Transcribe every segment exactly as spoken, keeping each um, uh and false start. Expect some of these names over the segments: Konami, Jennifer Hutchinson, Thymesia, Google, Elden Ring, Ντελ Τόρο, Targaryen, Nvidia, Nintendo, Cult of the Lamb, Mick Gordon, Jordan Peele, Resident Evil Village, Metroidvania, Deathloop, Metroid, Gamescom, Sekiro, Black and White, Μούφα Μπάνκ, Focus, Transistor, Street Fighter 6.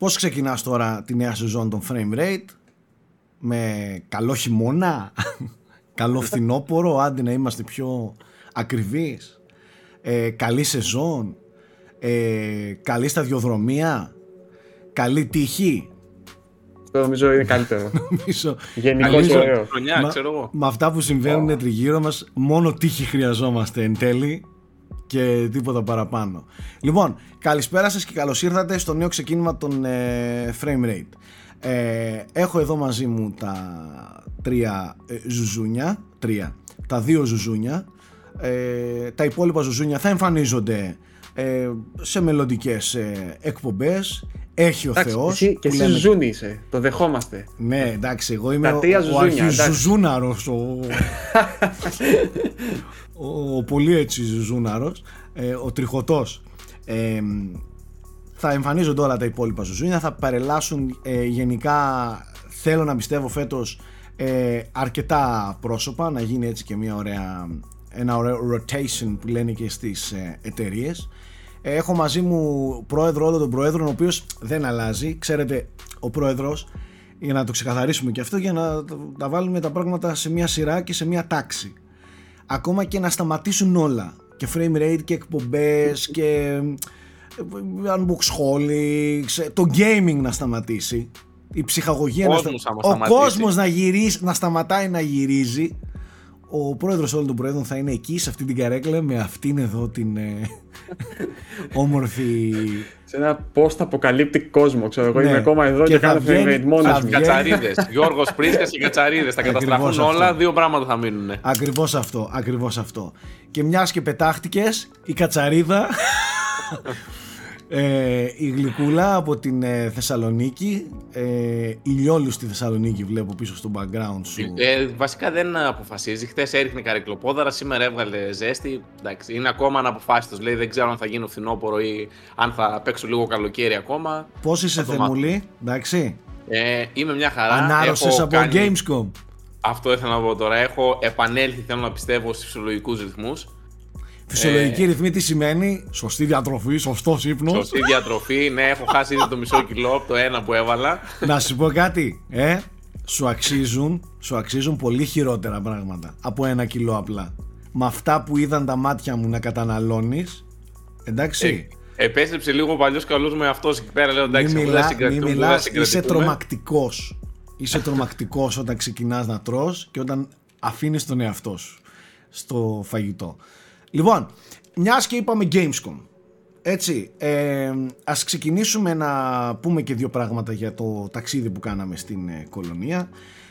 Πώς ξεκινάς τώρα τη νέα σεζόν των Framerate? Με καλό χειμώνα, καλό φθινόπωρο, άντε να είμαστε πιο ακριβείς, ε, καλή σεζόν, ε, καλή σταδιοδρομία, καλή τύχη. Νομίζω είναι καλύτερο. Γενικώς ωραίο. Με αυτά που συμβαίνουν oh. τριγύρω μας, μόνο τύχη χρειαζόμαστε εν τέλει και τίποτα παραπάνω. Λοιπόν, καλησπέρα σας και καλώς ήρθατε στο νέο ξεκίνημα των ε, Framerate. Ε, έχω εδώ μαζί μου τα τρία ε, ζουζούνια, τρία, τα δύο ζουζούνια. Ε, τα υπόλοιπα ζουζούνια θα εμφανίζονται ε, σε μελλοντικές ε, εκπομπές. Έχει ο εντάξει, Θεός. Εσύ, και εσύ λέμε... ζουζούνι είσαι, το δεχόμαστε. Ναι, εντάξει, εγώ είμαι ο, ο αρχιζουζούναρος, ο, ο, ο πολύ έτσι ζουζούναρος, ε, ο τριχωτός. Ε, θα εμφανίζονται όλα τα υπόλοιπα ζουζούνια, θα παρελάσουν ε, γενικά, θέλω να πιστεύω φέτος, ε, αρκετά πρόσωπα, να γίνει έτσι και μια ωραία, ένα ωραίο rotation που λένε και στις ε, εταιρείες. Έχω μαζί μου πρόεδρο όλων των προέδρων, ο οποίος δεν αλλάζει. Ξέρετε, ο πρόεδρος, για να το ξεκαθαρίσουμε και αυτό, για να τα βάλουμε τα πράγματα σε μια σειρά και σε μια τάξη. Ακόμα και να σταματήσουν όλα, και frame rate και εκπομπές και unboxholics, το gaming να σταματήσει, η ψυχαγωγία ο να κόσμος στα... ο κόσμος να, γυρίσει, να σταματάει να γυρίζει. Ο πρόεδρος όλων των προέδρων θα είναι εκεί, σε αυτή την καρέκλα, με αυτήν εδώ την όμορφη... Σε ένα post-αποκαλύπτικ κόσμο, ξέρω εγώ, είμαι ακόμα εδώ και κάνω frame rate μόνος μου. Κατσαρίδες, Γιώργος Πρίσκας και κατσαρίδες, θα καταστραφούν όλα, δύο πράγματα θα μείνουν. Ακριβώς αυτό, ακριβώς αυτό. Και μιας και πετάχτηκες, η κατσαρίδα, η γλυκούλα από την Θεσσαλονίκη, η λιόλουστη Θεσσαλονίκη βλέπω πίσω στο background σου. Βασικά δεν αποφασίζει, χθες έριχνε καρικλοπόδαρα, σήμερα έβγαλε ζέστη, εντάξει, είναι ακόμα αναποφάσιστος, λέει δεν ξέρω αν θα γίνω φθινόπωρο ή αν θα παίξω λίγο καλοκαίρι ακόμα. Πώς είσαι Θεμουλή, εντάξει. Ε, είμαι μια χαρά. Ανάρρωσες από κάνει... Gamescom. Αυτό ήθελα να πω τώρα, έχω επανέλθει, θέλω να πιστεύω, στους φυσιολογικούς ρυθμούς. Φυσιολογική ε... ρυθμή τι σημαίνει? Σωστή διατροφή, σωστός ύπνος. Σωστή διατροφή, ναι, έχω χάσει ήδη το μισό κιλό από το ένα που έβαλα. Να σου πω κάτι, ε, σου αξίζουν, σου αξίζουν πολύ χειρότερα πράγματα από ένα κιλό απλά. Με αυτά που είδαν τα μάτια μου να καταναλώνεις, εντάξει. Ε, επέστρεψε λίγο ο παλιός καλός μου εαυτός εκεί πέρα, λέω εντάξει, μην μιλά, μην μιλάς, είσαι τρομακτικός. Είσαι τρομακτικός όταν ξεκινάς να τρως και όταν αφήνεις τον εαυτό σου στο φαγητό. Λοιπόν, μιας και είπαμε Gamescom, έτσι, ε, ας ξεκινήσουμε να πούμε και δύο πράγματα για το ταξίδι που κάναμε στην ε, Κολονία.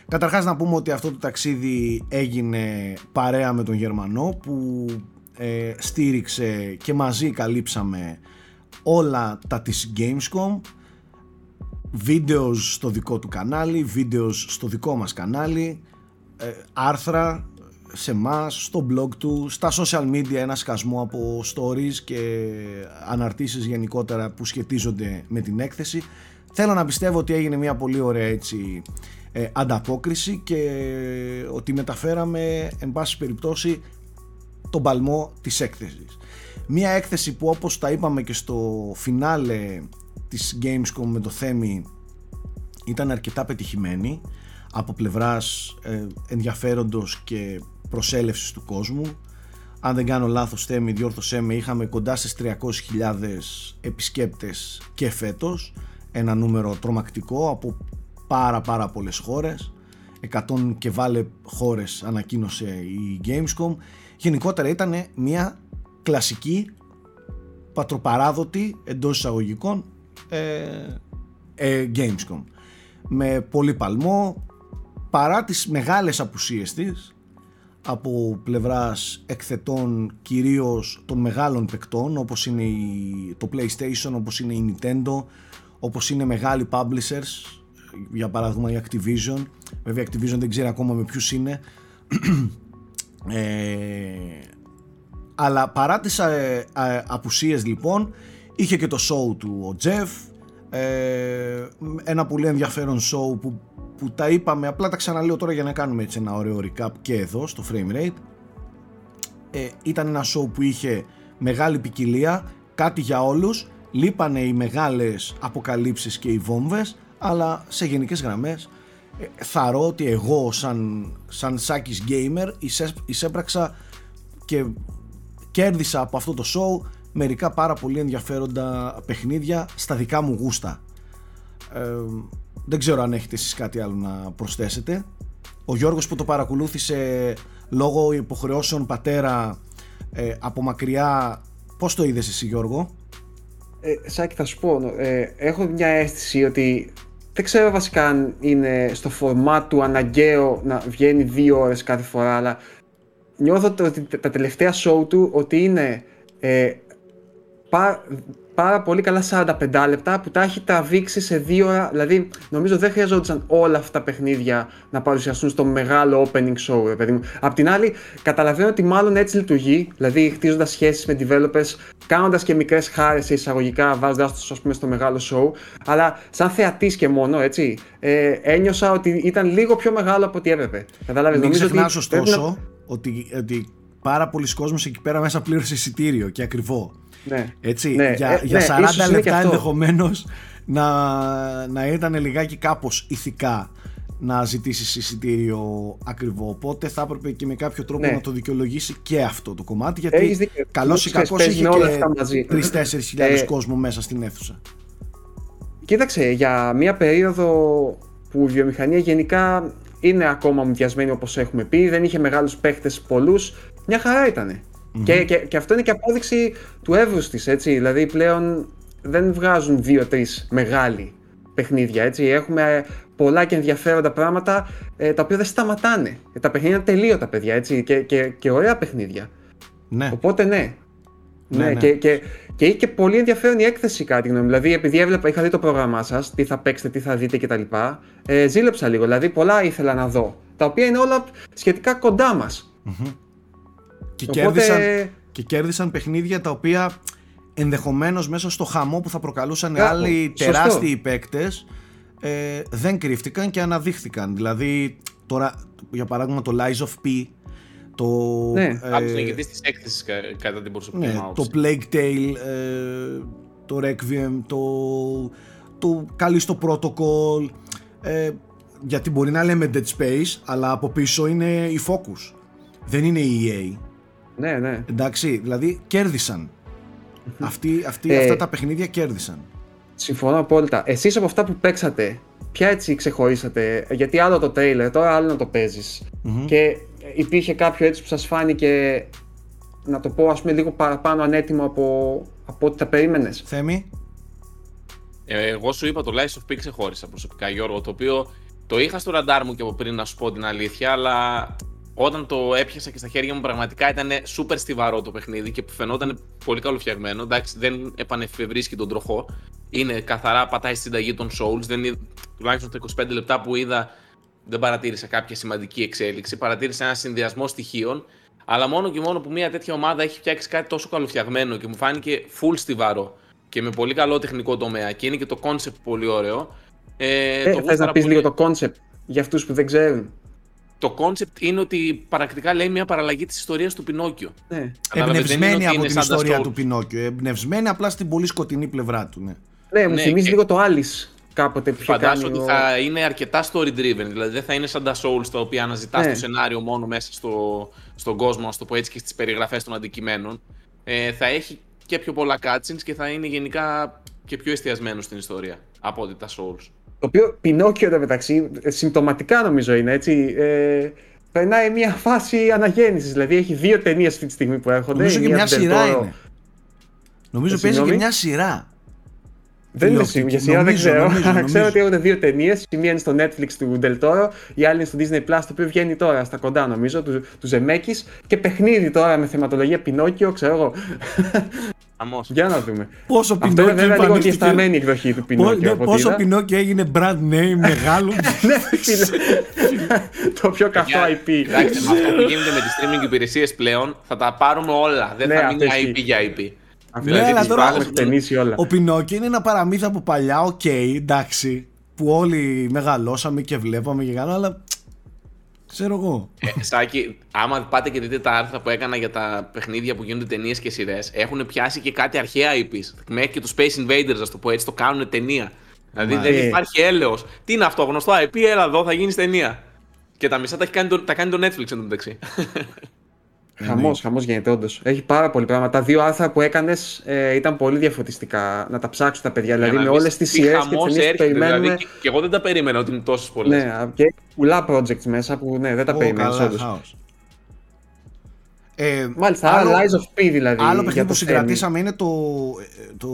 Καταρχάς να πούμε ότι αυτό το ταξίδι έγινε παρέα με τον Γερμανό που ε, στήριξε και μαζί καλύψαμε όλα τα της Gamescom. Βίντεο στο δικό του κανάλι, βίντεο στο δικό μας κανάλι, ε, άρθρα σε εμάς, στο blog του, στα social media, ένα σκασμό από stories και αναρτήσεις γενικότερα που σχετίζονται με την έκθεση. Θέλω να πιστεύω ότι έγινε μια πολύ ωραία έτσι ε, ανταπόκριση και ότι μεταφέραμε εν πάση περιπτώσει τον παλμό της έκθεσης. Μια έκθεση που, όπως τα είπαμε και στο φινάλε της Gamescom με το Θέμη, ήταν αρκετά πετυχημένη από πλευράς ε, ενδιαφέροντος και προσέλευσης του κόσμου. Αν δεν κάνω λάθος, Θέμη, διόρθωσέ με, είχαμε κοντά στις τριακόσιες χιλιάδες επισκέπτες και φέτος, ένα νούμερο τρομακτικό από πάρα πάρα πολλές χώρες, εκατόν και βάλε χώρες ανακοίνωσε η Gamescom. Γενικότερα ήταν μια κλασική πατροπαράδοτη εντός εισαγωγικών ε, ε, Gamescom, με πολύ παλμό παρά τις μεγάλες απουσίες της από πλευράς εκθετών, κυρίως των μεγάλων παικτών όπως είναι το PlayStation, όπως είναι η Nintendo, όπως είναι μεγάλοι publishers, για παράδειγμα η Activision. Βέβαια η Activision δεν ξέρει ακόμα με ποιους είναι ε, αλλά παρά τις α, α, απουσίες λοιπόν, είχε και το show του ο Jeff, ε, ένα πολύ ενδιαφέρον show που που τα είπαμε, απλά τα ξαναλέω τώρα για να κάνουμε έτσι ένα ωραίο recap και εδώ στο Framerate. Ε, ήταν ένα show που είχε μεγάλη ποικιλία, κάτι για όλους λείπανε οι μεγάλες αποκαλύψεις και οι βόμβες, αλλά σε γενικές γραμμές θαρώ ότι εγώ σαν, σαν Σάκης Gamer εισέπραξα και κέρδισα από αυτό το show μερικά πάρα πολύ ενδιαφέροντα παιχνίδια στα δικά μου γούστα. Ε, δεν ξέρω αν έχετε εσείς κάτι άλλο να προσθέσετε. Ο Γιώργος που το παρακολούθησε λόγω υποχρεώσεων πατέρα ε, από μακριά, πώς το είδες εσύ, Γιώργο? Ε, Σάκη, θα σου πω, ε, έχω μια αίσθηση ότι δεν ξέρω βασικά αν είναι στο φορμά του αναγκαίο να βγαίνει δύο ώρες κάθε φορά, αλλά νιώθω ότι τα τελευταία show του ότι είναι ε, πά, πάρα πολύ καλά σαράντα πέντε λεπτά που τα έχει τραβήξει σε δύο ώρα. Δηλαδή νομίζω δεν χρειαζόντουσαν όλα αυτά τα παιχνίδια να παρουσιαστούν στο μεγάλο opening show, ρε παιδί μου. Απ' την άλλη καταλαβαίνω ότι μάλλον έτσι λειτουργεί, δηλαδή χτίζοντας σχέσεις με developers, κάνοντας και μικρές χάρες σε εισαγωγικά, βάζοντας τους ας πούμε στο μεγάλο show. Αλλά σαν θεατής και μόνο, έτσι, ε, ένιωσα ότι ήταν λίγο πιο μεγάλο από ό,τι έπρεπε. Καταλάβες, μην ξεχνάς ωστόσο να... ότι, ότι πάρα πολλοί κόσμος εκεί πέρα μέσα πλήρωσε εισιτήριο και ακριβό. Ναι, έτσι, ναι, για, ε, για σαράντα ναι, λεπτά ενδεχομένως να, να ήταν λιγάκι κάπως ηθικά να ζητήσεις εισιτήριο ακριβό. Οπότε θα έπρεπε και με κάποιο τρόπο ναι. να το δικαιολογήσει και αυτό το κομμάτι. Γιατί καλώς ή κακώς είχε και τρεις τέσσερις χιλιάδες κόσμο μέσα στην αίθουσα. Κοίταξε, για μια περίοδο που η βιομηχανία γενικά είναι ακόμα μουδιασμένη, όπως έχουμε πει, δεν είχε μεγάλους παίχτες πολλούς, μια χαρά ήτανε. Mm-hmm. Και, και, και αυτό είναι και απόδειξη του εύρους της, έτσι, δηλαδή πλέον δεν βγάζουν δύο-τρεις μεγάλη παιχνίδια, έτσι, έχουμε πολλά και ενδιαφέροντα πράγματα ε, τα οποία δεν σταματάνε, ε, τα παιχνίδια είναι τελείωτα, παιδιά, έτσι, και, και, και ωραία παιχνίδια, ναι. Οπότε ναι, ναι, ναι, ναι. Και, και, και είχε και πολύ ενδιαφέρον η έκθεση κάτι γνώμη, δηλαδή επειδή έβλεπα, είχα δει το πρόγραμμά σας, τι θα παίξετε, τι θα δείτε κτλ, ε, ζήλεψα λίγο, δηλαδή πολλά ήθελα να δω, τα οποία είναι όλα σχετικά κοντά μας. Mm-hmm. Και, οπότε... κέρδισαν, και κέρδισαν παιχνίδια τα οποία ενδεχομένως μέσα στο χαμό που θα προκαλούσαν Κάπου, άλλοι τεράστιοι σωστό. παίκτες ε, δεν κρύφτηκαν και αναδείχθηκαν. Δηλαδή τώρα για παράδειγμα το Lies of P, το, ναι. ε, άκουσα να γετήσεις της έκθεσης κατά την προσωπική ναι, μου άποψη. Το Plague Tale, ε, το Requiem, το, το Callisto Protocol, ε, γιατί μπορεί να λέμε Dead Space αλλά από πίσω είναι η Focus, δεν είναι η ι έι. Ναι, ναι. Εντάξει, δηλαδή κέρδισαν. Αυτοί, αυτοί, ε, αυτά τα παιχνίδια κέρδισαν. Συμφωνώ απόλυτα. Εσείς από αυτά που παίξατε, ποια έτσι ξεχωρίσατε? Γιατί άλλο το τρέιλερ, τώρα άλλο να το παίζεις. Mm-hmm. Και υπήρχε κάποιο έτσι που σας φάνηκε, να το πω ας πούμε, λίγο παραπάνω ανέτοιμο από, από ό,τι τα περίμενες? Θέμη. Ε, εγώ σου είπα το Lies of P ξεχώρισα προσωπικά, Γιώργο, το οποίο το είχα στο ραντάρ μου και από πριν, να σου πω την αλήθεια, αλλά... Όταν το έπιασα και στα χέρια μου, πραγματικά ήταν super στιβαρό το παιχνίδι και φαινόταν πολύ καλοφτιαγμένο. Εντάξει, δεν επανεφευρίσκει τον τροχό. Είναι καθαρά, πατάει στη συνταγή των Souls. Δεν, τουλάχιστον τα είκοσι πέντε λεπτά που είδα, δεν παρατήρησα κάποια σημαντική εξέλιξη. Παρατήρησα ένα συνδυασμό στοιχείων. Αλλά μόνο και μόνο που μια τέτοια ομάδα έχει φτιάξει κάτι τόσο καλοφτιαγμένο και μου φάνηκε full στιβαρό και με πολύ καλό τεχνικό τομέα. Και είναι και το concept πολύ ωραίο. Ε, ε, θες να πεις πολύ... λίγο το concept για αυτούς που δεν ξέρουν? Το concept είναι ότι πρακτικά λέει μια παραλλαγή της ιστορίας του Πινόκιο. Ναι. Εμπνευσμένη από την ιστορία του Πινόκιο. Εμπνευσμένη απλά στην πολύ σκοτεινή πλευρά του. Ναι, ναι, μου ναι, θυμίζει και... λίγο το Alice κάποτε. Φαντάζομαι ότι ο... θα είναι αρκετά story driven. Δηλαδή δεν θα είναι σαν τα Souls τα οποία αναζητάς ναι. το σενάριο μόνο μέσα στο, στον κόσμο, ας το πω έτσι, και στις περιγραφές των αντικειμένων. Ε, θα έχει και πιο πολλά cutscenes και θα είναι γενικά και πιο εστιασμένο στην ιστορία από ό,τι τα Souls. Το οποίο Πινόκιο εδώ μεταξύ, συμπτωματικά νομίζω είναι έτσι, ε, περνάει μια φάση αναγέννησης, δηλαδή έχει δύο ταινίες αυτή τη στιγμή που έρχονται. Νομίζω και μια σειρά είναι. Νομίζω παίζει και μια σειρά. Δεν είναι για σειρά, δεν ξέρω. Νομίζω, νομίζω. Ξέρω ότι έχουν δύο ταινίες, η μία είναι στο Netflix του Ντελ Τόρο, η άλλη είναι στο Disney Plus, το οποίο βγαίνει τώρα στα κοντά νομίζω, του, του Ζεμέκης, και παιχνίδι τώρα με θεματολογία Πινόκιο, ξέρω εγώ. Για να δούμε. Πόσο Πινόκιο είναι βέβαια λίγο διασταμένη εκδοχή του Πινόκιο. Πόσο Πινόκιο έγινε brand name μεγάλο. Το πιο καυτό άι πι. Εντάξει, με αυτά που γίνεται με τις streaming υπηρεσίες πλέον θα τα πάρουμε όλα. Δεν θα μείνει άι πι για άι πι. Ναι, αλλά τώρα ο Πινόκιο είναι ένα παραμύθι από παλιά, οκ, εντάξει, που όλοι μεγαλώσαμε και βλέπαμε και κάνω, αλλά Ξέρω εγώ. Ε, Στάκη, άμα πάτε και δείτε τα άρθρα που έκανα για τα παιχνίδια που γίνονται ταινίες και σειρές, έχουν πιάσει και κάτι αρχαία άι πις. Μέχρι και τους Space Invaders, ας το πω έτσι, το κάνουν ταινία. Δηλαδή Μα, δεν ε. υπάρχει έλεος. Τι είναι αυτό, γνωστό άι πι, έλα εδώ, θα γίνει ταινία. Και τα μισά τα, έχει κάνει το, τα κάνει το Netflix εντωμεταξύ. Χαμός, χαμός γίνεται όντως. Έχει πάρα πολύ πράγμα. Τα δύο άρθρα που έκανες ε, ήταν πολύ διαφωτιστικά. Να τα ψάξουν τα παιδιά. Δηλαδή με όλες τις σειρές και τις ταινίες που περιμένουμε. Δηλαδή, και, και εγώ δεν τα περίμενα ότι είναι τόσες πολλές. Ναι, και πολλά projects μέσα που ναι, δεν τα oh, περιμένεις όντως. Ε, Μάλιστα, άλλο, Lies of P δηλαδή. Άλλο παιχνίδι που συγκρατήσαμε είναι το, το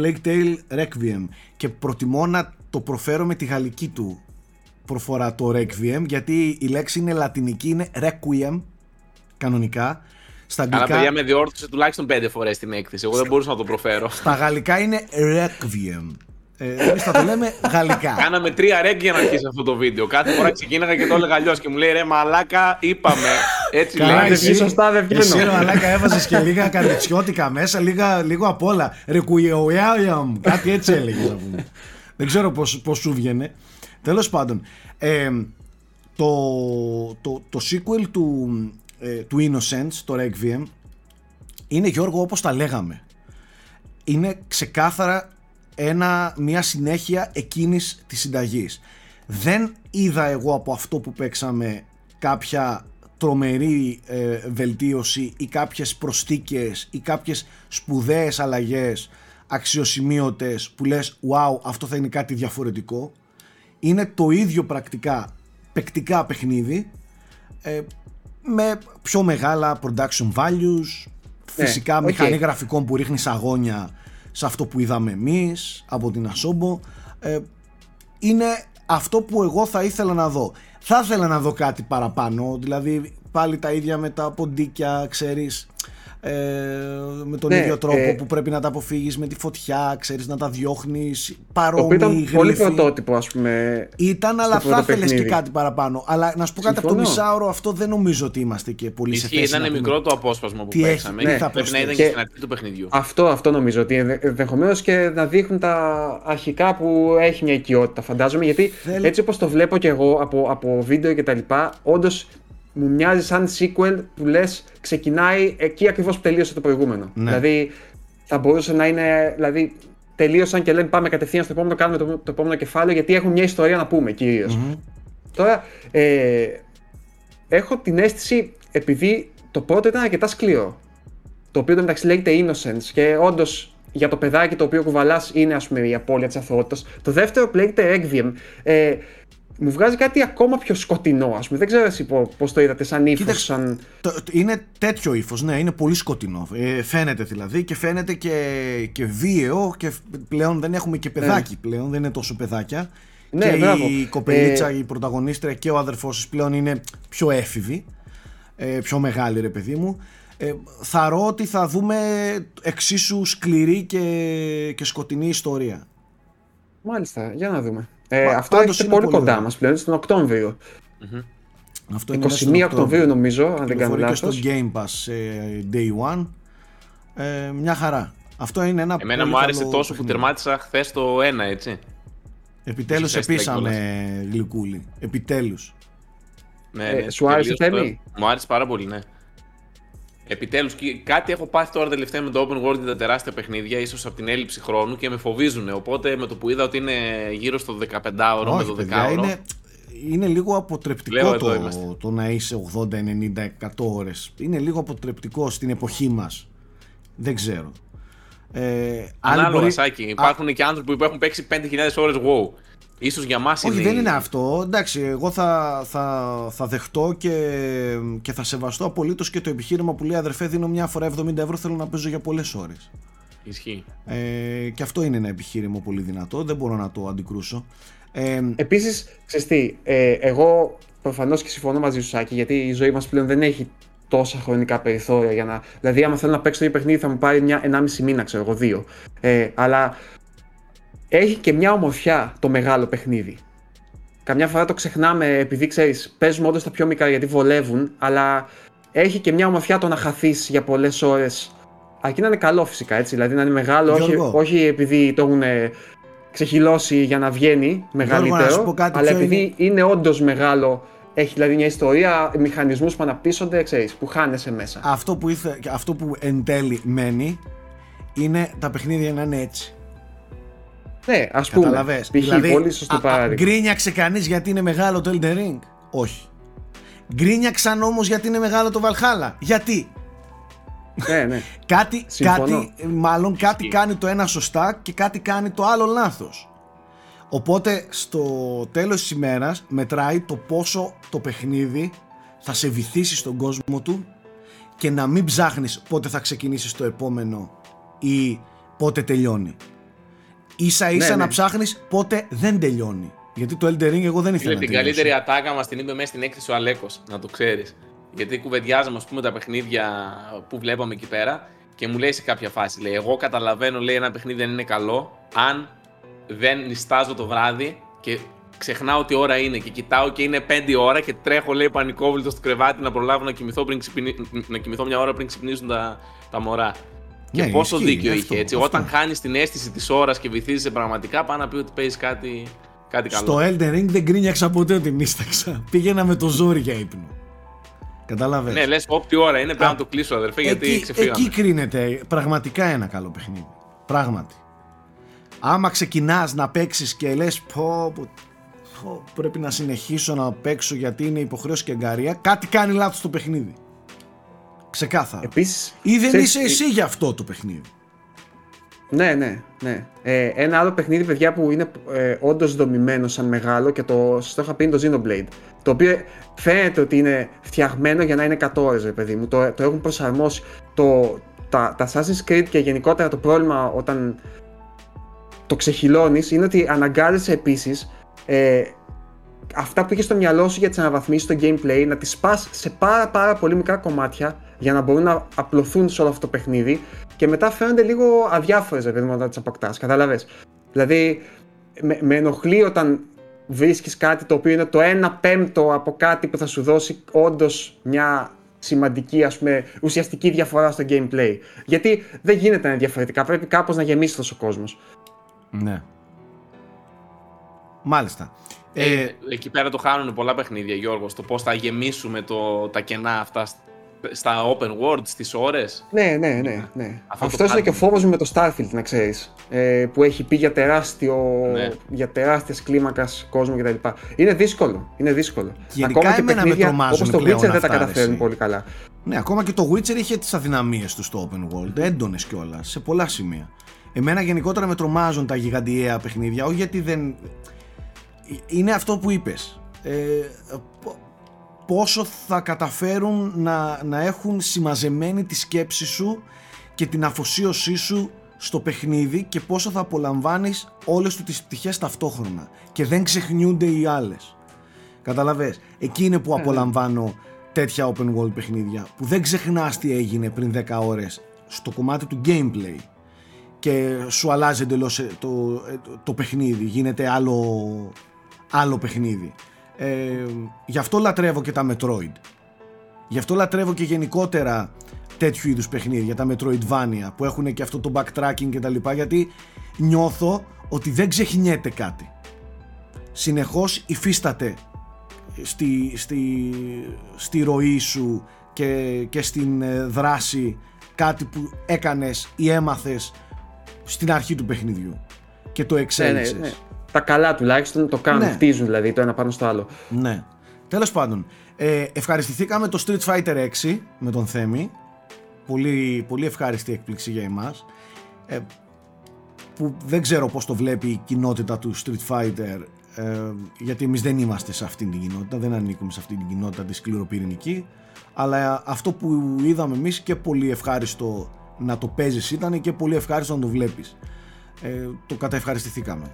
Plague Tale Requiem. Και προτιμώ να το προφέρω με τη γαλλική του προφορά το Requiem, γιατί η λέξη είναι λατινική, είναι Requiem. Κανονικά. Στα αγγλικά. Καλά, παιδιά, με διόρθωσε τουλάχιστον πέντε φορές την έκθεση. Εγώ δεν μπορούσα να το προφέρω. Στα γαλλικά είναι Requiem. Εμείς θα το λέμε γαλλικά. Κάναμε τρία ρεκ για να αρχίσει αυτό το βίντεο. Κάθε φορά ξεκίναγα και το έλεγα αλλιώς και μου λέει ρε μαλάκα, είπαμε. Έτσι λέει. Εσύ σωστά δεν βγαίνω. Εσύ ρε μαλάκα έβαζες και λίγα καρδιτσιώτικα μέσα, λίγο απ' όλα. Requiem. Κάτι έτσι έλεγες να πούμε. Δεν ξέρω πώς σου βγαίνε. Τέλος πάντων. Το sequel του. του Innocence, το Requiem, είναι, Γιώργο, όπως τα λέγαμε. Είναι ξεκάθαρα ένα, μια συνέχεια εκείνης της συνταγής. Δεν είδα εγώ από αυτό που παίξαμε κάποια τρομερή ε, βελτίωση ή κάποιες προσθήκες ή κάποιες σπουδαίες αλλαγές αξιοσημείωτες που λες wow, αυτό θα είναι κάτι διαφορετικό. Είναι το ίδιο πρακτικά παικτικά παιχνίδι ε, με πιο μεγάλα production values, ναι, φυσικά okay. μηχανή γραφικών που ρίχνει σαγόνια σε αυτό που είδαμε εμείς από την Ασόμπο. Ε, είναι αυτό που εγώ θα ήθελα να δω. Θα ήθελα να δω κάτι παραπάνω, δηλαδή πάλι τα ίδια με τα ποντίκια, ξέρεις, ε, με τον ναι, ίδιο τρόπο ε, που πρέπει να τα αποφύγεις με τη φωτιά, ξέρεις, να τα διώχνεις, παρόμοιοι γλυφοί. Ήταν πολύ πρωτότυπο, ας πούμε. Ήταν, αλλά θα ήθελες και κάτι παραπάνω. Αλλά να σου πω κάτι, από το μισάωρο αυτό δεν νομίζω ότι είμαστε και πολύ σε θέση. Ήταν μικρό το απόσπασμα που τι παίξαμε. Ναι, θα πρέπει να ήταν και, και στην αρχή του παιχνιδιού. Αυτό, αυτό νομίζω ότι ενδεχομένως και να δείχνουν τα αρχικά που έχει μια οικειότητα, φαντάζομαι. Γιατί Θέλ... έτσι όπως το βλέπω και εγώ από, από βίντεο κτλ. Όντως. Μου μοιάζει σαν sequel που λες ξεκινάει εκεί ακριβώς που τελείωσε το προηγούμενο. Ναι. Δηλαδή θα μπορούσε να είναι, δηλαδή τελείωσαν και λένε πάμε κατευθείαν στο επόμενο, κάνουμε το, το επόμενο κεφάλαιο γιατί έχουν μια ιστορία να πούμε κυρίως. Mm-hmm. Τώρα ε, έχω την αίσθηση, επειδή το πρώτο ήταν αρκετά σκληρό, το οποίο μεταξύ λέγεται Innocence και όντως για το παιδάκι το οποίο κουβαλάς είναι ας πούμε η απώλεια της αθωότητας, το δεύτερο που λέγεται Requiem, ε, μου βγάζει κάτι ακόμα πιο σκοτεινό, ας πούμε. Δεν ξέρω εσύ πώς το είδατε, σαν ύφος. Σαν... Είναι τέτοιο ύφος, ναι, είναι πολύ σκοτεινό. Ε, φαίνεται δηλαδή και φαίνεται και, και βίαιο και πλέον δεν έχουμε και παιδάκι ναι. πλέον, δεν είναι τόσο παιδάκια. Ναι, και μπράβο. Η κοπελίτσα, ε... η πρωταγωνίστρια και ο αδερφός της πλέον είναι πιο έφηβοι, ε, πιο μεγάλη ρε παιδί μου. Ε, θα ρω ότι θα δούμε εξίσου σκληρή και, και σκοτεινή ιστορία. Μάλιστα, για να δούμε. Ε, Πα, αυτό έρχεται πολύ κοντά μας πλέον, στον Οκτώβριο. Mm-hmm. Αυτό είναι είκοσι μία Οκτωβρίου νομίζω, αν δεν κάνω λάθος. Και στο Game Pass Day One, ε, μια χαρά. Αυτό είναι ένα Εμένα μου άρεσε τόσο παιχνίδι. Που τερμάτισα χθες το ένα, έτσι. Επιτέλους επίσαμε γλυκούλη, επιτέλους. Ναι, ναι, ε, σου άρεσε Θέμη? Μου άρεσε πάρα πολύ, ναι. Επιτέλους, κάτι έχω πάθει τώρα τελευταία με το Open World και τα τεράστια παιχνίδια, ίσως από την έλλειψη χρόνου και με φοβίζουν. Οπότε με το που είδα ότι είναι γύρω στο δεκαπεντάωρο με το δεκάωρο. Είναι, είναι λίγο αποτρεπτικό το, το να είσαι ογδόντα, ενενήντα, εκατό ώρες. Είναι λίγο αποτρεπτικό στην εποχή μας. Δεν ξέρω. Ε, Ανάλογα, μπορεί... Σάκη. Υπάρχουν α... και άνθρωποι που έχουν παίξει πέντε χιλιάδες ώρες WoW. Ίσως για μας είναι... Όχι, δεν είναι αυτό. Εντάξει, εγώ θα, θα, θα δεχτώ και, και θα σεβαστώ απολύτως και το επιχείρημα που λέει αδερφέ δίνω μια φορά εβδομήντα ευρώ, θέλω να παίζω για πολλές ώρες. Ισχύει. Ε, και αυτό είναι ένα επιχείρημα πολύ δυνατό, δεν μπορώ να το αντικρούσω. Ε, Επίσης, ξέρεις τι, ε, εγώ προφανώς και συμφωνώ μαζί σου Σάκη, γιατί η ζωή μας πλέον δεν έχει τόσα χρονικά περιθώρια για να... Δηλαδή άμα θέλω να παίξω το παιχνίδι θα μου πάρει μια ενάμιση μήνα, ξέρω εγώ, δύο. Ε, αλλά... Έχει και μια ομορφιά το μεγάλο παιχνίδι. Καμιά φορά το ξεχνάμε επειδή ξέρεις, παίζουμε όντως τα πιο μικρά γιατί βολεύουν, αλλά έχει και μια ομορφιά το να χαθείς για πολλές ώρες. Αρκεί να είναι καλό φυσικά, έτσι, δηλαδή να είναι μεγάλο, όχι, όχι επειδή το έχουν ξεχυλώσει για να βγαίνει μεγαλύτερο, Γιώργο, να αλλά επειδή είναι, είναι όντως μεγάλο Έχει δηλαδή μια ιστορία, μηχανισμούς που αναπτύσσονται, ξέρεις, που χάνεσαι μέσα. Αυτό που, ήθε, αυτό που εν τέλει μένει είναι τα παιχνίδια να είναι έτσι. Ναι, ας πούμε. Καταλαβές. Π.χ. Δηλαδή, πολύ σωστό παράδειγμα. Γκρίνιαξε κανείς γιατί είναι μεγάλο το Elden Ring? Όχι. Γκρίνιαξαν όμως γιατί είναι μεγάλο το Valhalla. Γιατί? Ναι, ναι. κάτι, κάτι, μάλλον κάτι κάνει το ένα σωστά και κάτι κάνει το άλλο λάθος. Οπότε στο τέλος της ημέρας μετράει το πόσο το παιχνίδι θα σε βυθίσει στον κόσμο του και να μην ψάχνεις πότε θα ξεκινήσεις το επόμενο ή πότε τελειώνει. Ίσα ίσα ναι, να ναι. ψάχνεις πότε δεν τελειώνει. Γιατί το Elden Ring εγώ δεν ήθελα να την τελειώσω. Καλύτερη ατάκα μας την είπε μέσα στην έκθεση ο Αλέκος, να το ξέρεις. Γιατί κουβεντιάζαμε ας πούμε τα παιχνίδια που βλέπαμε εκεί πέρα και μου λέει σε κάποια φάση, λέει, εγώ καταλαβαίνω, λέει, ένα παιχνίδι δεν είναι καλό αν δεν νιστάζω το βράδυ και ξεχνάω τι ώρα είναι και κοιτάω και είναι πέντε ώρα και τρέχω, λέει, πανικόβλητο στο κρεβάτι να προλάβω να κοιμηθώ, πριν ξυπνη... να κοιμηθώ μια ώρα πριν ξυπνήσουν τα, τα μωρά. Ναι, και πόσο ισχύει, δίκιο αυτό, είχε έτσι. Αυτό. Όταν χάνεις την αίσθηση της ώρας και βυθίζεσαι πραγματικά, πάει να πει ότι παίζεις κάτι, κάτι καλό. Στο Elden Ring δεν κρίνιαξα ποτέ ότι νίσταξα. Πήγαινα με το ζόρι για ύπνο. Καταλάβες. Ναι, λες, όπτι ώρα είναι, πρέπει να το κλείσω, αδερφέ, γιατί εκεί, ξεφύγαμε. Εκεί κρίνεται πραγματικά ένα καλό παιχνίδι. Πράγματι. Άμα ξεκινάς να παίξεις και λες πω, πω, πω, πρέπει να συνεχίσω να παίξω γιατί είναι υποχρέωση και εγκαρία, κάτι κάνει λάθος το παιχνίδι. Ξεκάθαρα. Επίσης, ή δεν ξέρεις, είσαι εσύ για αυτό το παιχνίδι. Ναι, ναι, ναι. Ε, ένα άλλο παιχνίδι, παιδιά, που είναι ε, όντως δομημένο σαν μεγάλο και το σας το είχα πει, είναι το Xenoblade. Το οποίο φαίνεται ότι είναι φτιαγμένο για να είναι εκατό ώρες, παιδί μου. Το, το έχουν προσαρμόσει το, τα, τα Assassin's Creed και γενικότερα το πρόβλημα όταν το ξεχυλώνεις είναι ότι αναγκάζεσαι επίσης ε, αυτά που είχες στο μυαλό σου για τις αναβαθμίσεις στο gameplay να τις σπάς σε πάρα πάρα πολύ μικρά κομμάτια για να μπορούν να απλωθούν σε όλο αυτό το παιχνίδι και μετά φαίνονται λίγο αδιάφορες επειδή όταν τις αποκτάς, καταλαβες. Δηλαδή με, με ενοχλεί όταν βρίσκεις κάτι το οποίο είναι το ένα πέμπτο από κάτι που θα σου δώσει όντως μια σημαντική, ας πούμε, ουσιαστική διαφορά στο gameplay. Γιατί δεν γίνεται να είναι διαφορετικά, πρέπει κάπως να γεμίσει τόσο ο κόσμος. Ναι. Μάλιστα. Ε, ε, εκεί πέρα το χάνουν πολλά παιχνίδια, Γιώργο, στο πώς θα γεμίσουμε το, τα κενά αυτά στα open world, στις ώρες. Ναι, ναι, ναι, ναι. Αυτό Αυτός είναι και ο φόβος μου με το Starfield, να ξέρεις, ε, που έχει πει για, τεράστιο, ναι. για τεράστιες κλίμακας κόσμο κτλ. Είναι δύσκολο, είναι δύσκολο. Γενικά ακόμα και παιχνίδια όπως το Witcher δεν τα καταφέρνουν πολύ καλά. Ναι, ακόμα και το Witcher είχε τις αδυναμίες του στο open world, έντονες κιόλας, σε πολλά σημεία. Εμένα γενικότερα με τρομάζουν τα γιγαντιαία παιχνίδια, όχι γιατί δεν... Είναι αυτό που είπες. Ε, πόσο θα καταφέρουν να, να έχουν συμμαζεμένη τη σκέψη σου και την αφοσίωσή σου στο παιχνίδι και πόσο θα απολαμβάνεις όλες του τις πτυχές ταυτόχρονα και δεν ξεχνιούνται οι άλλες. Καταλαβες. Εκεί είναι που απολαμβάνω τέτοια open world παιχνίδια, που δεν ξεχνάς τι έγινε πριν δέκα ώρες στο κομμάτι του gameplay. Και σου αλλάζει εντελώς το, το, το παιχνίδι, γίνεται άλλο, άλλο παιχνίδι. Ε, γι' αυτό λατρεύω και τα Metroid. Γι' αυτό λατρεύω και γενικότερα τέτοιου είδους παιχνίδια, τα Metroidvania, που έχουν και αυτό το backtracking και τα λοιπά, γιατί νιώθω ότι δεν ξεχνιέται κάτι. Συνεχώς υφίσταται στη, στη, στη ροή σου και, και στην δράση κάτι που έκανες ή έμαθες στην αρχή του παιχνιδιού και το εξέλιξες. Ναι, ναι, ναι. Τα καλά τουλάχιστον το κάνουν, ναι. Χτίζουν δηλαδή το ένα πάνω στο άλλο. Ναι. Τέλος πάντων, ε, ευχαριστηθήκαμε το Street Fighter έξι με τον Θέμη. Πολύ, πολύ ευχάριστη έκπληξη για εμάς. Ε, που δεν ξέρω πώς το βλέπει η κοινότητα του Street Fighter, ε, γιατί εμείς δεν είμαστε σε αυτήν την κοινότητα, δεν ανήκουμε σε αυτήν την κοινότητα τη σκληροπυρηνική. Αλλά αυτό που είδαμε εμείς και πολύ ευχάριστο να το παίζεις ήταν και πολύ ευχάριστο να το βλέπεις. Ε, το καταευχαριστηθήκαμε.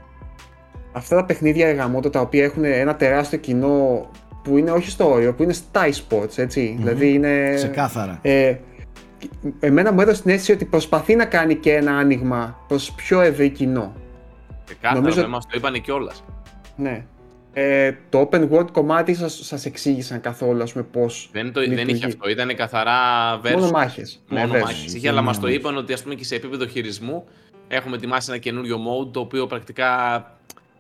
Αυτά τα παιχνίδια εργαμότα τα οποία έχουν ένα τεράστιο κοινό που είναι όχι στο όριο, που είναι στα e-sports, έτσι. Mm-hmm. Δηλαδή είναι... Ξεκάθαρα. Ε, εμένα μου έδωσε την αίσθηση ότι προσπαθεί να κάνει και ένα άνοιγμα προς πιο ευρύ κοινό. Ξεκάθαρα, νομίζω... μας το είπανε κιόλας. Ναι. Ε, το open world κομμάτι σας, σας εξήγησαν καθόλου, ας πούμε, πώς δεν, το, δεν είχε αυτό, ήταν καθαρά versus. Μόνο μάχες. Μόνο ναι, μάχες είχε, αλλά μας το είπαν ότι, ας πούμε, και σε επίπεδο χειρισμού έχουμε ετοιμάσει ένα καινούριο mode το οποίο πρακτικά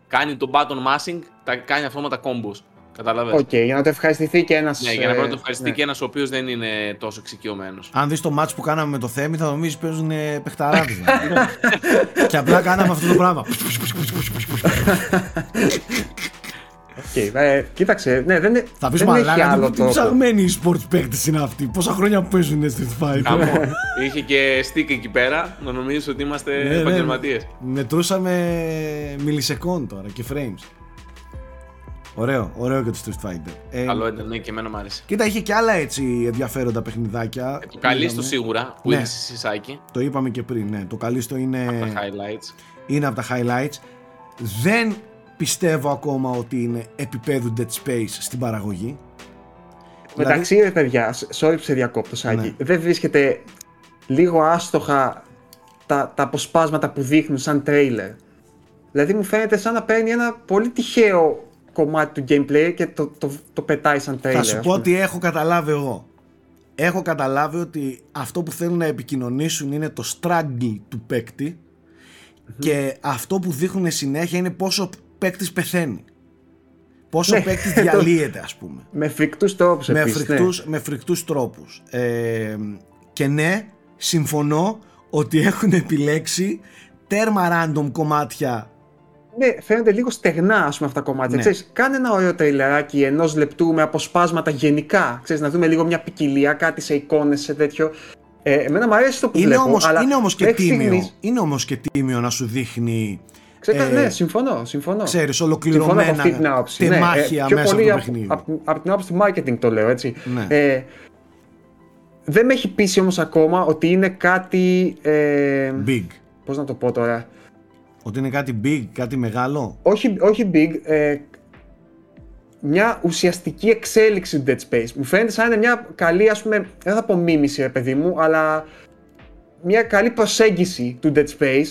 κάνει το button mashing, τα κάνει αυτόματα combos. Καταλαβαίνετε. Okay, για να το ευχαριστηθεί και ένας. Ναι, για να μπορεί να το ευχαριστεί ναι. και ένας ο οποίος δεν είναι τόσο εξοικειωμένος. Αν δεις το match που κάναμε με το Θέμη, θα νομίζεις παίζουν παιχταράδες. Και απλά κάναμε αυτό το πράγμα. Okay, ε, κοίταξε, ναι, δεν, θα πεις, δεν μαλάκα, έχει άλλο τρόπο. Τι ψαγμένοι οι sports παίκτες είναι αυτοί, πόσα χρόνια παίζουν Street Fighter. Είχε και stick εκεί πέρα, να νομίζεις ότι είμαστε ναι, επαγγελματίες. Ναι, μετρούσαμε millisecond τώρα και frames. Ωραίο, ωραίο και το Street Fighter. Ε, καλό ήταν, ναι, και εμένα μου άρεσε. Κοίτα, είχε και άλλα έτσι ενδιαφέροντα παιχνιδάκια. Ε, το καλύστο σίγουρα, που ναι. είδες εσύ Σάκη. Το είπαμε και πριν, ναι, το καλύστο είναι από τα highlights. Είναι από τα highlights. Δεν... πιστεύω ακόμα ότι είναι επίπεδου Dead Space στην παραγωγή. Μεταξύ, δηλαδή... παιδιά, sorry που σε διακόπτω, Σάκη, ναι. δεν βρίσκεται λίγο άστοχα τα, τα αποσπάσματα που δείχνουν σαν τρέιλερ. Δηλαδή μου φαίνεται σαν να παίρνει ένα πολύ τυχαίο κομμάτι του gameplay και το, το, το πετάει σαν τρέιλερ. Θα σου πω ότι έχω καταλάβει εγώ. Έχω καταλάβει ότι αυτό που θέλουν να επικοινωνήσουν είναι το struggle του παίκτη mm-hmm. και αυτό που δείχνουν συνέχεια είναι πόσο... παίκτης πεθαίνει. Πόσο ναι, παίκτης διαλύεται, ας πούμε. Με φρικτούς τρόπους με επίσης. Φρικτούς, ναι. Με φρικτούς τρόπους. Ε, και ναι, συμφωνώ ότι έχουν επιλέξει τέρμα random κομμάτια. Ναι, φαίνονται λίγο στεγνά, ας πούμε, αυτά τα κομμάτια. Ναι. Ξέρεις, κάνε ένα ωραίο τριλεράκι ενός λεπτού με αποσπάσματα γενικά. Ξέρεις, να δούμε λίγο μια ποικιλία, κάτι σε εικόνες, σε τέτοιο. Ε, εμένα μου αρέσει το που είναι βλέπω. Όμως, αλλά είναι, όμως και τίμιο, είναι όμως και τίμιο να σου δείχνει... Ξέρετε, ε, ναι, συμφωνώ, συμφωνώ. Ξέρεις, ολοκληρωμένα τεμάχια ναι, ε, μέσα από το παιχνίδι. Από, από την άποψη του marketing το λέω, έτσι. Ναι. Ε, δεν με έχει πείσει όμως ακόμα ότι είναι κάτι... Ε, big. Πώς να το πω τώρα. Ότι είναι κάτι big, κάτι μεγάλο. Όχι, όχι big. Ε, μια ουσιαστική εξέλιξη του Dead Space. Μου φαίνεται σαν είναι μια καλή, ας πούμε, δεν θα πω μίμηση, ρε παιδί μου, αλλά μια καλή προσέγγιση του Dead Space.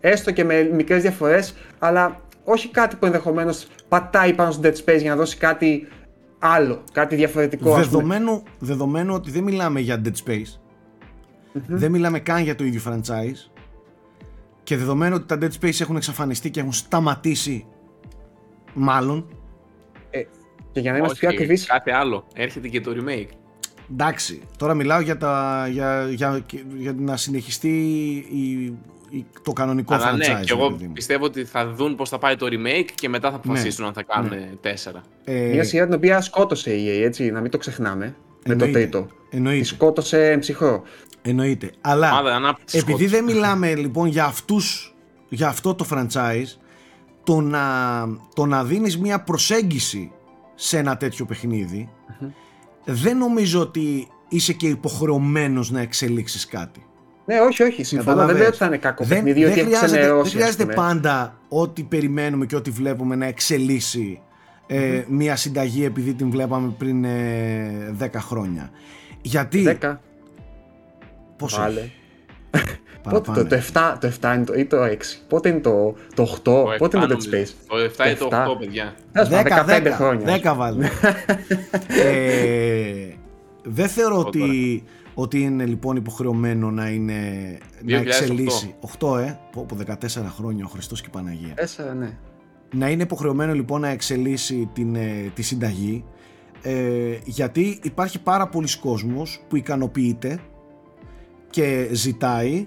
Έστω και με μικρές διαφορές, αλλά όχι κάτι που ενδεχομένως πατάει πάνω στο Dead Space για να δώσει κάτι άλλο, κάτι διαφορετικό. Δεδομένου, δεδομένου ότι δεν μιλάμε για Dead Space, mm-hmm. δεν μιλάμε καν για το ίδιο franchise και δεδομένου ότι τα Dead Space έχουν εξαφανιστεί και έχουν σταματήσει, μάλλον. Ε, και για να είμαστε πιο ακριβείς. Κάτι άλλο, έρχεται και το remake. Εντάξει, τώρα μιλάω για, τα, για, για, για, για να συνεχιστεί η... το κανονικό franchise. Ναι, και εγώ πιστεύω ότι θα δουν πώς θα πάει το remake και μετά θα αποφασίσουν ναι, αν θα κάνουν ναι. τέσσερα. Ε... Μια σειρά την οποία σκότωσε η ι έι, έτσι, να μην το ξεχνάμε. Εννοείται. Με το τρίτο. Εννοείται. Τη σκότωσε ψυχρό. Εννοείται. Αλλά Μάδα, επειδή δεν μιλάμε λοιπόν για, αυτούς, για αυτό το franchise, το να, το να δίνεις μια προσέγγιση σε ένα τέτοιο παιχνίδι, mm-hmm. δεν νομίζω ότι είσαι και υποχρεωμένος να εξελίξεις κάτι. Ναι, όχι, όχι, συμφωνώ. Δεν λέω ότι θα είναι κακό παιχνίδι, διότι έχει ξενερώσει. Δεν χρειάζεται πάντα ό,τι περιμένουμε και ό,τι βλέπουμε να εξελίσσει ε, mm-hmm. μια συνταγή επειδή την βλέπαμε πριν ε, δέκα χρόνια. Γιατί. δέκα. Πόσο. Πότε το, το επτά, το επτά είναι το, ή το έξι. Πότε είναι το, το οκτώ, το πότε είναι το Dead Space. Το επτά ή το οκτώ, παιδιά. δεκαπέντε χρόνια. δέκα βάλε. Δεν θεωρώ ότι. Ότι είναι λοιπόν υποχρεωμένο να είναι δύο χιλιάδες οκτώ. Να εξελίσσει οκτώ ε, από δεκατέσσερα χρόνια ο Χριστός και η Παναγία. τέσσερα, ναι. Να είναι υποχρεωμένο λοιπόν να εξελίσσει την, ε, τη συνταγή ε, γιατί υπάρχει πάρα πολλής κόσμος που ικανοποιείται και ζητάει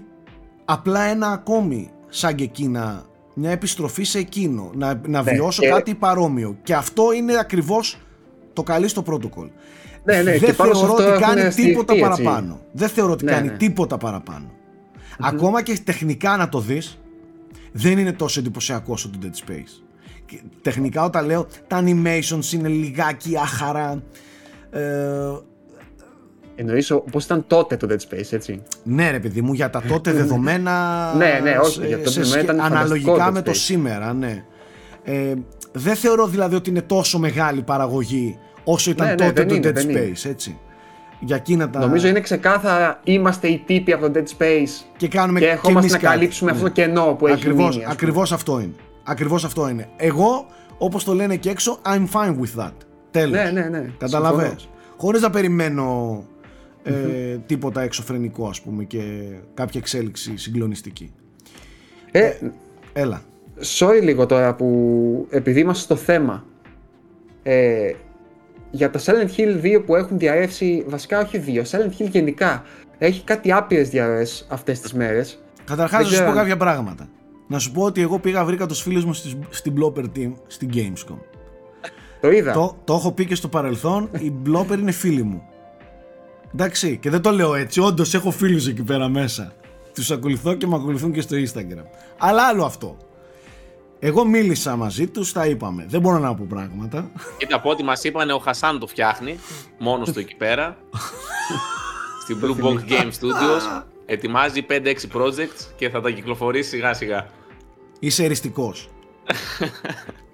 απλά ένα ακόμη σαν και εκείνα, μια επιστροφή σε εκείνο, να, να ναι, βιώσω και... κάτι παρόμοιο και αυτό είναι ακριβώς το καλή στο protocol. Ναι, ναι, δεν θεωρώ ότι κάνει τίποτα παραπάνω. Δεν θεωρώ ότι κάνει τίποτα παραπάνω. Ακόμα και τεχνικά να το δεις, δεν είναι τόσο εντυπωσιακό όσο το Dead Space. Και, τεχνικά όταν λέω τα animations είναι λιγάκι άχαρα. Ε, Εννοείς όπως ήταν τότε το Dead Space, έτσι. Ναι, ρε παιδί μου, για τα τότε δεδομένα. Ναι, ναι, όχι, για το σε, δεδομένα ήταν αναλογικά με το σήμερα, ναι. Ε, δεν θεωρώ δηλαδή ότι είναι τόσο μεγάλη παραγωγή όσο ήταν ναι, τότε ναι, το είναι, Dead Space, είναι. Έτσι. Για εκείνα τα... Νομίζω είναι ξεκάθαρα είμαστε οι τύποι από το Dead Space και, κάνουμε και ερχόμαστε και να κάτι. Καλύψουμε ναι. αυτό το κενό που ακριβώς, έχει μείνει. Ακριβώς αυτό είναι. Ακριβώς αυτό είναι. Εγώ, όπως το λένε και έξω, I'm fine with that. Τέλος. Ναι, ναι, ναι. Καταλαβαίνεις. Χωρίς να περιμένω ε, mm-hmm. τίποτα εξωφρενικό, ας πούμε, και κάποια εξέλιξη συγκλονιστική. Ε, ε, έλα. Sorry λίγο τώρα που επειδή είμαστε στο θέμα. ε, για το Silent Hill δύο που έχουν διαρρεύσει, βασικά όχι δύο, Silent Hill γενικά έχει κάτι άπειρες διαρροές αυτές τις μέρες. Καταρχάς να ξέρω... σου πω κάποια πράγματα. Να σου πω ότι εγώ πήγα, βρήκα τους φίλους μου στις, στην Blooper Team, στην Gamescom. Το είδα. Το, το έχω πει και στο παρελθόν, η Blooper είναι φίλη μου. Εντάξει, και δεν το λέω έτσι, όντως έχω φίλους εκεί πέρα μέσα. Τους ακολουθώ και με ακολουθούν και στο Instagram. Αλλά άλλο αυτό. Εγώ μίλησα μαζί τους, τα είπαμε. Δεν μπορώ να πω πράγματα. Κοίτα, από ό,τι μας είπανε, ο Χασάν το φτιάχνει μόνος του εκεί πέρα. Στην Blue Box Game Studios. Ετοιμάζει πέντε έξι projects και θα τα κυκλοφορήσει σιγά σιγά. Είσαι εριστικός.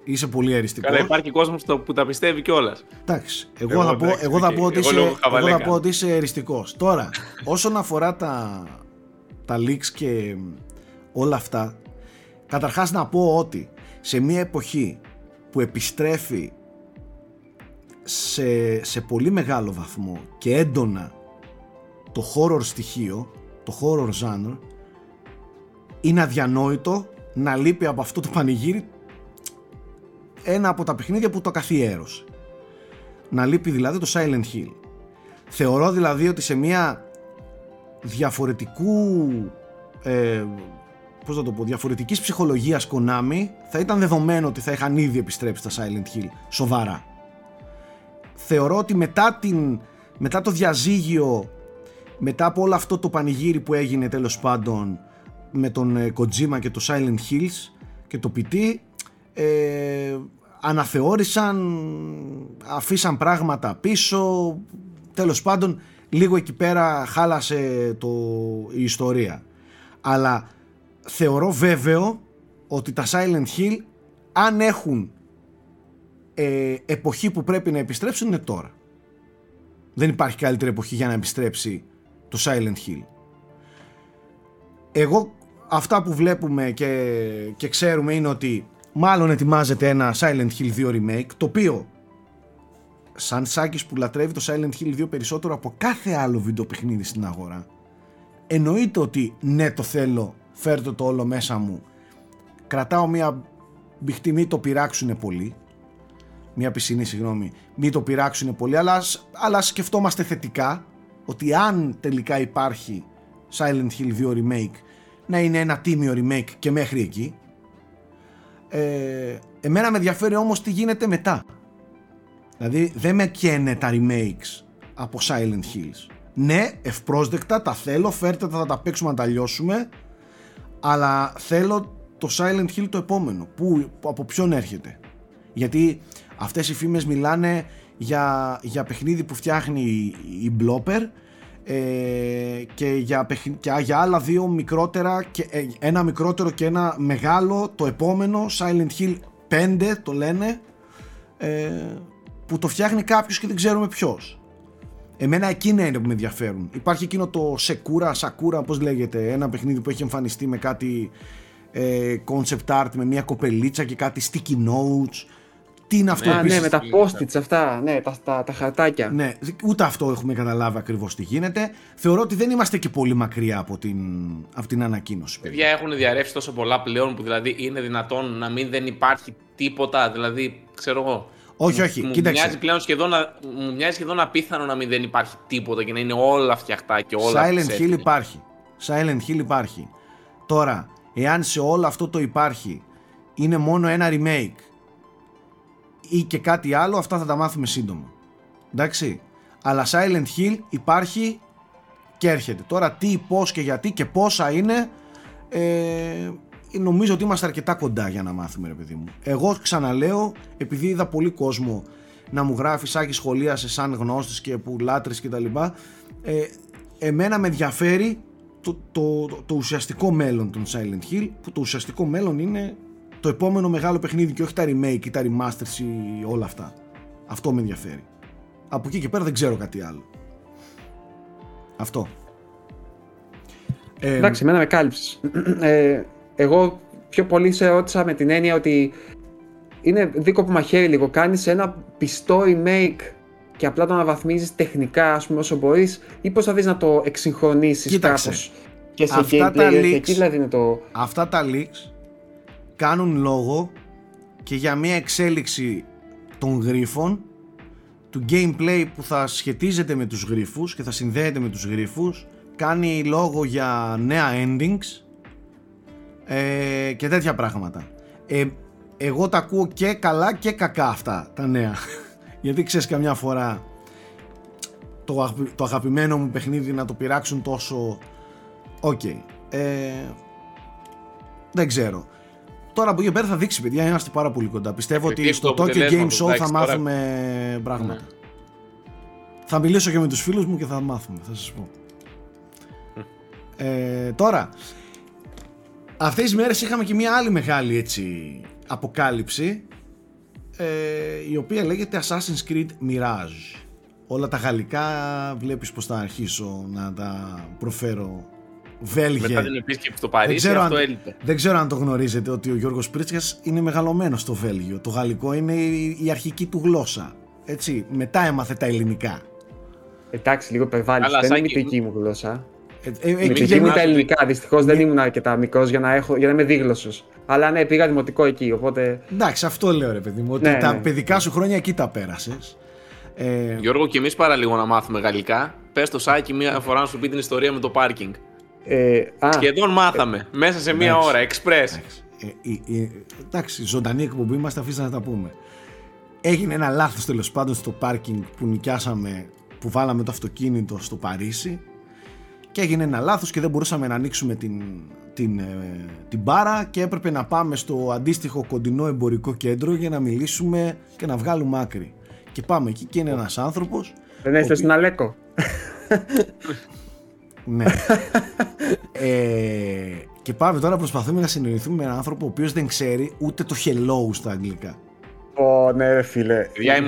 Είσαι πολύ εριστικός. Καλά, υπάρχει κόσμος που τα πιστεύει κιόλας. Εντάξει, εγώ θα, πω, εγώ, θα πω ότι είσαι, εγώ θα πω ότι είσαι εριστικός. Τώρα, όσον αφορά τα, τα leaks και όλα αυτά, καταρχάς να πω ότι σε μια εποχή που επιστρέφει σε, σε πολύ μεγάλο βαθμό και έντονα το horror στοιχείο, το horror genre, είναι αδιανόητο να λείπει από αυτό το πανηγύρι ένα από τα παιχνίδια που το καθιέρωσε. Να λείπει δηλαδή το Silent Hill. Θεωρώ δηλαδή ότι σε μια διαφορετικού... Ε, πώς να το πω, διαφορετικής ψυχολογίας Konami, θα ήταν δεδομένο ότι θα είχαν ήδη επιστρέψει στα Silent Hill σοβαρά. Θεωρώ ότι μετά, την, μετά το διαζύγιο, μετά από όλο αυτό το πανηγύρι που έγινε τέλος πάντων με τον ε, Kojima και το Silent Hills και το πι τι, ε, αναθεώρησαν, αφήσαν πράγματα πίσω, τέλος πάντων λίγο εκεί πέρα χάλασε το, η ιστορία. Αλλά θεωρώ βέβαιο ότι τα Silent Hill, αν έχουν ε, εποχή που πρέπει να επιστρέψουν, είναι τώρα. Δεν υπάρχει καλύτερη εποχή για να επιστρέψει το Silent Hill. Εγώ αυτά που βλέπουμε και, και ξέρουμε είναι ότι μάλλον ετοιμάζεται ένα Silent Hill δύο remake, το οποίο, σαν Σάκης που λατρεύει το Silent Hill δύο περισσότερο από κάθε άλλο βίντεο παιχνίδι στην αγορά, εννοείται ότι ναι, το θέλω, φέρτω το όλο μέσα μου. Κρατάω μια μπιχτή, μη το πειράξουνε πολύ. Μια πισινή, συγγνώμη, μη το πειράξουνε πολύ, αλλά, αλλά σκεφτόμαστε θετικά ότι αν τελικά υπάρχει Silent Hill δύο remake, να είναι ένα τίμιο remake και μέχρι εκεί. Ε, εμένα με ενδιαφέρει όμως τι γίνεται μετά. Δηλαδή δεν με καίνε τα remakes από Silent Hills. Ναι, ευπρόσδεκτα, τα θέλω, φέρτε τα, θα τα παίξουμε να τα λιώσουμε. Αλλά θέλω το Silent Hill το επόμενο. Που, από ποιον έρχεται? Γιατί αυτές οι φήμες μιλάνε για, για παιχνίδι που φτιάχνει η Blooper ε, και για, και για άλλα δύο μικρότερα, και, ε, ένα μικρότερο και ένα μεγάλο, το επόμενο Silent Hill πέντε το λένε, ε, που το φτιάχνει κάποιος και δεν ξέρουμε ποιος. Εμένα εκείνα είναι που με ενδιαφέρουν. Υπάρχει εκείνο το Sekura, Sakura, πώς λέγεται, ένα παιχνίδι που έχει εμφανιστεί με κάτι ε, concept art, με μια κοπελίτσα και κάτι sticky notes. Τι είναι αυτό? Α, ναι, με τα post-its αυτά, ναι, τα, τα, τα χαρτάκια. Ναι, ούτε αυτό έχουμε καταλάβει ακριβώς τι γίνεται. Θεωρώ ότι δεν είμαστε και πολύ μακριά από την, από την ανακοίνωση. Παιδιά, έχουν διαρρεύσει τόσο πολλά πλέον που δηλαδή είναι δυνατόν να μην δεν υπάρχει τίποτα, δηλαδή ξέρω εγώ. Όχι, όχι, μου, κοίταξε. Μοιάζει πλέον σχεδόν, μου μοιάζει σχεδόν απίθανο να μην δεν υπάρχει τίποτα και να είναι όλα φτιαχτά και όλα Silent Hill υπάρχει. Silent Hill υπάρχει. Τώρα, εάν σε όλο αυτό το υπάρχει είναι μόνο ένα remake ή και κάτι άλλο, αυτά θα τα μάθουμε σύντομα. Εντάξει. Αλλά Silent Hill υπάρχει και έρχεται. Τώρα τι, πώς και γιατί και πόσα είναι, ε, νομίζω ότι είμαστε αρκετά κοντά για να μάθουμε, ρε παιδί μου. Εγώ ξαναλέω, επειδή είδα πολύ κόσμο να μου γράφει, Σάκη σχολίασε σαν γνώστης και που λάτρης κτλ. Ε, εμένα με ενδιαφέρει το, το, το, το ουσιαστικό μέλλον των Silent Hill, που το ουσιαστικό μέλλον είναι το επόμενο μεγάλο παιχνίδι και όχι τα remake ή τα remasters ή όλα αυτά. Αυτό με ενδιαφέρει. Από εκεί και πέρα δεν ξέρω κάτι άλλο. Αυτό. Ε, Εντάξει, εμένα με κάλυψες. Ε, εγώ πιο πολύ σε ρώτησα με την έννοια ότι είναι δίκοπο μαχαίρι λίγο. Κάνεις ένα πιστό remake και απλά το αναβαθμίζεις τεχνικά, ας πούμε, όσο μπορείς, ή πώς θα δεις να το εξυγχρονίσεις? Κοίταξε, κάπως και σε gameplay, εκεί δηλαδή είναι το... Αυτά τα leaks κάνουν λόγο και για μια εξέλιξη των γρίφων, του gameplay που θα σχετίζεται με τους γρίφους και θα συνδέεται με τους γρίφους, κάνει λόγο για νέα endings ε, και τέτοια πράγματα. Ε, εγώ τα ακούω και καλά και κακά αυτά τα νέα, γιατί ξέρεις καμιά φορά το, το αγαπημένο μου παιχνίδι να το πειράξουν τόσο. Οκ. Okay. Ε, δεν ξέρω. Τώρα από εκεί πέρα θα δείξει, παιδιά, είμαστε πάρα πολύ κοντά. Πιστεύω και ότι στο Tokyo Game Show θα μάθουμε τώρα πράγματα. Mm. Θα μιλήσω και με τους φίλους μου και θα μάθουμε, θα σας πω. Mm. Ε, τώρα, αυτές τις μέρες είχαμε και μια άλλη μεγάλη έτσι αποκάλυψη, ε, η οποία λέγεται Assassin's Creed Mirage. Όλα τα γαλλικά βλέπεις πως θα αρχίσω να τα προφέρω. Βέλγε. Μετά την επίσκεψη στο Παρίσι, δεν αυτό αν, έλειπε. Δεν ξέρω αν το γνωρίζετε ότι ο Γιώργος Πρίτσιας είναι μεγαλωμένος στο Βέλγιο. Το γαλλικό είναι η, η αρχική του γλώσσα. Έτσι, μετά έμαθε τα ελληνικά. Εντάξει, λίγο υπερβάλλεις. Δεν είναι η δική μου γλώσσα. Ε, ε, ε, η δική μου τα ελληνικά. Δυστυχώς δεν ήμουν αρκετά μικρός για να, έχω, για να είμαι δίγλωσσος. Αλλά ναι, πήγα δημοτικό εκεί. Οπότε... Εντάξει, αυτό λέω ρε παιδί μου. Ότι ναι, τα ναι. παιδικά σου χρόνια εκεί τα πέρασες. Ε... Γιώργο, και εμείς παρά λίγο να μάθουμε γαλλικά. Πες το Σάκη μία φορά να σου πει την ιστορία με το πάρκινγκ. Ε, α, Σχεδόν μάθαμε ε, μέσα σε μία ώρα, εξπρές. Εντάξει, ζωντανή εκπομπή μας, τα αφήστε να τα πούμε. Έγινε ένα λάθος τέλος πάντων στο πάρκινγκ που νοικιάσαμε, που βάλαμε το αυτοκίνητο στο Παρίσι. Και έγινε ένα λάθος και δεν μπορούσαμε να ανοίξουμε την, την, ε, την μπάρα και έπρεπε να πάμε στο αντίστοιχο κοντινό εμπορικό κέντρο για να μιλήσουμε και να βγάλουμε άκρη. Και πάμε εκεί και είναι ένας άνθρωπος. Δεν είστε στην Αλέκο. Ναι. ε, και πάμε τώρα, προσπαθούμε να συνεννοηθούμε με έναν άνθρωπο ο οποίος δεν ξέρει ούτε το hello στα αγγλικά. Ω, ναι, ρε φίλε. Η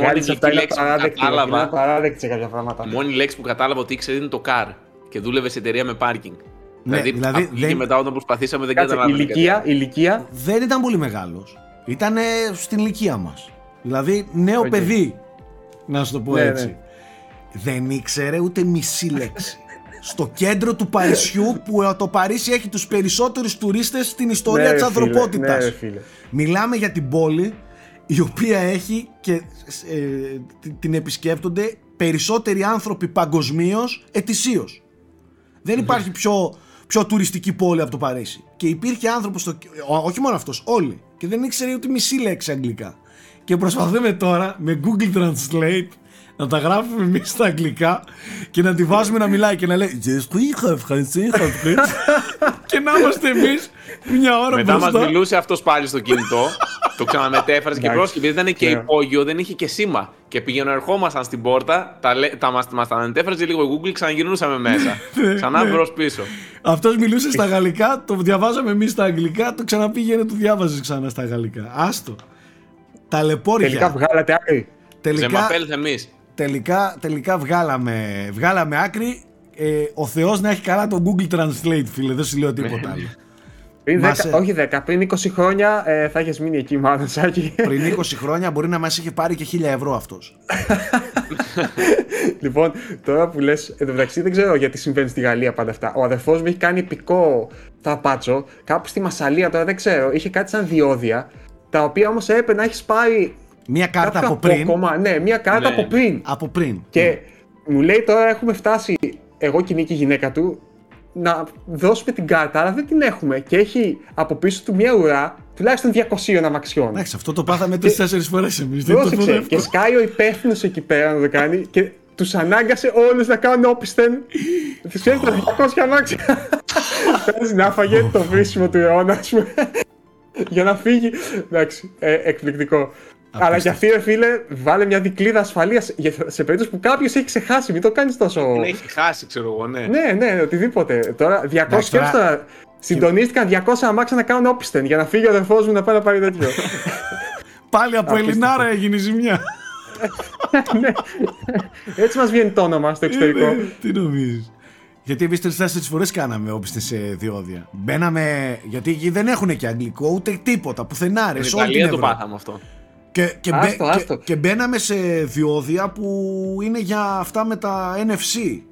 μόνη λέξη που κατάλαβα ότι ήξερε είναι το car και δούλευε σε εταιρεία με πάρκινγκ. Ναι, δηλαδή, δηλαδή δεν... και μετά όταν προσπαθήσαμε δεν καταλάβαμε. Ηλικία, ηλικία. Δεν ήταν πολύ μεγάλος. Ήταν στην ηλικία μας. Δηλαδή, νέο okay. παιδί, να σου το πω ναι, έτσι. Ναι. Δεν ήξερε ούτε μισή λέξη. Στο κέντρο του Παρισιού που το Παρίσι έχει τους περισσότερους τουρίστες στην ιστορία ναι, της φίλε, ανθρωπότητας. Ναι, φίλε. Μιλάμε για την πόλη η οποία έχει και ε, την επισκέπτονται περισσότεροι άνθρωποι παγκοσμίως ετησίως. Δεν υπάρχει mm-hmm. πιο, πιο τουριστική πόλη από το Παρίσι. Και υπήρχε άνθρωπος, στο, όχι μόνο αυτός, όλοι. Και δεν ήξερε ούτε μισή λέξη αγγλικά. Και προσπαθούμε τώρα με Google Translate να τα γράφουμε εμείς στα αγγλικά και να τη βάζουμε να μιλάει και να λέει και να είμαστε εμείς μια ώρα μετά μπροστά. Μετά μας μιλούσε αυτός πάλι στο κινητό, το ξαναμετέφερε και πρόσχευε, ήταν και υπόγειο, δεν είχε και σήμα και πηγαίνω ερχόμασταν στην πόρτα, τα, τα, μας, μας τα ανετέφερε λίγο η Google, ξαναγυρνούσαμε μέσα, ξανά μπρος πίσω. Αυτός μιλούσε στα γαλλικά, το διαβάζαμε εμείς στα αγγλικά, το ξαναπήγαινε, το διάβαζες ξανά στα γαλλικά. Άστο, ταλαιπώρια. Τελικά βγάλατε άκρη. Τελικά, τελικά, τελικά βγάλαμε, βγάλαμε άκρη. Ε, ο Θεός να έχει καλά το Google Translate, φίλε, δεν σου λέω τίποτα άλλο. Πριν μας, δέκα, ε... όχι δέκα, πριν είκοσι χρόνια ε, θα έχεις μείνει εκεί μάλλον, Σάκη. Πριν είκοσι χρόνια μπορεί να μας είχε πάρει και χίλια ευρώ αυτός. Λοιπόν, τώρα που λες, εν τω μεταξύ δεν ξέρω γιατί συμβαίνει στη Γαλλία πάντα αυτά. Ο αδερφός μου έχει κάνει επικό ταπάτσο κάπου στη Μασσαλία, τώρα δεν ξέρω. Είχε κάτι σαν διόδια, τα οποία όμως έπρεπε να έχεις πάρει. Μία κάρτα από, από πριν. Κόμμα, ναι, μία κάρτα ναι. από πριν. Από πριν. Και ναι. μου λέει τώρα έχουμε φτάσει, εγώ και η Νίκη, η γυναίκα του, να δώσουμε την κάρτα, αλλά δεν την έχουμε. Και έχει από πίσω του μία ουρά τουλάχιστον διακοσίων αμαξιών. Εντάξει, αυτό το πάθαμε τρεις-τέσσερις φορές εμείς. Πρόσεξε. Και σκάει ο υπεύθυνος εκεί πέρα να το κάνει και τους ανάγκασε όλους να κάνουν όπισθεν. Τους φέρνει τα διακόσια αμάξια. Πέρασε να φάγε το βρίσιμο του αιώνα, α πούμε, για να φύγει. Εντάξει, εκπληκτικό. Απίστευτε. Αλλά και αυτή, ρε φίλε, βάλε μια δικλίδα ασφαλείας σε περίπτωση που κάποιος έχει ξεχάσει. Μην το κάνεις τόσο. Ναι, έχει χάσει, ξέρω εγώ, ναι. Ναι, ναι, οτιδήποτε. Τώρα διακόσια τώρα... συντονίστηκαν διακόσια αμάξια να κάνουν όπισθεν για να φύγει ο αδερφός μου να πάει να πάρει τέτοιο. Πάλι από Ελληνάρα έγινε η ζημιά. Ναι. Έτσι μας βγαίνει το όνομα στο εξωτερικό. Τι νομίζεις. Γιατί εμείς τρεις τέσσερις φορές κάναμε όπιστες σε διόδια. Μπαίναμε. Γιατί εκεί δεν έχουν και αγγλικό ούτε τίποτα. Πουθενά, ρε. Στην Ιταλία το πάθαμε αυτό. Και, και, άστο, μπε, άστο. Και, και μπαίναμε σε διόδια που είναι για αυτά με τα εν εφ σι.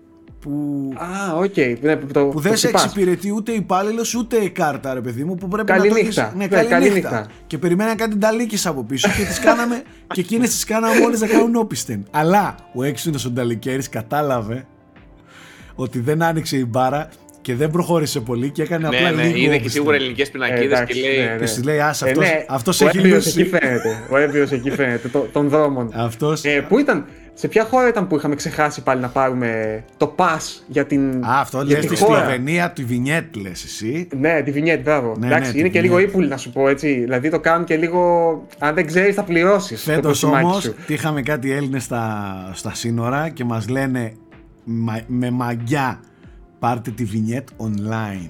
που, ah, okay. ναι, που, το, που δεν σε εξυπηρετεί ούτε υπάλληλος ούτε η κάρτα, ρε παιδί μου, που πρέπει καλή να το νύχτα. Ναι, καλή, καλή νύχτα. νύχτα. Και περιμέναν κάτι νταλίκες από πίσω και τις κάναμε και εκείνες τις κάναμε όλες να κάνουν όπισθεν. Αλλά ο έξινος ο νταλικέρης κατάλαβε ότι δεν άνοιξε η μπάρα και δεν προχώρησε πολύ και έκανε ναι, απλά ναι, λίγο. Ναι, είδε και σίγουρα ελληνικές πινακίδες και λέει. Ναι, ναι. Και λέει, άσε, αυτός, ε, ναι, αυτός έχει λύσει. Ο έμπειρος εκεί φαίνεται, των δρόμων. Αυτός. Ε, που ήταν, σε ποια χώρα ήταν που είχαμε ξεχάσει πάλι να πάρουμε το pass για την. Α, αυτό λέει στη Σλοβενία, τη Βινιέτ, λες εσύ. Ναι, τη Βινιέτ, μπράβο. Ναι, εντάξει, ναι, είναι και λίγο ύπουλη να σου πω έτσι. Δηλαδή το κάνουν και λίγο. Αν δεν ξέρεις, θα πληρώσεις. Φέτος όμως, είχαμε κάτι Έλληνες στα σύνορα και μας λένε με μαγιά. Πάρτε τη Vignette online.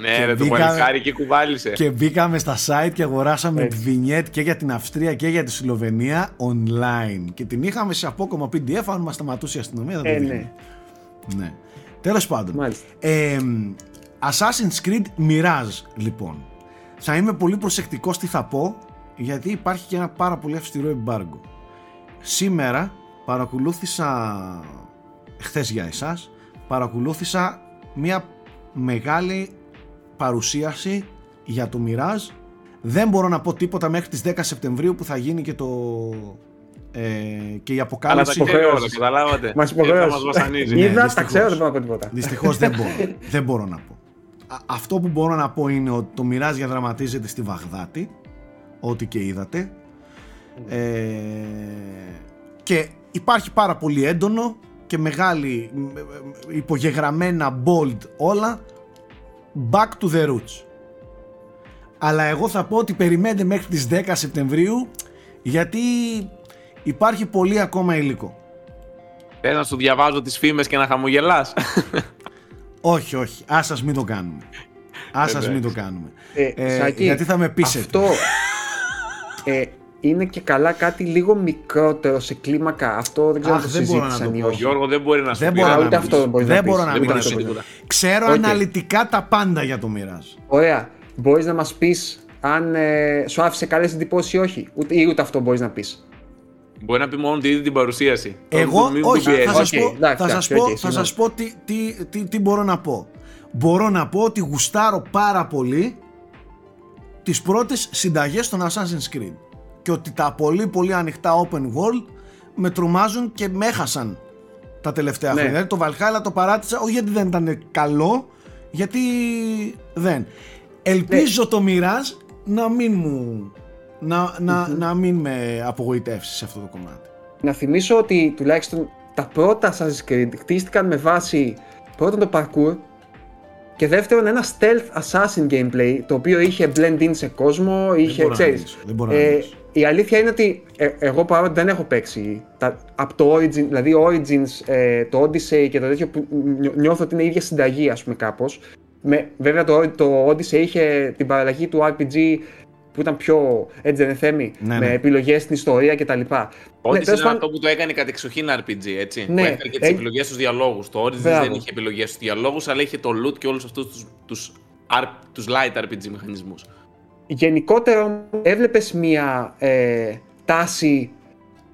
Ναι, και ρε, μπήκαμε, το παλικάρι και κουβάλισε. Και μπήκαμε στα site και αγοράσαμε έτσι τη Vignette και για την Αυστρία και για τη Σλοβενία online. Και την είχαμε σε απόκομμα πι ντι εφ. Αν μας σταματούσε η αστυνομία, θα το ε, δείχνει. Ναι. ναι. Τέλος πάντων. Ε, Assassin's Creed Mirage, λοιπόν. Θα είμαι πολύ προσεκτικός τι θα πω, γιατί υπάρχει και ένα πάρα πολύ αυστηρό εμπάργκο. Σήμερα παρακολούθησα, χθες για εσάς, παρακολούθησα μια μεγάλη παρουσίαση για το Mirage. Δεν μπορώ να πω τίποτα μέχρι τις δέκα Σεπτεμβρίου που θα γίνει και το ε, και η αποκάλυψη. Αλλά τα υποχρεώσα, καταλάβατε. Μας υποχρεώσα. Είδα, τα ξέρω, δεν μπορώ να πω τίποτα. Δυστυχώς δεν μπορώ. δεν μπορώ να πω. Α, αυτό που μπορώ να πω είναι ότι το Mirage διαδραματίζεται στη Βαγδάτη, ό,τι και είδατε. Ε, και υπάρχει πάρα πολύ έντονο και μεγάλη, υπογεγραμμένα, bold όλα, back to the roots. Αλλά εγώ θα πω ότι περιμένετε μέχρι τις δέκα Σεπτεμβρίου, γιατί υπάρχει πολύ ακόμα υλικό. Θέλω να σου διαβάζω τις φήμες και να χαμογελάς. όχι, όχι, ας σας μην το κάνουμε. Ας σας μην το κάνουμε. Ε, ε, Σάκη, γιατί θα με πείσετε. Αυτό... ε, είναι και καλά κάτι λίγο μικρότερο σε κλίμακα. Αυτό δεν ξέρω. Αχ, αν το συζήτησαν ή όχι. Γιώργο δεν μπορεί να σου πει. Ούτε αυτό δεν μπορεί να πει. Δεν μπορώ να σου πει. Ξέρω okay. αναλυτικά τα πάντα για το Mirage. Ωραία. Μπορείς να μας πεις αν ε, σου άφησε καλές εντυπώσεις ή όχι. Ούτε, ή ούτε αυτό μπορείς να πεις. Μπορεί να πει μόνο ότι είδε την παρουσίαση. Εγώ όχι. Θα σας πω, θα σας πω, θα σας πω τι, τι, τι, τι μπορώ να πω. Μπορώ να πω ότι γουστάρω πάρα πολύ τις πρώτες συνταγές των Assassin's Creed. Και ότι τα πολύ πολύ ανοιχτά open world με τρομάζουν και με έχασαν τα τελευταία ναι. χρόνια. Το Valhalla το παράτησα, όχι γιατί δεν ήταν καλό, γιατί δεν. Ελπίζω ναι. το Mirage να μην μου, να, να, mm-hmm. να μην με απογοητεύσει σε αυτό το κομμάτι. Να θυμίσω ότι τουλάχιστον τα πρώτα Assassin's Creed χτίστηκαν με βάση πρώτον το parkour και δεύτερον ένα stealth assassin gameplay, το οποίο είχε blend in σε κόσμο, είχε, ξέρεις. Η αλήθεια είναι ότι ε, εγώ παρότι δεν έχω παίξει τα, από το Origins, δηλαδή Origins, ε, το Odyssey και το τέτοιο που νιώθω ότι είναι η ίδια συνταγή, ας πούμε, κάπως. Με, βέβαια το, το Odyssey είχε την παραλλαγή του αρ πι τζι που ήταν πιο έτσι δεν θέμη, ναι, με ναι. επιλογές στην ιστορία κτλ. Το Odyssey ναι, είναι παν... αυτό που το έκανε κατεξοχήν αρ πι τζι, έτσι. Ναι. Που έκανε και τις ε... επιλογές στους διαλόγους. Το Origins Μπράβο. δεν είχε επιλογές στους διαλόγους, αλλά είχε το loot και όλους αυτούς τους, τους, αρ, τους light αρ πι τζι μηχανισμούς. Γενικότερα έβλεπες μία ε, τάση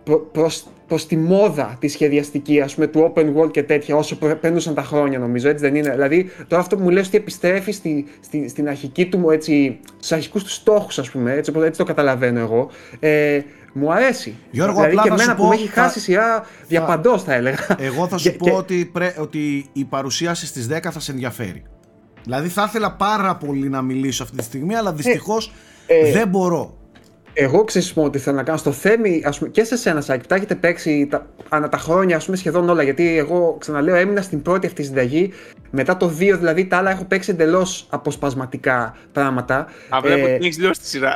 προ, προς, προς τη μόδα τη σχεδιαστική, ας πούμε, του open world και τέτοια, όσο περνούσαν τα χρόνια, νομίζω, έτσι δεν είναι. Δηλαδή τώρα αυτό που μου λες ότι επιστρέφει στη, στη, στην αρχική του, έτσι, στους αρχικούς του στόχους, ας πούμε, έτσι, έτσι το καταλαβαίνω εγώ, ε, μου αρέσει. Γιώργο, δηλαδή και εμένα που με έχει χάσει θα... σειρά διαπαντός θα έλεγα. Εγώ θα σου πω και... ότι, πρέ... ότι η παρουσίαση στις δέκα θα σε ενδιαφέρει. Δηλαδή θα ήθελα πάρα πολύ να μιλήσω αυτή τη στιγμή, αλλά δυστυχώς ε, ε, δεν μπορώ. Εγώ ξεσπώ ότι θέλω να κάνω στο Θέμη, ας πούμε, και σε σένα, Σάκη, που τα έχετε παίξει τα, ανά τα χρόνια, ας πούμε, σχεδόν όλα. Γιατί εγώ ξαναλέω έμεινα στην πρώτη αυτή συνταγή, μετά το δύο, δηλαδή τα άλλα έχω παίξει εντελώς αποσπασματικά πράγματα. Α, βλέπω ότι έχεις τελειώσει τη σειρά.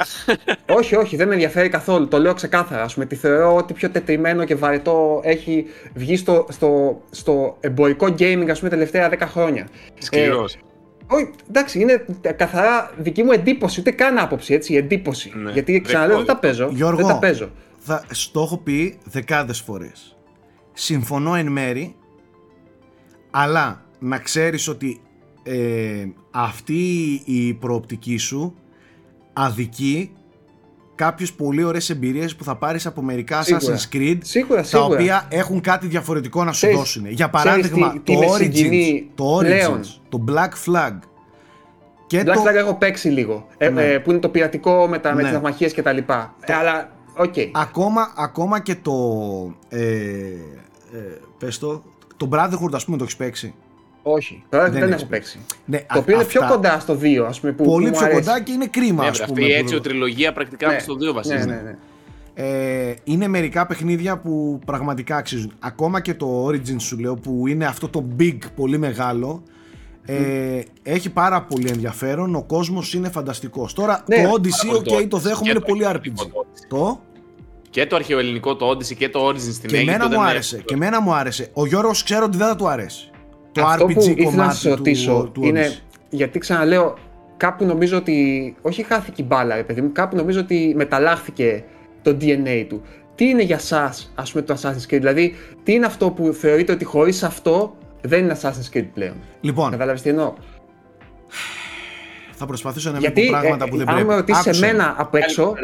Όχι, όχι, δεν με ενδιαφέρει καθόλου. Το λέω ξεκάθαρα. Ας πούμε, τη θεωρώ ότι πιο τετριμένο και βαρετό έχει βγει στο, στο, στο εμπορικό gaming, ας πούμε, τελευταία δέκα χρόνια. Σκληρός. Ε, Όχι, εντάξει, είναι καθαρά δική μου εντύπωση, ούτε καν άποψη, έτσι, εντύπωση. Ναι, γιατί ξαναλέω δεν τα παίζω. Γιώργο, δεν τα παίζω. Θα, στο έχω πει δεκάδες φορές. Συμφωνώ εν μέρη, αλλά να ξέρεις ότι ε, αυτή η προοπτική σου αδικεί κάποιες πολύ ωραίες εμπειρίες που θα πάρεις από μερικά σίγουρα. Assassin's Creed σίγουρα, σίγουρα. Τα οποία έχουν κάτι διαφορετικό να σου Θες, δώσουν. Για παράδειγμα, τι, το, τι Origins, το Origins, το Black Flag. Και Black το... Flag έχω παίξει λίγο. Ναι. Ε, που είναι το πειρατικό με, τα, ναι. με τις ναυμαχίες και τα λοιπά. Το... Αλλά, okay. ακόμα, ακόμα και το. Ε, ε, πες το. Το Brotherhood, ας πούμε, το έχεις παίξει. Όχι, τώρα δεν, δεν έχω παίξει. Ναι, το α, οποίο αυτά... είναι πιο κοντά στο δύο, ας πούμε. Που, πολύ που πιο κοντά και είναι κρίμα. Ναι, ας πούμε, αυτή η έτσι ο τριλογία πρακτικά ναι, στο δύο βασίζεται. Ναι, ναι, ναι. Ε, είναι μερικά παιχνίδια που πραγματικά αξίζουν. Ακόμα και το Origins σου λέω, που είναι αυτό το big, πολύ μεγάλο. Ε, mm. Έχει πάρα πολύ ενδιαφέρον. Ο κόσμος είναι φανταστικός. Τώρα ναι, το Odyssey, okay, το, το δέχομαι, είναι το πολύ αρπιτζι. Το... Και το αρχαιοελληνικό το Odyssey και το Origins στην Αίγυπτο. Και εμένα μου άρεσε. Ο Γιώργος ξέρω ότι δεν θα του αρέσει. Το αυτό αρ πι τζι που ήθελα να σας ρωτήσω του, του είναι, γιατί ξαναλέω, κάπου νομίζω ότι, όχι χάθηκε η μπάλα ρε παιδί μου, κάπου νομίζω ότι μεταλλάχθηκε το ντι εν έι του. Τι είναι για σας, ας πούμε, το Assassin's Creed, δηλαδή τι είναι αυτό που θεωρείτε ότι χωρίς αυτό δεν είναι Assassin's Creed πλέον. Λοιπόν, καταλαβαίνεις τι εννοώ. Θα προσπαθήσω να μην πω πράγματα ε, που δεν πρέπει. Γιατί αν με ρωτήσεις εμένα απ' έξω,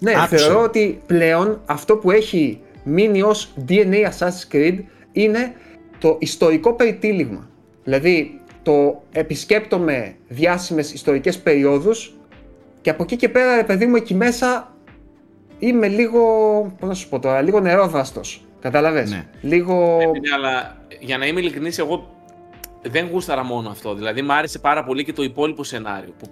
ναι, Άκουσε. θεωρώ ότι πλέον αυτό που έχει μείνει ως ντι εν έι Assassin's Creed είναι το ιστορικό περιτύλιγμα, δηλαδή το επισκέπτομαι διάσημες ιστορικές περιόδους και από εκεί και πέρα ρε παιδί μου εκεί μέσα είμαι λίγο, πώς να σου πω τώρα, λίγο νερόδραστος, καταλαβες, ναι. λίγο... Ναι, αλλά για να είμαι ειλικρινής εγώ δεν γούσταρα μόνο αυτό, δηλαδή μου άρεσε πάρα πολύ και το υπόλοιπο σενάριο που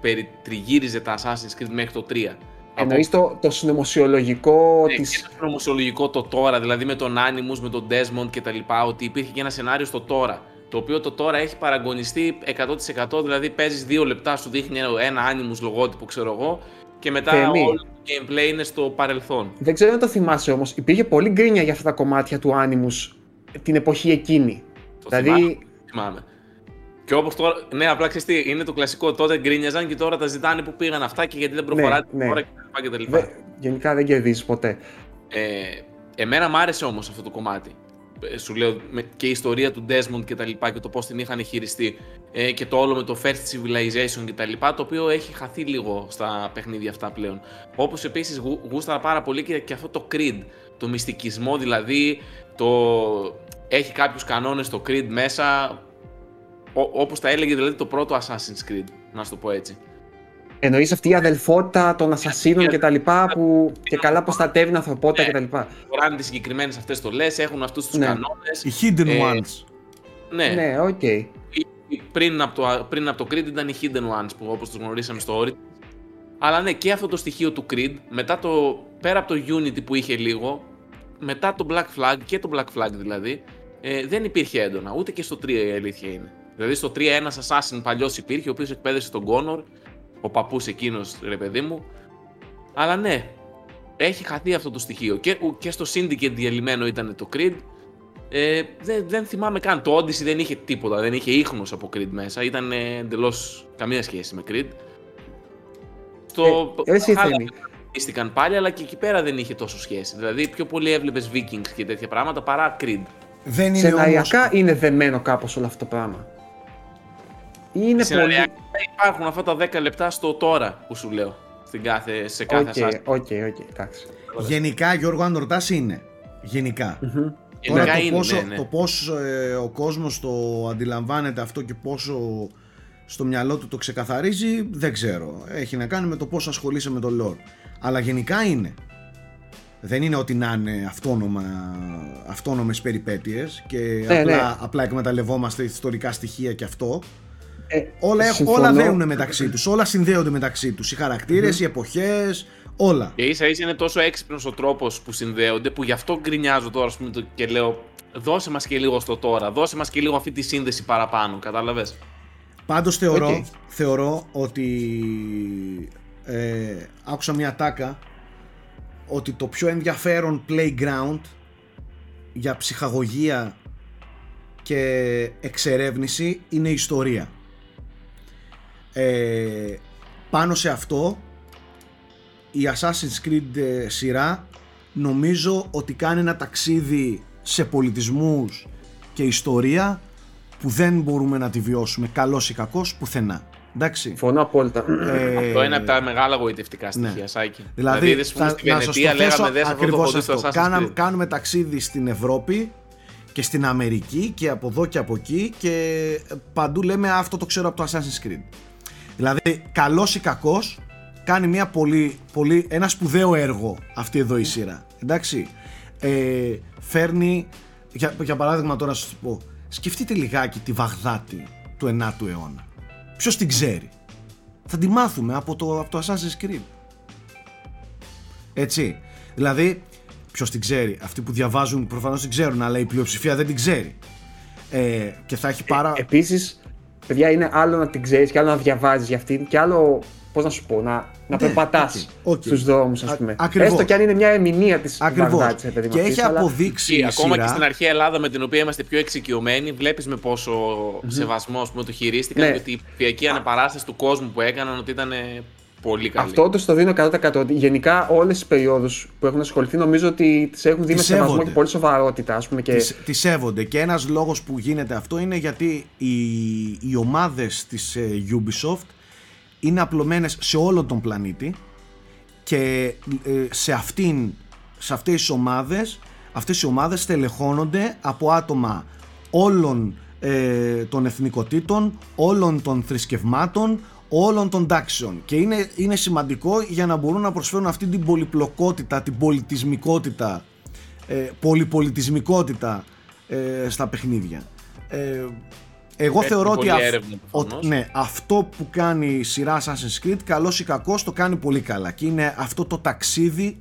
περιτριγύριζε τα Assassin's Creed μέχρι το τρία. Εννοείς το, το συνωμοσιολογικό ναι, της... Και το συνωμοσιολογικό το τώρα, δηλαδή με τον Animus, με τον Desmond και τα λοιπά, ότι υπήρχε και ένα σενάριο στο τώρα, το οποίο το τώρα έχει παραγωνιστεί εκατό τοις εκατό, δηλαδή παίζεις δύο λεπτά, σου δείχνει ένα Animus λογότυπο, ξέρω εγώ, και μετά Φελή. όλο το gameplay είναι στο παρελθόν. Δεν ξέρω αν το θυμάσαι όμως, υπήρχε πολύ γκρίνια για αυτά τα κομμάτια του Animus την εποχή εκείνη. Το δηλαδή... θυμάμαι, θυμάμαι. Και όπως τώρα, ναι, απλά ξέρεις τι, είναι το κλασικό. Τότε γκρίνιαζαν και τώρα τα ζητάνε που πήγαν αυτά και γιατί δεν προχωράτε ναι, ναι. τώρα και τα λοιπά. Δε, γενικά δεν κερδίζεις ποτέ. Ε, εμένα μ' άρεσε όμως αυτό το κομμάτι. Σου λέω και η ιστορία του Desmond και τα λοιπά και το πώς την είχαν χειριστεί. Ε, και το όλο με το First Civilization και τα λοιπά, το οποίο έχει χαθεί λίγο στα παιχνίδια αυτά πλέον. Όπως επίσης γου, γούσταρα πάρα πολύ και, και αυτό το Creed, το μυστικισμό δηλαδή, το... έχει κάποιους κανόνες το Creed μέσα. Ό, όπως τα έλεγε δηλαδή το πρώτο Assassin's Creed, να σου το πω έτσι. Εννοείς αυτή η αδελφότητα των ασασίνων και τα λοιπά που και καλά προστατεύει την ανθρωπότητα ναι, και τα λοιπά. Φοράνε τις συγκεκριμένες αυτές στολές, έχουν αυτούς τους ναι. κανόνες. Οι hidden ε, ones. Ναι, ναι, οκ. Okay. Πριν, πριν από το Creed ήταν οι hidden ones που όπως τους γνωρίσαμε στο Origins. Αλλά ναι, και αυτό το στοιχείο του Creed, μετά το, πέρα από το Unity που είχε λίγο, μετά το Black Flag και το Black Flag δηλαδή, ε, δεν υπήρχε έντονα, ούτε και στο τρία η αλήθεια είναι. Δηλαδή στο τρία ένας assassin παλιός υπήρχε, ο οποίος εκπαίδευσε τον Connor, ο παππούς εκείνος ρε παιδί μου. Αλλά ναι, έχει χαθεί αυτό το στοιχείο και, και στο Syndicate διαλυμένο ήταν το Creed. Ε, δεν, δεν θυμάμαι καν, το Odyssey δεν είχε τίποτα, δεν είχε ίχνος από Creed μέσα, ήταν εντελώς καμία σχέση με Creed. Το Valhalla πάλι, αλλά και εκεί πέρα δεν είχε τόσο σχέση, δηλαδή πιο πολύ έβλεπες Vikings και τέτοια πράγματα παρά Creed. Δεν είναι σεναριακά όμως... είναι δεμένο κάπως όλο αυτό το πράγμα. Είναι πολύ... Υπάρχουν αυτά τα δέκα λεπτά στο τώρα που σου λέω, στην κάθε, σε κάθε okay, ασάστη. Οκ, οκ, εντάξει. Γενικά, Γιώργο, αν ρωτάς είναι. Γενικά. Mm-hmm. Τώρα γενικά το, είναι, πόσο, ναι, ναι. το πόσο ε, ο κόσμος το αντιλαμβάνεται αυτό και πόσο στο μυαλό του το ξεκαθαρίζει, δεν ξέρω. Έχει να κάνει με το πόσο ασχολείσαι με το lore. Αλλά γενικά είναι. Δεν είναι ότι να είναι αυτόνομα, αυτόνομες περιπέτειες και ναι, απλά, ναι. απλά εκμεταλλευόμαστε ιστορικά στοιχεία και αυτό. Ε, όλα όλα δέουν μεταξύ τους, όλα συνδέονται μεταξύ τους, οι χαρακτήρες, mm-hmm. οι εποχές, όλα. Και ίσα ίσα είναι τόσο έξυπνος ο τρόπος που συνδέονται που γι' αυτό γκρινιάζω τώρα ας πούμε, και λέω δώσε μας και λίγο στο τώρα, δώσε μας και λίγο αυτή τη σύνδεση παραπάνω, κατάλαβες. Πάντως θεωρώ, okay. θεωρώ ότι ε, άκουσα μια τάκα ότι το πιο ενδιαφέρον playground για ψυχαγωγία και εξερεύνηση είναι η ιστορία. Ε, πάνω σε αυτό η Assassin's Creed ε, σειρά νομίζω ότι κάνει ένα ταξίδι σε πολιτισμούς και ιστορία που δεν μπορούμε να τη βιώσουμε καλός ή κακός πουθενά. Εντάξει. Φωνώ απόλυτα. Ε... Αυτό είναι από τα μεγάλα γοητευτικά στοιχεία, ναι. Σάκη. Δηλαδή, δηλαδή θα, στη Βενετία λέγαμε δες αυτό το πόδι στο Assassin's Creed. Κάνουμε ταξίδι στην Ευρώπη και στην Αμερική και από εδώ και από εκεί και παντού λέμε αυτό το ξέρω από το Assassin's Creed. Δηλαδή, καλός ή κακός, κάνει μια πολύ, πολύ, ένα σπουδαίο έργο αυτή εδώ η σειρά. Εντάξει. Ε, φέρνει, για, για παράδειγμα τώρα σας πω, σκεφτείτε λιγάκι τη Βαγδάτη του ενάτου αιώνα. Ποιος την ξέρει? Θα τη μάθουμε από το, από το Assassin's Creed. Έτσι. Δηλαδή, ποιος την ξέρει? Αυτοί που διαβάζουν προφανώς την ξέρουν, αλλά η πλειοψηφία δεν την ξέρει. Ε, και θα έχει πάρα... Ε, επίσης, παιδιά, είναι άλλο να την ξέρεις και άλλο να διαβάζεις για αυτήν και άλλο... Πώς να σου πω, να, να περπατάς okay, okay. στους δρόμους, ας πούμε. Ακριβώς. Έστω και αν είναι μια ερμηνεία της Βαγδάτης. Και αυτής, έχει αλλά... αποδείξει. Και, ακόμα και στην αρχαία Ελλάδα, με την οποία είμαστε πιο εξοικειωμένοι, βλέπεις με πόσο mm-hmm. σεβασμό ας πούμε, το χειρίστηκαν. Ναι. Και ότι η ψηφιακή αναπαράσταση του κόσμου που έκαναν ότι ήταν πολύ καλή. Αυτό όντως το δίνω εκατό τοις εκατό. Γενικά, όλες τις περιόδους που έχουν ασχοληθεί, νομίζω ότι τις έχουν δει με σεβασμό και πολύ σοβαρότητα. Ας πούμε, και... τις, τις σέβονται. Και ένας λόγος που γίνεται αυτό είναι γιατί οι, οι ομάδες της uh, Ubisoft. Είναι απλωμένες σε όλο τον πλανήτη και σε, αυτήν, σε αυτές τις ομάδες, αυτές οι ομάδες στελεχώνονται από άτομα όλων ε, των εθνικοτήτων, όλων των θρησκευμάτων, όλων των τάξεων και είναι, είναι σημαντικό για να μπορούν να προσφέρουν αυτή την πολυπλοκότητα, την πολιτισμικότητα, ε, πολυπολιτισμικότητα ε, στα παιχνίδια. Ε, Εγώ θεωρώ ότι αυ... ο... ναι, αυτό που κάνει η σειρά Assassin's Creed, καλός ή κακός, το κάνει πολύ καλά. Και είναι αυτό το ταξίδι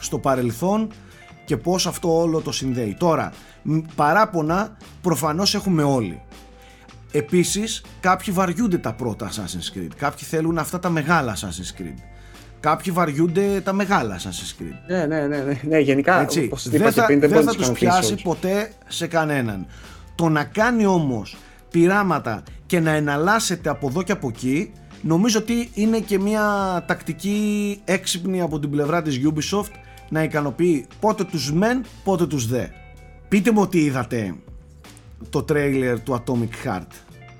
στο παρελθόν και πώς αυτό όλο το συνδέει. Τώρα, παράπονα προφανώς έχουμε όλοι. Επίσης, κάποιοι βαριούνται τα πρώτα Assassin's Creed. Κάποιοι θέλουν αυτά τα μεγάλα Assassin's Creed. Κάποιοι βαριούνται τα μεγάλα Assassin's Creed. Ναι, ναι, ναι, ναι, ναι γενικά έτσι, όπως είπα και πριν, δεν θα, θα τους πιάσει όχι. ποτέ σε κανέναν. Το να κάνει όμως πειράματα και να εναλλάσσεται από εδώ και από εκεί, νομίζω ότι είναι και μια τακτική έξυπνη από την πλευρά της Ubisoft να ικανοποιεί πότε τους μεν, πότε τους δε. Πείτε μου ότι είδατε το τρέιλερ του Atomic Heart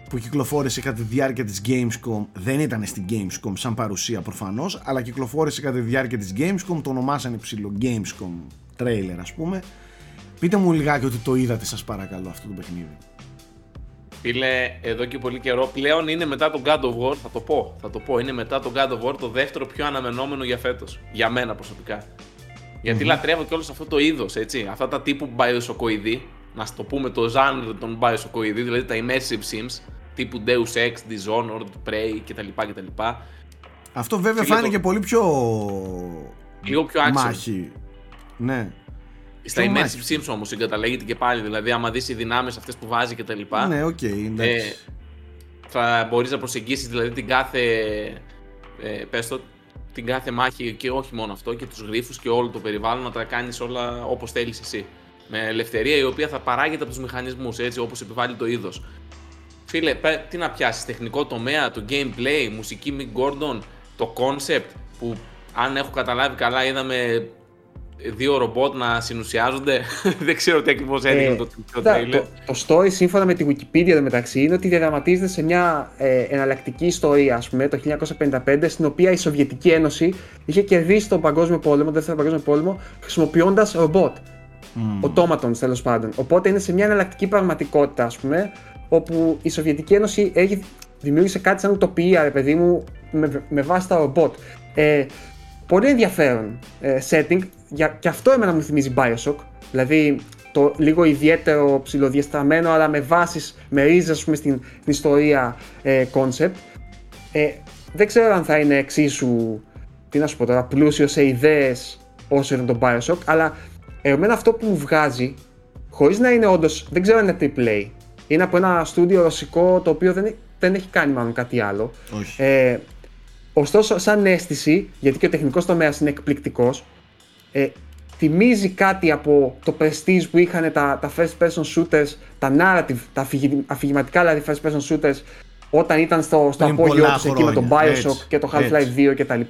που κυκλοφόρησε κατά τη διάρκεια της Gamescom. Δεν ήταν στην Gamescom σαν παρουσία προφανώς, αλλά κυκλοφόρησε κατά τη διάρκεια της Gamescom, το ονομάσανε ψηλό Gamescom τρέιλερ ας πούμε. Πείτε μου λιγάκι ότι το είδατε σας παρακαλώ αυτό το παιχνίδι. Φίλε, εδώ και πολύ καιρό πλέον είναι μετά τον God of War, θα το πω, θα το πω, είναι μετά τον God of War το δεύτερο πιο αναμενόμενο για φέτος, για μένα προσωπικά. Γιατί mm-hmm. λατρεύω και όλος αυτό το είδος, έτσι, αυτά τα τύπου Bioshock-οειδή, να στο πούμε το genre των Bioshock-οειδή, δηλαδή τα immersive sims, τύπου Deus Ex, Dishonored, Prey κτλ. κτλ. Αυτό βέβαια φίλε, φάνηκε το... πολύ πιο... Λίγο πιο μάχη. Ναι. Στα immersive sims όμως συγκαταλέγεται και πάλι, δηλαδή άμα δεις οι δυνάμεις αυτές που βάζει και τα λοιπά. Ναι, οκ, okay, ε, θα μπορείς να προσεγγίσεις δηλαδή την κάθε, ε, πες το, την κάθε μάχη και όχι μόνο αυτό και τους γρίφους και όλο το περιβάλλον να τα κάνεις όλα όπως θέλεις εσύ. Με ελευθερία η οποία θα παράγεται από τους μηχανισμούς, έτσι όπως επιβάλλει το είδος. Φίλε, τι να πιάσεις, τεχνικό τομέα, το gameplay, μουσική Mick Gordon, το concept που αν έχω καταλάβει καλά είδαμε δύο ρομπότ να συνουσιάζονται. Δεν ξέρω τι ακριβώς έδειχνε ε, το τελευταίο τρέιλερ. Το, το story σύμφωνα με τη Wikipedia μεταξύ είναι ότι διαδραματίζεται σε μια ε, εναλλακτική ιστορία, ας πούμε, το χίλια εννιακόσια πενήντα πέντε, στην οποία η Σοβιετική Ένωση είχε κερδίσει τον Παγκόσμιο Πόλεμο, τον Δεύτερο Παγκόσμιο Πόλεμο, χρησιμοποιώντας ρομπότ. Mm. Οτόματων τέλος πάντων. Οπότε είναι σε μια εναλλακτική πραγματικότητα, ας πούμε, όπου η Σοβιετική Ένωση έχει, δημιούργησε κάτι σαν ουτοπία, ρε παιδί μου, με, με βάση τα ρομπότ. Ε, πολύ ενδιαφέρον ε, setting. Για, και αυτό εμένα μου θυμίζει Bioshock, δηλαδή το λίγο ιδιαίτερο ψιλοδιαστραμμένο αλλά με βάσεις, με ρίζες στην, στην ιστορία ε, concept. Ε, δεν ξέρω αν θα είναι εξίσου, τι να σου πω τώρα, πλούσιο σε ιδέες όσο ήταν το Bioshock, αλλά εμένα αυτό που μου βγάζει, χωρίς να είναι όντως, δεν ξέρω αν είναι triple A, είναι από ένα στούντιο ρωσικό το οποίο δεν, δεν έχει κάνει μάλλον κάτι άλλο. Όχι. Ε, ωστόσο σαν αίσθηση, γιατί και ο τεχνικός τομέας είναι εκπληκτικός, Ε, θυμίζει κάτι από το prestige που είχαν τα, τα first person shooters, τα narrative, τα αφηγη, αφηγηματικά δηλαδή first person shooters όταν ήταν στο, στο απόγειό τους εκεί με τον Bioshock έτσι, και το Half-Life δύο κτλ.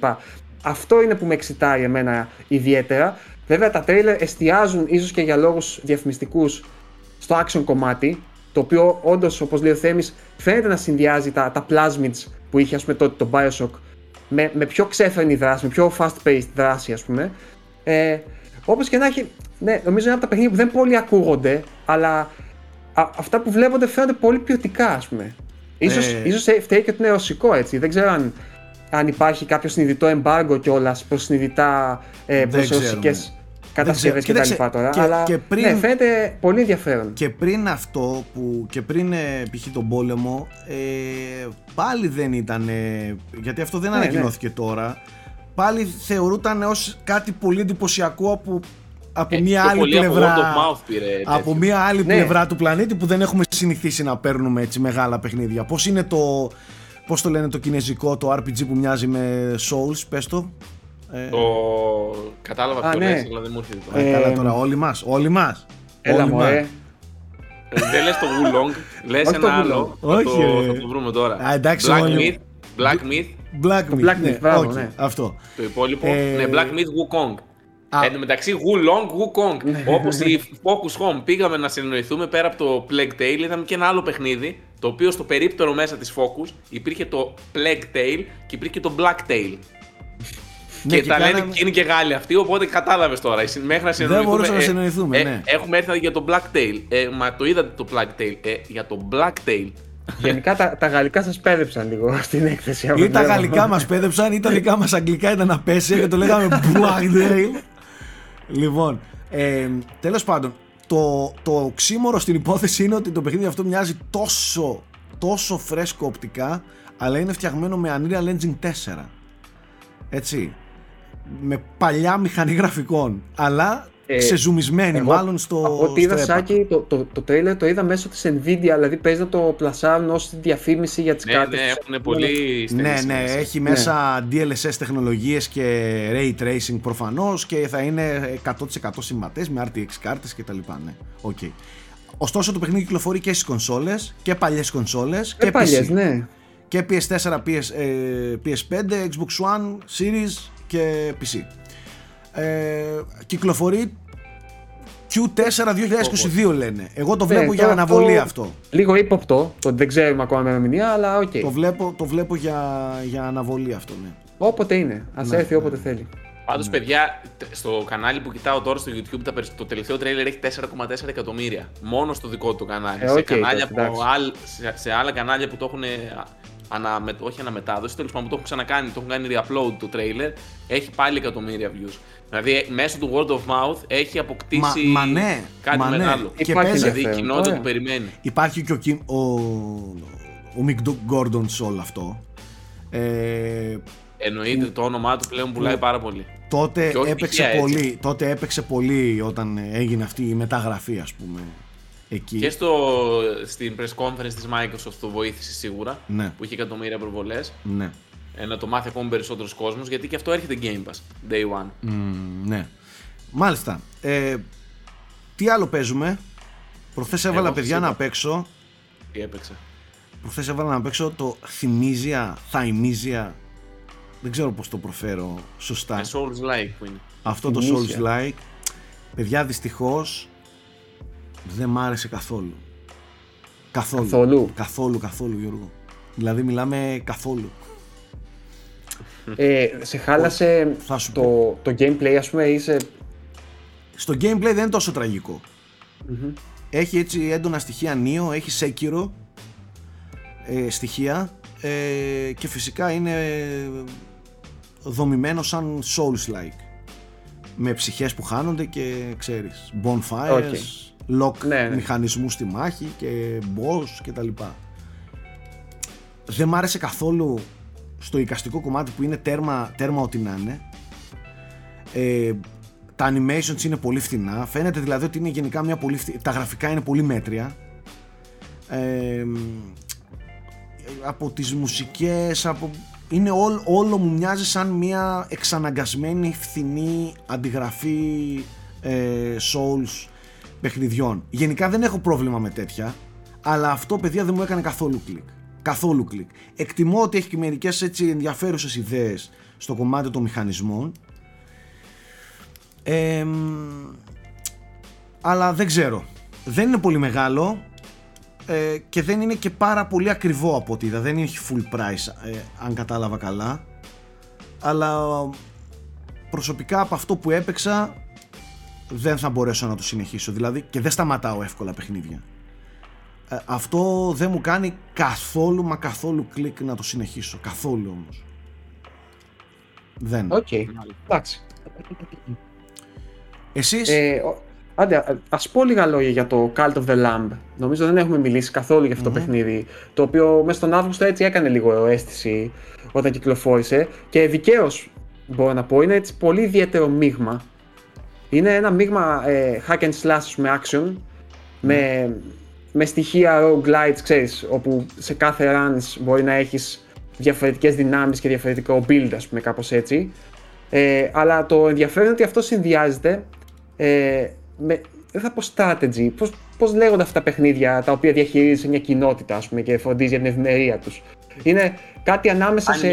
Αυτό είναι που με εξητάρει εμένα ιδιαίτερα. Βέβαια τα trailer εστιάζουν ίσως και για λόγους διαφημιστικούς στο action κομμάτι, το οποίο όντως όπως λέει ο Θέμης φαίνεται να συνδυάζει τα, τα plasmids που είχε ας πούμε τότε το Bioshock, με, με πιο ξέφρενη δράση, με πιο fast-paced δράση ας πούμε. Ε, όπως και να έχει, ναι, νομίζω είναι από τα παιχνίδια που δεν πολύ ακούγονται, αλλά α, αυτά που βλέπονται φαίνονται πολύ ποιοτικά ας πούμε. Ίσως, ε... ίσως φταίει και ότι είναι ρωσικό έτσι, δεν ξέρω αν, αν υπάρχει κάποιο συνειδητό εμπάργκο κιόλας προς συνειδητά ε, προς ρωσικές κατασκευές και τα λοιπά τώρα, και, αλλά και πριν, ναι, φαίνεται πολύ ενδιαφέρον. Και πριν αυτό, που, και πριν ε, π.χ. τον πόλεμο, ε, πάλι δεν ήταν, ε, γιατί αυτό δεν ναι, ανακοινώθηκε ναι. τώρα, πάλι θεωρούταν ως κάτι πολύ εντυπωσιακό από, από ε, μια άλλη πλευρά, από, πήρε, από μια άλλη ναι. πλευρά του πλανήτη που δεν έχουμε συνηθίσει να παίρνουμε έτσι μεγάλα παιχνίδια. Πώς είναι το, πώς το λένε το κινέζικο, το αρ πι τζι που μοιάζει με Souls, πες το. Ε... Το κατάλαβα αυτό, ναι. αλλά δεν μου έρχεται τώρα. Ε... Καλά τώρα, όλοι μας, όλοι μας. Έλα όλοι μωρέ. Μας. Δεν λες το Wulong, λες ένα άλλο. Όχι. Θα το, θα το βρούμε τώρα. Α, εντάξει, Black όλοι... Myth, Black Myth. Black Myth, Black Myth ναι, πράγμα, okay, ναι. αυτό. Το υπόλοιπο, ε... ναι, Black Myth Wukong. Α. Εν τω μεταξύ, Wulong, Wukong. Όπως η Focus Home, πήγαμε να συνεννοηθούμε πέρα από το Plague Tale, είδαμε και ένα άλλο παιχνίδι, το οποίο στο περίπτερο μέσα της Focus υπήρχε το Plague Tale και υπήρχε το Blacktail. Και, ναι, και τα λένε και είναι και Γάλλοι αυτοί, οπότε κατάλαβες τώρα. Μέχρι να συνεννοηθούμε. Δεν μπορούσαμε να συνεννοηθούμε. Ε, ναι. Έχουμε έρθει για το Blacktail. Ε, μα το είδατε το Blacktail. Ε, για το Blacktail. Γενικά τα, τα γαλλικά σας πέδεψαν λίγο στην έκθεση. Ή τα γαλλικά μας πέδεψαν, ή τα δικά μας αγγλικά ήταν απέσια και το λέγαμε Blacktail. Λοιπόν, ε, τέλος πάντων, το, το οξύμορο στην υπόθεση είναι ότι το παιχνίδι αυτό μοιάζει τόσο, τόσο φρέσκο οπτικά, αλλά είναι φτιαγμένο με Unreal Engine τέσσερα. Έτσι. Με παλιά μηχανή γραφικών, αλλά ε, ξεζουμισμένη εγώ, μάλλον στο έπακ. Ό,τι είδα, Σάκη, το, το, το trailer το είδα μέσω της Nvidia, δηλαδή παίζει να το πλασάρουν ως διαφήμιση για τις ναι, κάρτες. Ναι, τους, έχουν πολύ ναι, ναι, ναι, έχει ναι. μέσα ντι ελ ες ες τεχνολογίες και Ray Tracing προφανώς και θα είναι εκατό τοις εκατό συμβατές με αρ τι εξ κάρτες κτλ. Ναι, okay. Ωστόσο το παιχνίδι κυκλοφορεί και στις κονσόλες, και παλιές κονσόλες και, και παλιές, πι σι. Ναι. Και πι ες φορ, πι ες πέντε, Xbox One, Series και πι σι. Ε, κυκλοφορεί κιου φορ δύο χιλιάδες είκοσι δύο λένε. Εγώ το βλέπω ε, για το, αναβολή το, αυτό. Λίγο ύποπτο, το δεν ξέρουμε ακόμα ημερομηνία, αλλά οκ. Okay. Το βλέπω, το βλέπω για, για αναβολή αυτό, ναι. Όποτε είναι, ας ναι, έρθει όποτε ναι. θέλει. Πάντως ναι. παιδιά, στο κανάλι που κοιτάω τώρα στο YouTube, τα, το τελευταίο trailer έχει τέσσερα κόμμα τέσσερα εκατομμύρια. Μόνο στο δικό του κανάλι. Ε, okay, σε, κανάλια το, που, αλ, σε, σε άλλα κανάλια που το έχουν. Ανα, με, όχι αναμετάδοση, τέλος πάντων που το έχουν ξανακάνει, το έχουν κάνει re-upload το trailer, έχει πάλι εκατομμύρια views. Δηλαδή μέσω του word of mouth έχει αποκτήσει μα, μα ναι, κάτι μα ναι. μεγάλο. Και υπάρχει, δηλαδή η κοινότητα που περιμένει. Υπάρχει και ο, ο, ο Mick Gordon σε όλο αυτό. Ε, Εννοείται που, το όνομά του πλέον πουλάει που, πάρα πολύ. Τότε έπαιξε, τυχαία, πολύ τότε έπαιξε πολύ όταν έγινε αυτή η μεταγραφή ας πούμε. Εκεί. Και στο, στην press conference της Microsoft το βοήθησε σίγουρα, ναι. που είχε εκατομμύρια προβολές, ναι. ε, να το μάθει ακόμη περισσότερος κόσμος, γιατί και αυτό έρχεται Game Pass, Day One. Mm, ναι. Μάλιστα. Ε, τι άλλο παίζουμε? Προχθές έβαλα παιδιά να παίξω. Τι έπαιξα? Προχθές έβαλα να παίξω το Thymesia, Thymesia, δεν ξέρω πώς το προφέρω σωστά. The Souls-like που είναι. Αυτό Thymesia. Το Souls-like. Παιδιά δυστυχώς, δεν μ' άρεσε καθόλου. Καθόλου. Καθόλου, καθόλου, καθόλου Γιώργο. Δηλαδή μιλάμε καθόλου. Ε, σε χάλασε το, το gameplay ας πούμε ή σε... Στο gameplay δεν είναι τόσο τραγικό. Mm-hmm. Έχει έτσι έντονα στοιχεία Neo, έχει Sekiro ε, στοιχεία ε, και φυσικά είναι δομημένο σαν Souls-like. Με ψυχές που χάνονται και ξέρεις, bonfires... Okay. Lock ναι, ναι. μηχανισμού στη μάχη και boss και τα λοιπά. Δεν μ' άρεσε καθόλου στο εικαστικό κομμάτι που είναι τέρμα, τέρμα ό,τι να είναι. Ε, τα animations είναι πολύ φθηνά. Φαίνεται δηλαδή ότι είναι γενικά μια πολύ φθηνή. Τα γραφικά είναι πολύ μέτρια. Ε, από τις μουσικές, από... είναι ό, όλο μου μοιάζει σαν μια εξαναγκασμένη φθηνή αντιγραφή ε, Souls παιχνιδιών. Γενικά δεν έχω πρόβλημα με τέτοια, αλλά αυτό παιδιά δεν μου έκανε καθόλου κλικ. Καθόλου κλικ. Εκτιμώ ότι έχει και μερικές έτσι ενδιαφέρουσες ιδέες στο κομμάτι των μηχανισμών. Ε, αλλά δεν ξέρω. Δεν είναι πολύ μεγάλο. ε, και δεν είναι και πάρα πολύ ακριβό από ό,τι είδα, δεν έχει full price ε, αν κατάλαβα καλά, αλλά προσωπικά από αυτό που έπαιξα δεν θα μπορέσω να το συνεχίσω, δηλαδή, και δεν σταματάω εύκολα παιχνίδια. Ε, αυτό δεν μου κάνει καθόλου μα καθόλου κλικ να το συνεχίσω, καθόλου όμως. Δεν. Οκ, εντάξει. Εσείς... Ε, ο... Άντε, ας πω λίγα λόγια για το Cult of the Lamb. Νομίζω δεν έχουμε μιλήσει καθόλου για αυτό mm-hmm. το παιχνίδι, το οποίο μέσα στον Αύγουστο έτσι έκανε λίγο αίσθηση όταν κυκλοφόρησε, και δικαίως μπορώ να πω, είναι έτσι πολύ ιδιαίτερο μείγμα. Είναι ένα μείγμα ε, hack and slash με action, mm. με, με στοιχεία roguelites, ξέρεις, όπου σε κάθε runs μπορεί να έχεις διαφορετικές δυνάμεις και διαφορετικό build, ας πούμε, κάπως έτσι. Ε, αλλά το ενδιαφέρον είναι ότι αυτό συνδυάζεται ε, με, δεν θα πω strategy, πώς, πώς λέγονται αυτά τα παιχνίδια τα οποία διαχειρίζεσαι μια κοινότητα, ας πούμε, και φροντίζει για την ευημερία τους. Είναι κάτι ανάμεσα σε...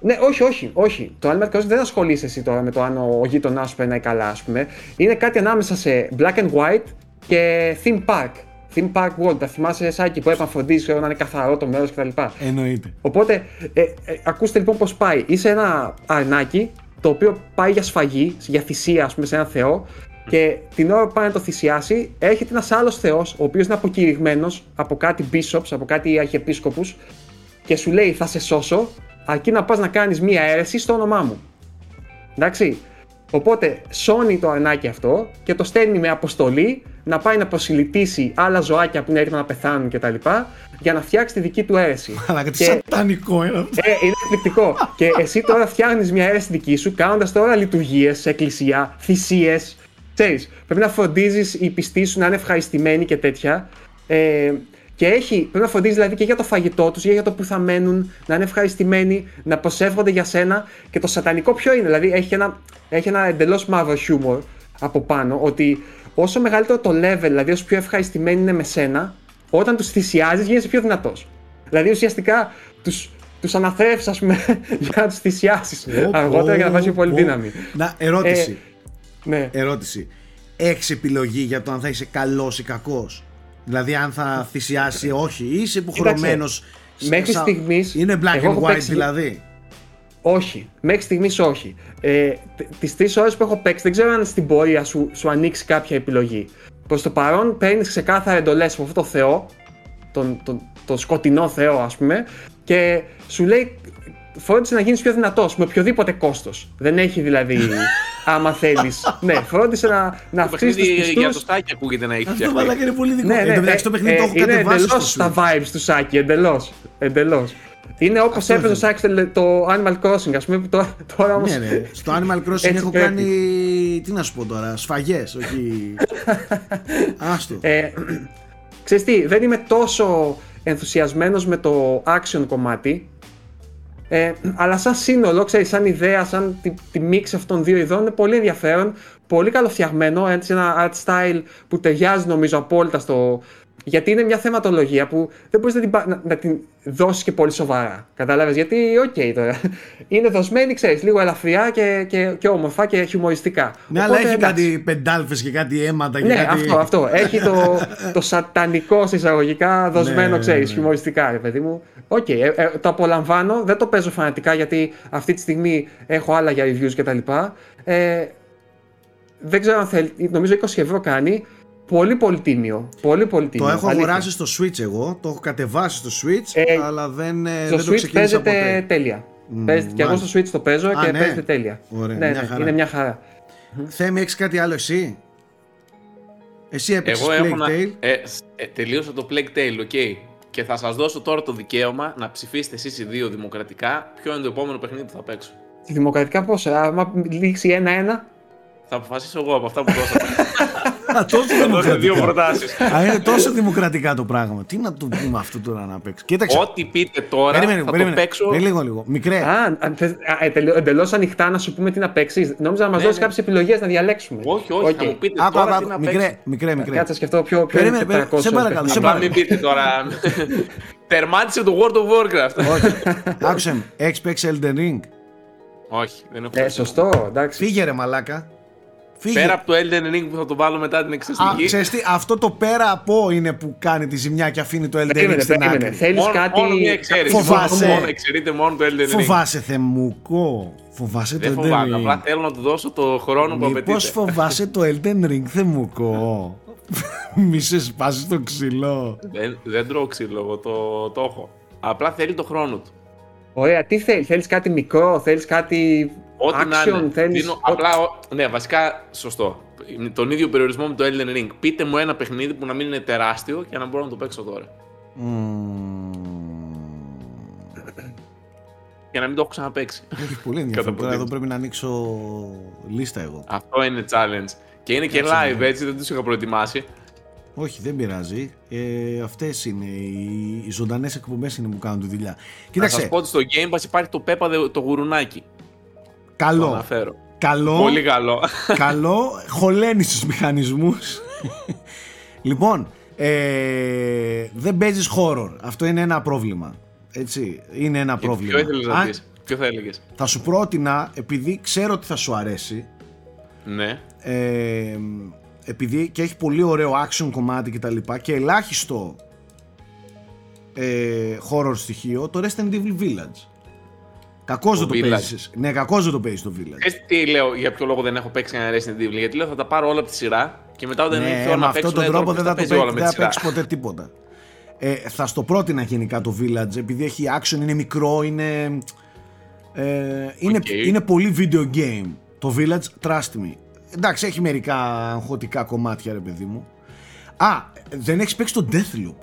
ναι, όχι, όχι, όχι. Το Animal Crossing δεν ασχολείσαι εσύ τώρα με το αν ο γείτονάς σου περνάει καλά, ας πούμε. Είναι κάτι ανάμεσα σε black and white και theme park. Theme park world, τα θυμάσαι Σάκη που έπαν φροντίζεις να είναι καθαρό το μέρος κτλ. Εννοείται. Οπότε, ε, ε, ακούστε λοιπόν πώς πάει. Είσαι ένα αρνάκι το οποίο πάει για σφαγή, για θυσία, ας πούμε, σε έναν θεό. Και την ώρα που πάει να το θυσιάσει, έρχεται ένας άλλος θεός, ο οποίος είναι αποκηρυγμένος από κάτι bishops, από κάτι αρχιεπίσκοπους, και σου λέει θα σε σώσω, αρκεί να πας να κάνεις μία αίρεση στο όνομά μου. Εντάξει, οπότε σώνει το αρνάκι αυτό και το στέλνει με αποστολή να πάει να προσιλητήσει άλλα ζωάκια που είναι έτοιμα να πεθάνουν κτλ. Για να φτιάξει τη δική του αίρεση. Αλλά τι σατανικό είναι αυτό. Ε, είναι εκπληκτικό. Και εσύ τώρα φτιάχνεις μία αίρεση δική σου, κάνοντας τώρα λειτουργίες σε εκκλησία, θυσίες. Ξέρεις, πρέπει να φροντίζεις οι πιστοί σου να είναι ευχαριστημένοι και τέτοια. Ε, και έχει, πρέπει να φροντίζεις δηλαδή και για το φαγητό τους, και για το που θα μένουν, να είναι ευχαριστημένοι, να προσεύχονται για σένα. Και το σατανικό ποιο είναι, δηλαδή έχει ένα, έχει ένα εντελώς μαύρο χιούμορ από πάνω, ότι όσο μεγαλύτερο το level, δηλαδή όσο πιο ευχαριστημένοι είναι με σένα, όταν τους θυσιάζεις γίνεσαι πιο δυνατός. Δηλαδή ουσιαστικά τους, τους αναθρέφεις, ας πούμε, για να τους θυσιάσεις oh, αργότερα oh, για να βάζει oh, πολύ oh. δύναμη. Να, ερώτηση. Ε, Ναι. Ερώτηση. Έχεις επιλογή για το αν θα είσαι καλός ή κακός? Δηλαδή, αν θα θυσιάσει, όχι, είσαι υποχρεωμένος. Μέχρι σα... στιγμής. Είναι black and white, παίξει... δηλαδή. Όχι. Μέχρι στιγμής όχι. Ε, τις τρεις ώρες που έχω παίξει, δεν ξέρω αν στην πορεία σου, σου ανοίξει κάποια επιλογή. Προς το παρόν, παίρνεις ξεκάθαρα εντολές από αυτόν τον Θεό, τον, τον, τον σκοτεινό Θεό, ας πούμε, και σου λέει. Φρόντισε να γίνεις πιο δυνατός, με οποιοδήποτε κόστος. Δεν έχει δηλαδή, άμα θέλεις. Ναι, φρόντισε να, να αυξήσεις τους πιστούς. Για το Σάκη ακούγεται να έχει φτιάξει. Αυτό μάλλον είναι πολύ δικό. Ναι, ναι, το παιχνίδι το έχω κατεβάσει. Είναι εντελώς στα vibes του Σάκη, εντελώς. Εντελώς. Είναι όπως έπαιζε ο Σάκης το Animal Crossing, ας πούμε, τώρα όμως... Ναι, ναι, στο Animal Crossing έχω κάνει, τι να σου πω τώρα, σφαγές, όχι... Άστο. Ξέρεις τι, δεν είμαι τόσο ενθουσιασμένος με το action κομμάτι. Ε, αλλά σαν σύνολο, ξέρεις, σαν ιδέα, σαν τη, τη μίξη αυτών των δύο ειδών είναι πολύ ενδιαφέρον, πολύ καλοφτιαγμένο, έτσι ένα art style που ταιριάζει νομίζω απόλυτα στο... Γιατί είναι μια θεματολογία που δεν μπορείς να την, να, να την δώσεις και πολύ σοβαρά, κατάλαβες, γιατί οκ okay, τώρα, είναι δοσμένη, ξέρεις, λίγο ελαφριά και, και, και όμορφα και χιουμοριστικά. Ναι, οπότε, αλλά έχει εντάξει. Κάτι πεντάλφες και κάτι αίματα και ναι, κάτι... αυτό, αυτό, έχει το, το σατανικό συσταγωγικά δοσμένο, ξέρεις, χιουμοριστικά, ρε παιδί μου. Οκ, okay, ε, ε, το απολαμβάνω, δεν το παίζω φανατικά γιατί αυτή τη στιγμή έχω άλλα για reviews κτλ. Ε, δεν ξέρω αν θέλει, νομίζω είκοσι ευρώ κάνει. Πολύ πολύ τίμιο, πολύ πολύ τίμιο. Το έχω αλήθεια. Αγοράσει στο Switch εγώ, το έχω κατεβάσει στο Switch, ε, αλλά δεν, στο δεν το Switch παίζεται τέλεια. Mm, παίζεται, και εγώ στο Switch το παίζω Α, και ναι. παίζεται τέλεια. Ωραία, ναι, μια ναι, χαρά. Είναι μια χαρά. Θέμη, έχεις κάτι άλλο εσύ? Εσύ έπαιξες Plague Tale. Ε, ε, τελείωσα το Plague Tale, οκ. Okay. Και θα σας δώσω τώρα το δικαίωμα να ψηφίσετε εσείς οι δύο δημοκρατικά ποιο είναι το επόμενο παιχνίδι που θα παίξω. Δημοκρατικά πώς, άμα λήξει ένα-ένα. Θα αποφασίσω εγώ από αυτά που δώσατε. Τόσο δύο προτάσεις. Α, είναι τόσο δημοκρατικά το πράγμα. Τι να το πούμε αυτό τώρα να παίξει. Κοίταξε. Ό,τι πείτε τώρα θα το παίξω. Λίγο, λίγο. Μικρέ. Α, εντελώς ανοιχτά να σου πούμε τι να παίξεις. Νόμιζα να μας δώσεις κάποιες επιλογές να διαλέξουμε. Όχι, όχι. Θα μου πείτε τώρα τι να παίξεις. Μικρέ, μικρέ. Κάτσε να σκεφτώ πιο πεντακόσια. Σε παρακαλώ. Να μην πείτε τώρα. Τερμάτισε το World of Warcraft. Όχι. Άκουσε με. Έχεις παίξει Elden Ring? Όχι. Δεν έχω. Σωστό. Εντάξει. Φύγε ρε μαλάκα. Φύγε. Πέρα από το Elden Ring που θα το βάλω μετά την εξαιρετική. Ξέρεις τι, αυτό το πέρα από είναι που κάνει τη ζημιά και αφήνει το Elden Ring περίμενε, στην άκρη. Περίμενε. Θέλεις μόνο, κάτι... Μόνο μια εξαίρεση. Φοβάσαι. Μόνο, εξαιρείται μόνο το Elden Ring. Φοβάσαι, Θεμούκο. Φοβάσαι δεν το Elden Ring. Δεν φοβάμαι, απλά θέλω να του δώσω το χρόνο μήπως που απαιτείται. Μήπως φοβάσαι το Elden Ring, Θεμούκο. Μη σε σπάσεις το ξυλό. Δεν, δεν τρώω ξύλο, εγώ το, το έχω. Απλά θέλει το χρόνο του. Ωραία, τι θέλεις, θέλεις κάτι μικρό, θέλεις κάτι... Ό,τι action, να θέλεις... δίνω, απλά, ναι, βασικά σωστό. Τον ίδιο περιορισμό με το Elden Ring. Πείτε μου ένα παιχνίδι που να μην είναι τεράστιο και να μπορώ να το παίξω τώρα. Mm. Και να μην το έχω ξαναπαίξει. Έχει πολύ ενδιαφέρον. Τώρα εδώ πρέπει να ανοίξω λίστα εγώ. Αυτό είναι challenge. Και είναι και live έτσι, δεν τους είχα προετοιμάσει. Όχι, δεν πειράζει. Ε, αυτές είναι οι, οι ζωντανές εκπομπές είναι που κάνουν τη δουλειά. Κοίταξε. Να σας πω ότι στο Game Pass υπάρχει το Πέπα το γουρουνάκι. Καλό, καλό, πολύ καλό, καλό, χωλένει στους μηχανισμούς. Λοιπόν, ε, δεν παίζεις horror, αυτό είναι ένα πρόβλημα, έτσι, είναι ένα και πρόβλημα. Ποιο ήθελες να δεις, ποιο θα έλεγες. Θα σου πρότεινα, επειδή ξέρω ότι θα σου αρέσει, ναι. ε, επειδή και έχει πολύ ωραίο action κομμάτι και τα λοιπά και ελάχιστο ε, horror στοιχείο, το Resident Evil Village. Κακώς δεν το παίζεις. Ναι, κακώς δεν το παίζεις το Village. Ξέρεις τι λέω, για ποιο λόγο δεν έχω παίξει κανένα Resident Evil. Γιατί λέω θα τα πάρω όλα από τη σειρά και μετά όταν είναι θέλω να παίξω. Με αυτόν τον τρόπο δεν θα το παίξεις ποτέ τίποτα. Ε, θα στο πρότεινα γενικά το Village, επειδή έχει action, είναι μικρό, είναι. Ε, είναι, okay. είναι πολύ video game. Το Village, trust me. Εντάξει, έχει μερικά αγχωτικά κομμάτια, ρε παιδί μου. Α, δεν έχεις παίξει το Deathloop.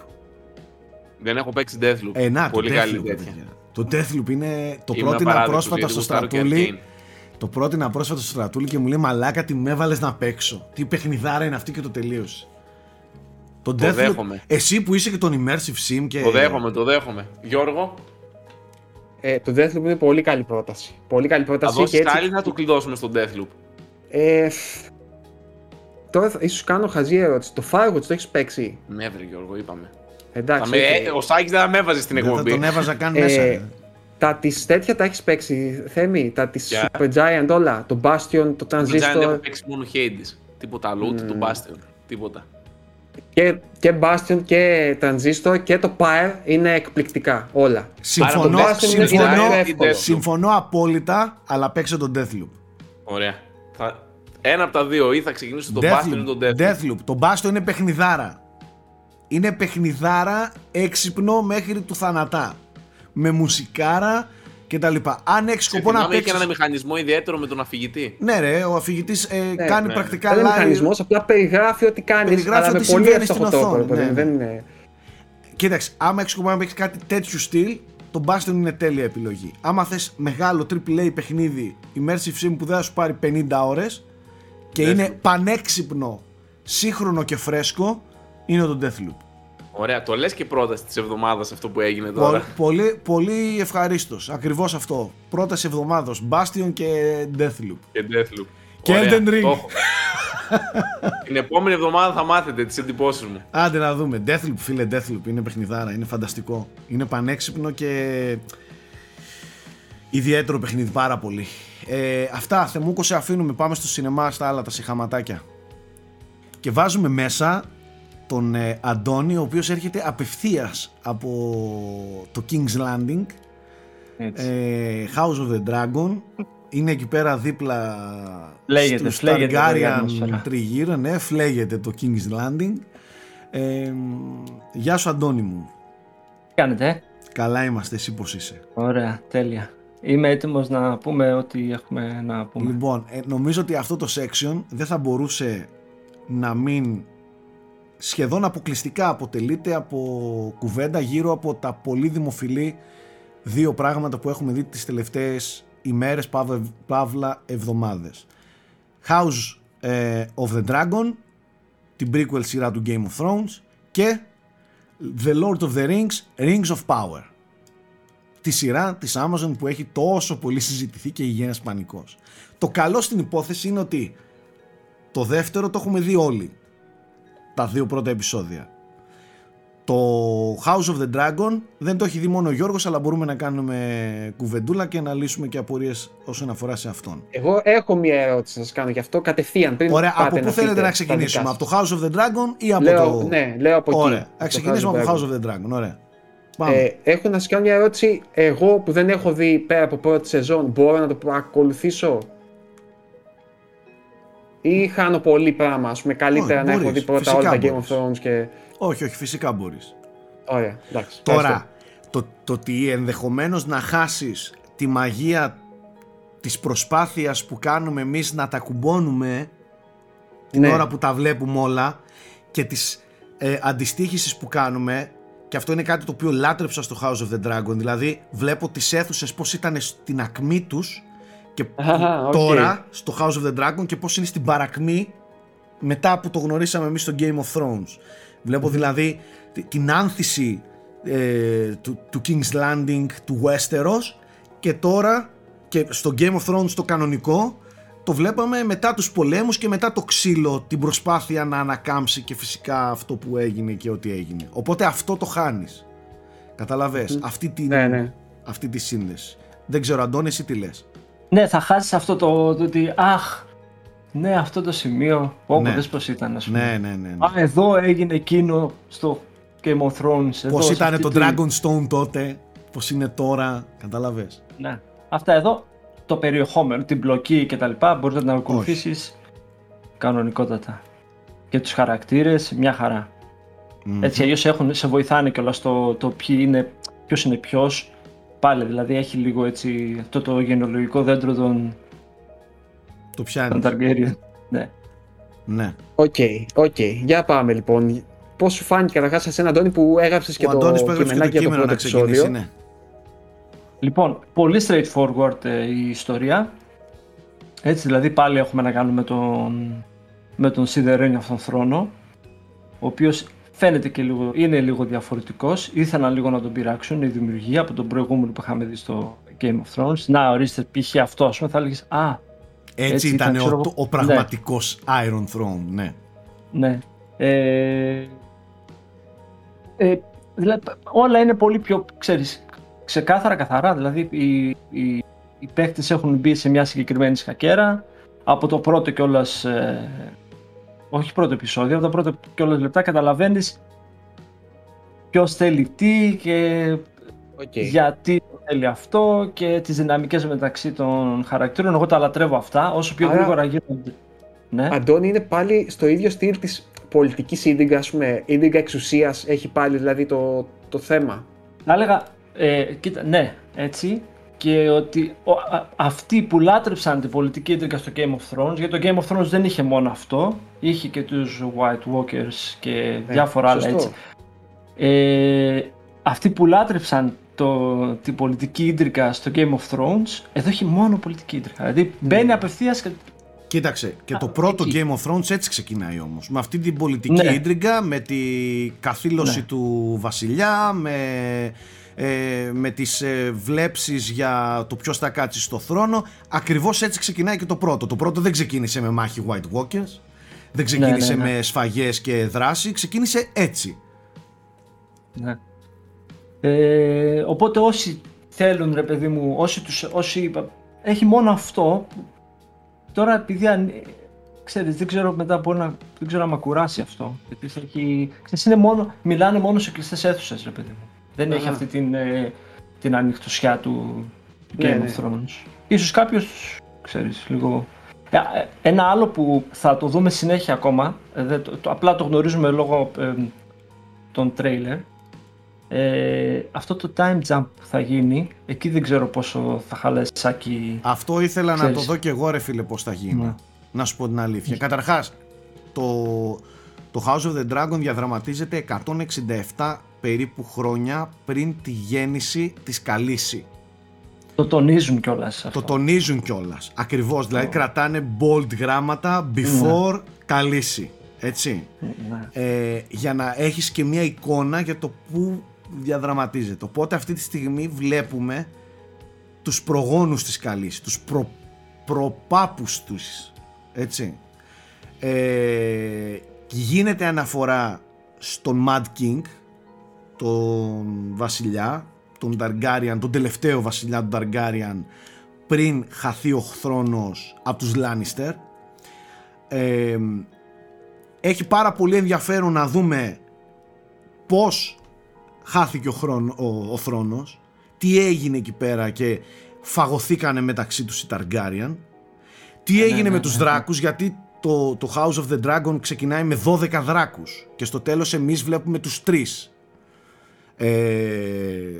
Δεν έχω παίξει Deathloop. Ε, να, πολύ το καλή τέτοια. Το Deathloop είναι το πρότεινα πρόσφατα στο Στρατούλη. Το πρότεινα πρόσφατα στο Στρατούλη και μου λέει μαλάκα τι με έβαλες να παίξω. Τι παιχνιδάρα είναι αυτή και το τελείωσε. Το, το Deathloop, δέχομαι. Εσύ που είσαι και τον Immersive Sim και... Το δέχομαι, το δέχομαι. Γιώργο. Ε, το Deathloop είναι πολύ καλή πρόταση. Πολύ καλή πρόταση. Θα δώσεις και έτσι... άλλη να το κλειδώσουμε στο Deathloop. Ε, τώρα ίσως κάνω χαζή ερώτηση. Το Firewatch το έχεις παίξει. Ναι, βρε Γιώργο, είπαμε. Εντάξει, με, και... Ο Σάκης δεν θα με έβαζε στην εκπομπή. Δεν θα τον έβαζα καν μέσα. Ε, τα της τέτοια τα έχεις παίξει, Θέμη, τα της yeah. Super Giant όλα, το Bastion, το Transistor. Super Giant έχω παίξει μόνο Hades, τίποτα άλλο, ούτε mm. το Bastion, τίποτα. Και, και Bastion και Transistor και το Pyre είναι εκπληκτικά όλα. Συμφωνώ, συμφωνώ, είναι συμφωνώ απόλυτα, αλλά παίξε τον Deathloop. Ωραία. Θα... Ένα από τα δύο, ή θα ξεκινήσω το Bastion ή τον Deathloop. Deathloop. Το Bastion είναι παιχνιδάρα. Είναι παιχνιδάρα, έξυπνο μέχρι του θανατά. Με μουσικάρα κτλ. Αν έχει σκοπό να παίξει. Έχει και ένα μηχανισμό ιδιαίτερο με τον αφηγητή. Ναι, ρε, ο αφηγητή ε, ναι, κάνει ναι. πρακτικά live. Δεν είναι μηχανισμό, απλά περιγράφει ότι κάνει. Περιγράφει ότι συμβαίνει στην οθόνη. Ναι, ναι. Δεν είναι... Κοίταξε, άμα έχει σκοπό να παίξει κάτι τέτοιου στυλ, το Bastion είναι τέλεια επιλογή. Άμα θε μεγάλο τριπλ έι παιχνίδι, immersive sim που δεν θα σου πάρει πενήντα ώρες και ναι. είναι πανέξυπνο, σύγχρονο και φρέσκο, είναι το Deathloop. Ωραία, το λες και πρόταση της εβδομάδας αυτό που έγινε τώρα. Πολύ, πολύ ευχαρίστως, ακριβώς αυτό. Πρόταση εβδομάδος, Bastion και Deathloop. Και Deathloop. Και ωραία, Elden Ring. Την επόμενη εβδομάδα θα μάθετε τις εντυπώσεις μου. Άντε να δούμε. Deathloop, φίλε, Deathloop. Είναι παιχνιδάρα, είναι φανταστικό. Είναι πανέξυπνο και ιδιαίτερο παιχνίδι πάρα πολύ. Ε, αυτά, Θεμούκο, σε αφήνουμε. Πάμε στο σινεμά, στα άλλα τα σιχαματάκια. Και βάζουμε μέσα... τον ε, Αντώνη, ο οποίος έρχεται απευθείας από το King's Landing, ε, House of the Dragon, είναι εκεί πέρα δίπλα λέγεται, στους Targaryen τριγύρω, ναι, φλέγεται το King's Landing. Ε, γεια σου Αντώνη μου. Τι κάνετε, ε? Καλά είμαστε, εσύ πως είσαι? Ωραία, τέλεια. Είμαι έτοιμος να πούμε ό,τι έχουμε να πούμε. Λοιπόν, ε, νομίζω ότι αυτό το section δεν θα μπορούσε να μην σχεδόν αποκλειστικά αποτελείται από κουβέντα γύρω από τα πολύ δημοφιλή δύο πράγματα που έχουμε δει τις τελευταίες ημέρες, παύλα, παύλα εβδομάδες. House ε, of the Dragon, την prequel σειρά του Game of Thrones, και The Lord of the Rings, Rings of Power, τη σειρά της Amazon που έχει τόσο πολύ συζητηθεί και υγιένας πανικός. Το καλό στην υπόθεση είναι ότι το δεύτερο το έχουμε δει όλοι, τα δύο πρώτα επεισόδια. Το House of the Dragon δεν το έχει δει μόνο ο Γιώργος, αλλά μπορούμε να κάνουμε κουβεντούλα και να λύσουμε και απορίες όσον αφορά σε αυτόν. Εγώ έχω μία ερώτηση να σας κάνω γι' αυτό κατευθείαν πριν. Ωραία, πάτε από πού θέλετε να ξεκινήσουμε, από το House of the Dragon ή από λέω, το... Ναι, λέω από ωραία, εκεί. Να ξεκινήσουμε από το House of the Dragon, ωραία. Πάμε. Ε, έχω να σας κάνω μία ερώτηση, εγώ που δεν έχω δει πέρα από πρώτη σεζόν, μπορώ να το ακολουθήσω ή χάνω πολύ πράγμα, ας πούμε, καλύτερα όχι, να μπορείς, έχω δει πρώτα όλα τα Game of Thrones και... Όχι, όχι, φυσικά μπορείς. Ωραία, εντάξει. Τώρα, το, το ότι ενδεχομένως να χάσεις τη μαγεία της προσπάθειας που κάνουμε εμείς να τα κουμπώνουμε την ναι. ώρα που τα βλέπουμε όλα και της ε, αντιστοίχησης που κάνουμε, και αυτό είναι κάτι το οποίο λάτρεψα στο House of the Dragon, δηλαδή βλέπω τις αίθουσες πώς ήταν στην ακμή τους και ah, okay. τώρα στο House of the Dragon και πώς είναι στην παρακμή μετά που το γνωρίσαμε εμείς στο Game of Thrones. Βλέπω mm-hmm. δηλαδή την άνθηση ε, του, του King's Landing, του Westeros, και τώρα και στο Game of Thrones το κανονικό το βλέπαμε μετά τους πολέμους και μετά το ξύλο, την προσπάθεια να ανακάμψει και φυσικά αυτό που έγινε και ό,τι έγινε. Οπότε αυτό το χάνεις. Καταλαβες, mm-hmm. αυτή, την, ναι, ναι. αυτή τη σύνδεση. Δεν ξέρω Αντώνη, εσύ τι λες. Ναι, θα χάσεις αυτό το, το ότι αχ, ναι, αυτό το σημείο, όπου δες πως ήταν, ας πούμε. Ναι, ναι, ναι, ναι. Α, εδώ έγινε εκείνο στο Game of Thrones. Πως ήταν το τη... Dragonstone τότε, πως είναι τώρα, καταλαβες. Ναι, αυτά εδώ, το περιεχόμενο, την μπλοκή κτλ. Μπορείς να την ακολουθήσεις κανονικότατα. Και τους χαρακτήρες, μια χαρά. Mm-hmm. Έτσι, αλλιώς έχουν, σε βοηθάνε κιόλας το, το ποιος είναι ποιος. Είναι ποιος. Πάλι, δηλαδή έχει λίγο έτσι αυτό το γενεολογικό δέντρο των Targaryen. Ναι. Ναι. Οκ, okay, οκ. Okay. Για πάμε λοιπόν. Πώς σου φάνηκε καταρχάς εσένα, Αντώνη, που έγραψες και, και το κειμενάκι για το πρώτο επεισόδιο. Ναι. Λοιπόν, πολύ straightforward ε, η ιστορία. Έτσι δηλαδή πάλι έχουμε να κάνουμε με τον, με τον Σιδερένιο αυτόν θρόνο, ο οποίος φαίνεται και λίγο, είναι λίγο διαφορετικός. Ήθελαν λίγο να τον πειράξουν η δημιουργία από τον προηγούμενο που είχαμε δει στο Game of Thrones. Να ορίστε π.χ. αυτό, ας πούμε, θα έλεγες α, έτσι, έτσι ήταν, ήταν ο, ο, ο πραγματικός ναι. Iron Throne, ναι. Ναι. Ε, ε, δηλαδή, όλα είναι πολύ πιο, ξέρεις, ξεκάθαρα καθαρά. Δηλαδή οι, οι, οι παίκτες έχουν μπει σε μια συγκεκριμένη σκακέρα. Από το πρώτο κιόλας... Ε, όχι πρώτο επεισόδιο, από τα πρώτα και όλα λεπτά καταλαβαίνεις ποιος θέλει τι και okay. γιατί θέλει αυτό και τις δυναμικές μεταξύ των χαρακτήρων. Εγώ τα λατρεύω αυτά, όσο πιο Άρα, γρήγορα γίνονται. Ναι. Αντώνη, είναι πάλι στο ίδιο στυλ της πολιτικής ίδιγγα, ας πούμε, ίδιγγα εξουσίας, έχει πάλι δηλαδή το, το θέμα. Να έλεγα, ε, κοίτα, ναι, έτσι. Και ότι ο, α, αυτοί που λάτρεψαν την πολιτική ίδρυκα στο Game of Thrones, γιατί το Game of Thrones δεν είχε μόνο αυτό, είχε και τους White Walkers και ε, διάφορα άλλα έτσι. Ε, αυτοί που λάτρεψαν το, την πολιτική ίδρυκα στο Game of Thrones, εδώ έχει μόνο πολιτική ίδρυκα, δηλαδή μπαίνει mm. απευθείας και... Κοίταξε, και α, το πρώτο εκεί. Game of Thrones έτσι ξεκινάει όμως, με αυτή την πολιτική ναι. ίδρυγα, με τη καθήλωση ναι. του βασιλιά, με... Ε, με τις ε, βλέψεις για το ποιος θα κάτσει στο θρόνο. Ακριβώς έτσι ξεκινάει και το πρώτο. Το πρώτο δεν ξεκίνησε με μάχη White Walkers, δεν ξεκίνησε ναι, ναι, ναι. με σφαγές και δράση, ξεκίνησε έτσι. Ναι. Ε, οπότε όσοι θέλουν, ρε παιδί μου, όσοι τους, όσοι, έχει μόνο αυτό. Τώρα επειδή αν, ξέρεις, δεν ξέρω μετά μπορεί να, δεν ξέρω να με κουράσει αυτό. Γιατί έχει, ξέρεις, είναι μόνο, μιλάνε μόνο σε κλειστές αίθουσες, ρε παιδί μου. Δεν έχει αυτή την, την ανοιχτωσιά του Game of Thrones. Ίσως κάποιος, ξέρεις, λίγο... Ένα άλλο που θα το δούμε συνέχεια ακόμα, δε, το, το, απλά το γνωρίζουμε λόγω ε, των τρέιλερ, ε, αυτό το time jump που θα γίνει, εκεί δεν ξέρω πόσο θα χαλάσει σάκι... Αυτό ήθελα ξέρεις. να το δω και εγώ, ρε φίλε, πώς θα γίνει. Ναι. Να σου πω την αλήθεια. Καταρχάς, το, το House of the Dragon διαδραματίζεται εκατόν εξήντα επτά περίπου χρόνια πριν τη γέννηση της Καλύση. Το τονίζουν κιόλας αυτό. Το τονίζουν κιόλας, ακριβώς, δηλαδή oh. κρατάνε bold γράμματα before yeah. Καλύση, έτσι. Yeah. Ε, για να έχεις και μια εικόνα για το που διαδραματίζεται. Οπότε αυτή τη στιγμή βλέπουμε τους προγόνους της Καλύση, τους προ, προπάπους τους, έτσι. Ε, γίνεται αναφορά στον Mad King, τον βασιλιά, τον Targaryen, τον τελευταίο βασιλιά του Targaryen, πριν χαθεί ο θρόνος από τους Lannister. Ε, έχει πάρα πολύ ενδιαφέρον να δούμε πώς χάθηκε ο, χρόνο, ο, ο θρόνος, τι έγινε εκεί πέρα και φαγωθήκανε μεταξύ τους οι Targaryen, τι έγινε ναι, ναι, με τους ναι, ναι. δράκους, γιατί το, το House of the Dragon ξεκινάει με δώδεκα δράκους και στο τέλος εμείς βλέπουμε τους τρεις. Ε,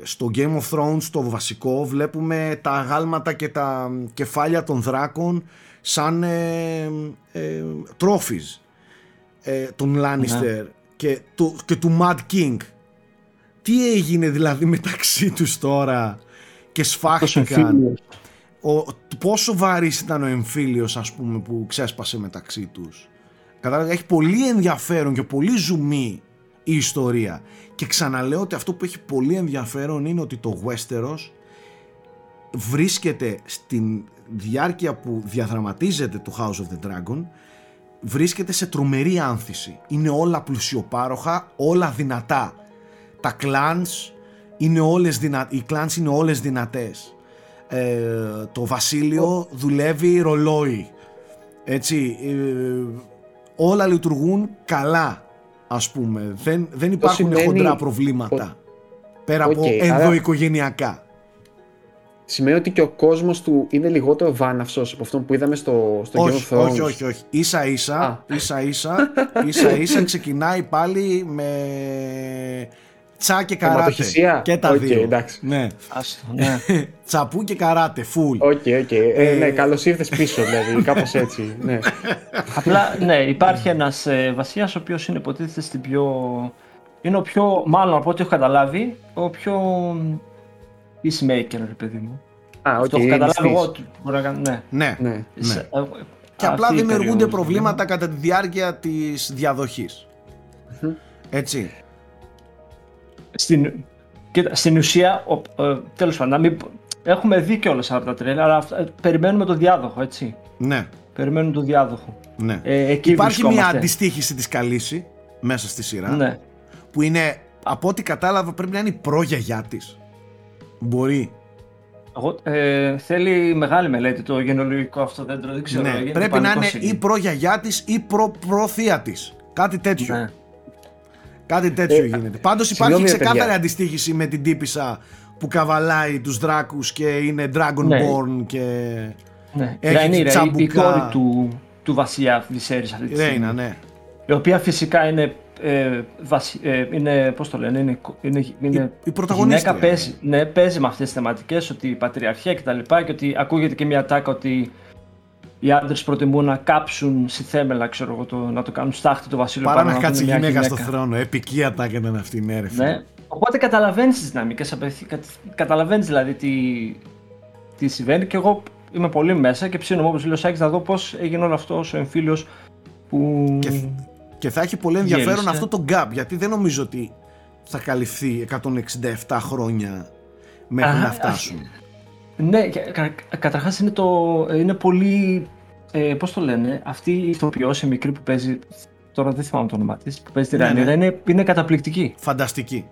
στο Game of Thrones το βασικό βλέπουμε τα αγάλματα και τα κεφάλια των δράκων σαν ε, ε, trophies ε, των Lannister yeah. και, το, και του Mad King. Τι έγινε δηλαδή μεταξύ τους τώρα και σφάχτηκαν, ο, πόσο βαρύς ήταν ο εμφύλιος ας πούμε που ξέσπασε μεταξύ τους. Κατάλαβα, έχει πολύ ενδιαφέρον και πολύ ζουμί η ιστορία. Και ξαναλέω ότι αυτό που έχει πολύ ενδιαφέρον είναι ότι το Westeros βρίσκεται στην διάρκεια που διαδραματίζεται το House of the Dragon, βρίσκεται σε τρομερή άνθηση. Είναι όλα πλουσιοπάροχα, όλα δυνατά. Τα clans είναι όλες, δυνα... οι clans είναι όλες δυνατές. Ε, το βασίλειο δουλεύει ρολόι. Έτσι, ε, όλα λειτουργούν καλά. Ας πούμε, δεν, δεν υπάρχουν σημαίνει... χοντρά προβλήματα okay. πέρα από okay, ενδοοικογενειακά. Άρα... Σημαίνει ότι και ο κόσμος του είναι λιγότερο βάναυσος από αυτό που είδαμε στο, στο όχι, Game of Thrones. Όχι, όχι, όχι. Ίσα ίσα, ίσα ίσα, ίσα ίσα ξεκινάει πάλι με τσα και καράτε. Και τα okay, δύο. Εντάξει. Ναι. Άστο, ναι. Τσαπού και καράτε, φουλ. Οκ, okay, οκ. Okay. Ε, ναι, καλώς ήρθες πίσω, δηλαδή, κάπως έτσι. Ναι. Απλά, ναι, υπάρχει ένας ε, βασιλιάς ο οποίος είναι υποτίθεται στην πιο... Είναι ο πιο, μάλλον από ό,τι έχω καταλάβει, ο πιο... Peacemaker, ρε παιδί μου. Α, οκ. Okay, το έχω καταλάβει εγώ. Ναι. Ναι. ναι. Σε... ναι. Και απλά δημιουργούνται προβλήματα ναι. κατά τη διάρκεια της διαδοχής. Mm-hmm. Έτσι. Στην, στην ουσία, τέλος πάντων, έχουμε δει κιόλας από τα τρέλα, αλλά περιμένουμε το διάδοχο, έτσι. Ναι. Περιμένουμε το διάδοχο. Ναι. Ε, εκεί υπάρχει μια αντιστοίχηση της Καλύση μέσα στη σειρά, ναι. που είναι, από ό,τι κατάλαβα, πρέπει να είναι η προγιαγιά της. Μπορεί. Εγώ, ε, θέλει μεγάλη μελέτη το γενεολογικό αυτό δέντρο, δεν ξέρω. Ναι. Πρέπει να είναι ή προγιαγιά της ή προ-προθεία της. Κάτι τέτοιο. Ναι. Κάτι τέτοιο ε, γίνεται. Πάντως υπάρχει ξεκάθαρη παιδιά. αντιστοίχηση με την τύπισσα που καβαλάει τους δράκους και είναι Dragonborn ναι. και ναι. έχει Ρανίρα, τσαμπουκά. Η κόρη του, του βασιλιά Βυσέρης αυτή τη στιγμή. Ναι. Η οποία φυσικά είναι, ε, βασι, ε, είναι πώς το λένε, είναι, είναι, είναι η, η γυναίκα παίζει, ναι, παίζει με αυτές τις θεματικές, ότι η πατριαρχία κτλ. Και ότι ακούγεται και μια τάκα ότι οι άντρες προτιμούν να κάψουν στη θέμελα, ξέρω εγώ, το, να το κάνουν στάχτη το βασίλειο παρά, παρά να, να κάτσει γυναίκα, γυναίκα στο θρόνο. Επική ατάκα ήταν αυτή, ναι, ρε φίλε. Ναι. Οπότε καταλαβαίνεις τις δυναμικές, καταλαβαίνεις δηλαδή τι, τι συμβαίνει. Και εγώ είμαι πολύ μέσα και ψήνω όπως λέει ο Σάκης να δω πώς έγινε όλο αυτό ο εμφύλιος που. Και, και θα έχει πολύ ενδιαφέρον γέλησε. αυτό το gap, γιατί δεν νομίζω ότι θα καλυφθεί εκατόν εξήντα επτά χρόνια μέχρι α, να φτάσουν. Α, ναι, κα, καταρχάς είναι, το, είναι πολύ. Ε, πώς το λένε, αυτή η ηθοποιός, η μικρή που παίζει. Τώρα δεν θυμάμαι το όνομά της. Που παίζει τη ναι, Ρανίρα, ναι. είναι, είναι καταπληκτική. Φανταστική.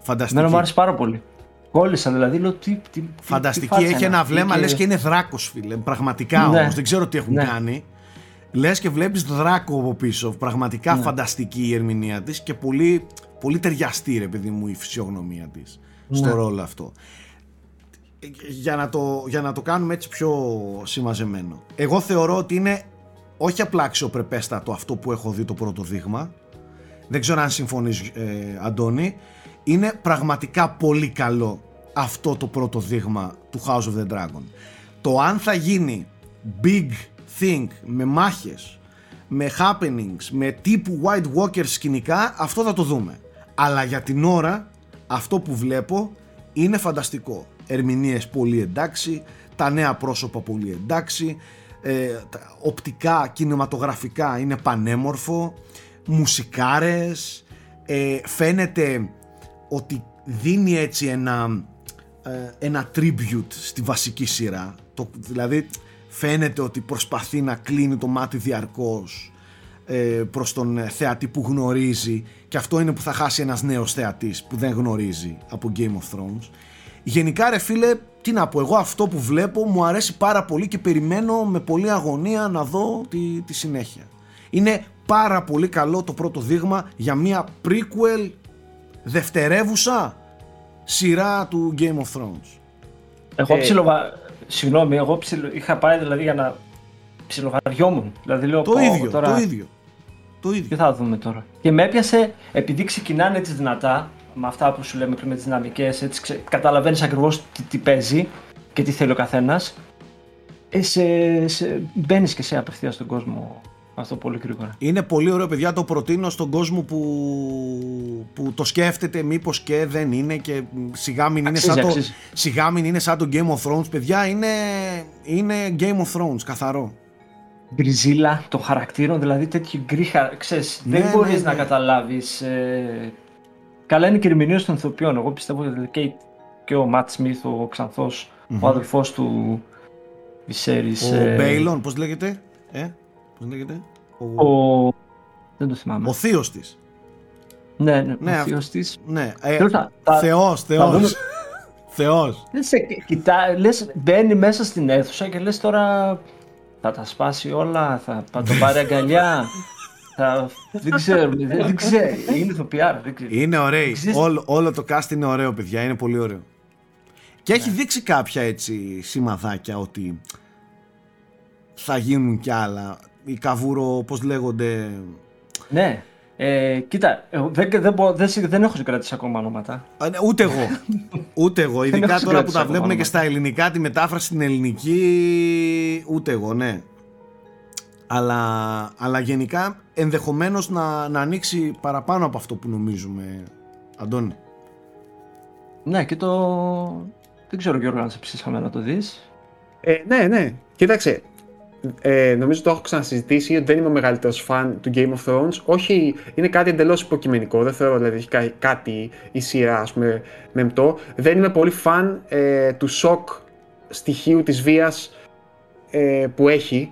Φανταστική. Μένα μου άρεσε πάρα πολύ. Κόλλησαν δηλαδή. Λέω, τι, τι, φανταστική, τι έχει ένα βλέμμα, και... λες και είναι δράκος, φίλε. Πραγματικά ναι. όμως, δεν ξέρω τι έχουν ναι. κάνει. Λες και βλέπεις δράκο από πίσω. Πραγματικά ναι. φανταστική η ερμηνεία της και πολύ, πολύ ταιριαστή, ρε παιδί μου, η φυσιογνωμία της ναι. στο ρόλο αυτό. Για να, το, για να το κάνουμε έτσι πιο συμμαζεμένο. Εγώ θεωρώ ότι είναι όχι απλά αξιοπρεπέστατο αυτό που έχω δει το πρώτο δείγμα. Δεν ξέρω αν συμφωνείς ε, Αντώνη. Είναι πραγματικά πολύ καλό αυτό το πρώτο δείγμα του House of the Dragon. Το αν θα γίνει big thing με μάχες, με happenings, με τύπου White Walker σκηνικά, αυτό θα το δούμε. Αλλά για την ώρα αυτό που βλέπω είναι φανταστικό. Ερμηνείες πολύ εντάξει, τα νέα πρόσωπα πολύ εντάξει, ε, οπτικά, κινηματογραφικά είναι πανέμορφο, μουσικάρες, ε, φαίνεται ότι δίνει έτσι ένα, ε, ένα tribute στη βασική σειρά, το, δηλαδή φαίνεται ότι προσπαθεί να κλείνει το μάτι διαρκώς προς τον θεατή που γνωρίζει, και αυτό είναι που θα χάσει ένας νέος θεατής που δεν γνωρίζει από Game of Thrones. Γενικά ρε φίλε, τι να πω, εγώ αυτό που βλέπω μου αρέσει πάρα πολύ και περιμένω με πολλή αγωνία να δω τη, τη συνέχεια. Είναι πάρα πολύ καλό το πρώτο δείγμα για μια prequel δευτερεύουσα σειρά του Game of Thrones. Εγώ ψιλοβα... Συγγνώμη, εγώ ψιλο... είχα πάει δηλαδή για να ψιλοβαριόμουν. Δηλαδή, λέω, το, πω, ίδιο, τώρα... το ίδιο, το ίδιο. Τι θα δούμε τώρα. Και με έπιασε, επειδή ξεκινάνε έτσι δυνατά, με αυτά που σου λέμε πριν με τις δυναμικές, έτσι ξε... καταλαβαίνεις ακριβώς τι, τι παίζει και τι θέλει ο καθένας. Ε, σε, σε... Μπαίνεις και σε απευθείας στον κόσμο. Αυτό πολύ γρήγορα. Είναι πολύ ωραίο, παιδιά, το προτείνω στον κόσμο που, που το σκέφτεται μήπως και δεν είναι, και σιγά μην, αξίζει, είναι, σαν το, σιγά μην είναι σαν το Game of Thrones. Παιδιά, είναι, είναι Game of Thrones, καθαρό. Γκριζίλα των χαρακτήρων, δηλαδή τέτοιοι γκρίχα, ξέρεις, ναι, δεν ναι, μπορείς ναι, να ναι. καταλάβεις. Ε, καλά είναι και η ερμηνεία των ηθοποιών. Εγώ πιστεύω ότι δηλαδή, και ο Ματ Σμιθ, ο Ξανθός, mm-hmm. ο αδελφός του Βυσέρης. Ο ε, Μπέιλον, πώς λέγεται, ε? Πώς λέγεται. Ο... ο... δεν το θυμάμαι. Ο θείος της. Ναι, ναι, ναι, ο θείος της. Ναι. Ε, θα, θα, θεός, θεός. Δούμε... θεός. Λες, κοιτά, λες, μπαίνει μέσα στην αίθουσα και λες τώρα θα τα σπάσει όλα, θα, θα τον πάρει αγκαλιά. θα... δεν ξέρω, δεν ξέρω. Είναι το πι αρ, δεν ξέρω. Είναι ωραίο. Όλο, όλο το cast είναι ωραίο, παιδιά, είναι πολύ ωραίο. Και ναι. έχει δείξει κάποια έτσι σημαδάκια ότι θα γίνουν κι άλλα. Οι καβούρο, πώς λέγονται. Ναι, ε, κοίτα, δεν, δεν, δεν, δεν έχω συγκρατήσει ακόμα ονόματα. Ούτε εγώ. Ούτε εγώ. Ειδικά τώρα που τα βλέπουμε και στα ελληνικά, τη μετάφραση στην ελληνική. Ούτε εγώ, ναι. Αλλά, αλλά γενικά ενδεχομένως να, να ανοίξει παραπάνω από αυτό που νομίζουμε, Αντώνη. Ναι, και το. Δεν ξέρω, Γιώργο, αν σε ψήσαμε να το δεις. Ε, ναι, ναι. Κοίταξε. Ε, νομίζω το έχω ξανασυζητήσει ότι δεν είμαι ο μεγαλύτερος φαν του Game of Thrones. Όχι, είναι κάτι εντελώς υποκειμενικό. Δεν θεωρώ δηλαδή έχει κάτι η σειρά, ας πούμε, μεμπτό. Δεν είμαι πολύ φαν ε, του σοκ στοιχείου της βίας ε, που έχει.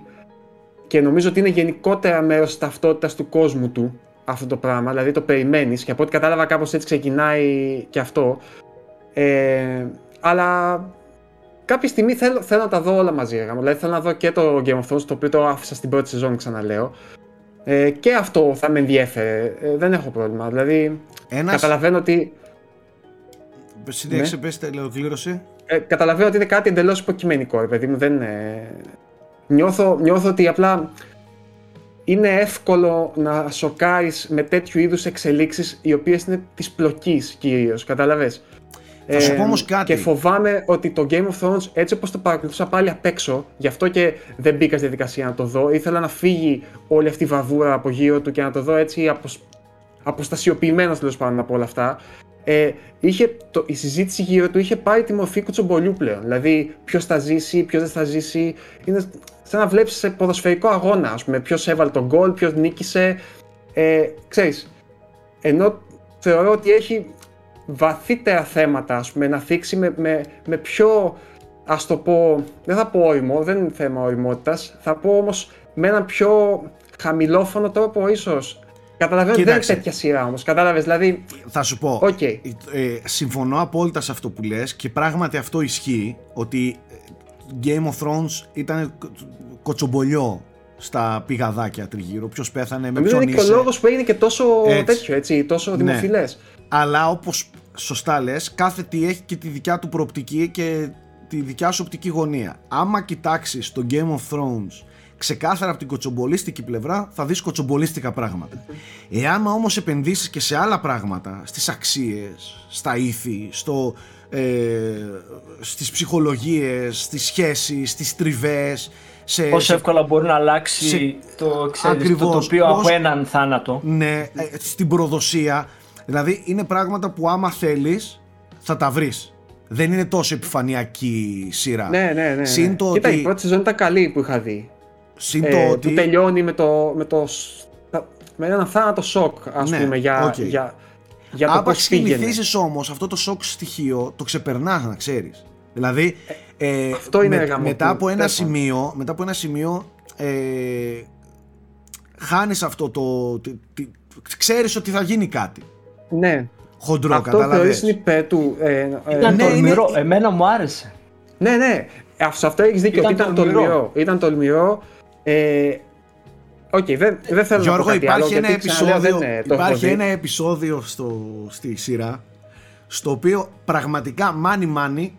Και νομίζω ότι είναι γενικότερα μέρος της ταυτότητας του κόσμου του αυτό το πράγμα. Δηλαδή το περιμένεις και από ό,τι κατάλαβα κάπως έτσι ξεκινάει και αυτό. Ε, αλλά... κάποια στιγμή θέλω, θέλω να τα δω όλα μαζί, έγαμε. Δηλαδή θέλω να δω και το Game of Thrones, το οποίο το άφησα στην πρώτη σεζόν, ξαναλέω. Ε, και αυτό θα με ενδιέφερε, ε, δεν έχω πρόβλημα, δηλαδή Ένας... καταλαβαίνω ότι... Συνέχισε, ναι. πες τελειοκλήρωση. Ε, καταλαβαίνω ότι είναι κάτι εντελώς υποκειμενικό, ρε παιδί μου, δεν... Ε... Νιώθω, νιώθω ότι απλά είναι εύκολο να σοκάρεις με τέτοιου είδους εξελίξεις, οι οποίες είναι της πλοκής κυρίως, καταλαβες. Θα σου πω όμως κάτι. Ε, και φοβάμαι ότι το Game of Thrones, έτσι όπως το παρακολουθούσα πάλι απ' έξω, γι' αυτό και δεν μπήκα στη διαδικασία να το δω. Ήθελα να φύγει όλη αυτή η βαβούρα από γύρω του και να το δω έτσι αποσ... αποστασιοποιημένος, τέλος πάντων, από όλα αυτά. Ε, είχε το... Η συζήτηση γύρω του είχε πάει τη μορφή κουτσομπολιού πλέον. Δηλαδή, ποιος θα ζήσει, ποιος δεν θα ζήσει. Είναι σαν να βλέπεις σε ποδοσφαιρικό αγώνα, ας πούμε. Ποιος έβαλε τον γκολ, ποιος νίκησε. Ε, ξέρεις. Ενώ θεωρώ ότι έχει βαθύτερα θέματα, ας πούμε, να θίξει με, με, με πιο, ας το πω, δεν θα πω όριμο, δεν είναι θέμα οριμότητας, θα πω όμως με έναν πιο χαμηλόφωνο τρόπο ίσως. Καταλαβαίνω ότι δεν είναι τέτοια σειρά όμως, κατάλαβες, δηλαδή... Θα σου πω, okay. ε, ε, συμφωνώ απόλυτα σε αυτό που λες και πράγματι αυτό ισχύει, ότι Game of Thrones ήταν κοτσομπολιό στα πηγαδάκια τριγύρω, ποιος πέθανε, με ποιον είσαι. Είναι και ο λόγος που έγινε και τόσο έτσι. τέτοιο, έτσι, τόσο δημοφιλές. Ναι. Αλλά όπως σωστά λες, κάθε τι έχει και τη δικιά του προοπτική και τη δικιά σου οπτική γωνία. Άμα κοιτάξεις το Game of Thrones ξεκάθαρα από την κοτσομπολίστικη πλευρά, θα δεις κοτσομπολίστικα πράγματα. Εάν όμως επενδύσεις και σε άλλα πράγματα, στις αξίες, στα ήθη, στο, ε, στις ψυχολογίες, στις σχέσεις, στις τριβές... Σε, πόσο εύκολα μπορεί να αλλάξει σε, το, ξέρεις, ακριβώς, το τοπίο πώς, από έναν θάνατο. Ναι, στην προδοσία. Δηλαδή είναι πράγματα που άμα θέλεις θα τα βρεις. Δεν είναι τόσο επιφανειακή σειρά. Ναι, ναι, ναι. Συν το Κοίτα, ότι... η πρώτη σεζόν ήταν καλή που είχα δει. Συν το ε, ότι... που τελειώνει με, το, με, το, με έναν θάνατο σοκ, ας ναι, πούμε, για, okay. για, για το πώς πήγαινε. Άπαξ συνηθίσεις όμως αυτό το σοκ στοιχείο, το ξεπερνάς, να ξέρεις. Δηλαδή, ε, αυτό είναι με, μετά, από ένα σημείο, μετά από ένα σημείο ε, χάνεις αυτό το... το, το, το ξέρεις ότι θα γίνει κάτι. Ναι. Χοντρό, αυτό καταλαβες. Αυτό θεωρείς υπέ του... Ε, ε, ήταν ναι, τολμηρό, είναι... εμένα μου άρεσε. Ναι, ναι, σε αυτό έχεις δίκιο, ήταν, ήταν τολμηρό. τολμηρό. Ήταν τολμηρό. Ε, Οκ, okay, δεν δε θέλω Γιώργο, να πω κάτι υπάρχει άλλο, ένα επεισόδιο, δεν, υπάρχει ένα επεισόδιο στο, στη σειρά, στο οποίο πραγματικά μάνι μάνι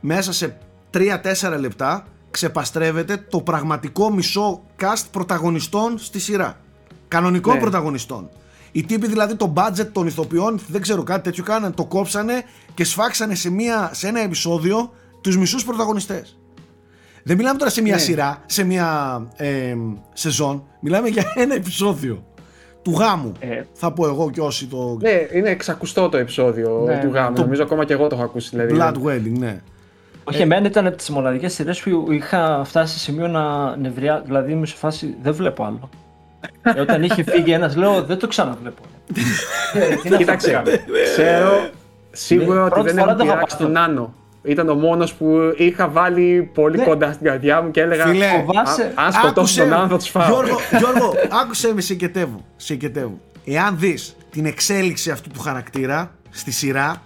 μέσα σε τρία τέσσερα λεπτά ξεπαστρεύεται το πραγματικό μισό cast πρωταγωνιστών στη σειρά. Κανονικών ναι. πρωταγωνιστών. Οι τύποι δηλαδή το budget των ηθοποιών, δεν ξέρω κάτι τέτοιο κάνανε, το κόψανε και σφάξανε σε, μια, σε ένα επεισόδιο τους μισούς πρωταγωνιστές. Δεν μιλάμε τώρα σε μια ναι. σειρά, σε μια ε, σεζόν. Μιλάμε για ένα επεισόδιο του γάμου. Ε, θα πω εγώ και όσοι το. Ναι, είναι εξακουστό το επεισόδιο ναι, του γάμου. Το... Νομίζω ακόμα και εγώ το έχω ακούσει. Δηλαδή. Blood Wedding, ναι. Όχι, ε, εμένα ήταν από τις μοναδικές σειρές που είχα φτάσει σε σημείο να νευριάζω. Δηλαδή είμαι σε φάση δεν βλέπω άλλο. ε, όταν είχε φύγει ένας, λέω δεν το ξαναβλέπω. Κοίταξε. Ξέρω σίγουρα ότι δεν έχω πειράξει τον Άνω. Ήταν ο μόνος που είχα βάλει πολύ ναι. κοντά στην καρδιά μου και έλεγα Φιλέ, φοβάσαι, αν σκοτώσω τον άνθρωπο θα τους φάω. Γιώργο, Γιώργο άκουσε με, συγκετεύω, συγκετεύω. Εάν δεις την εξέλιξη αυτού του χαρακτήρα στη σειρά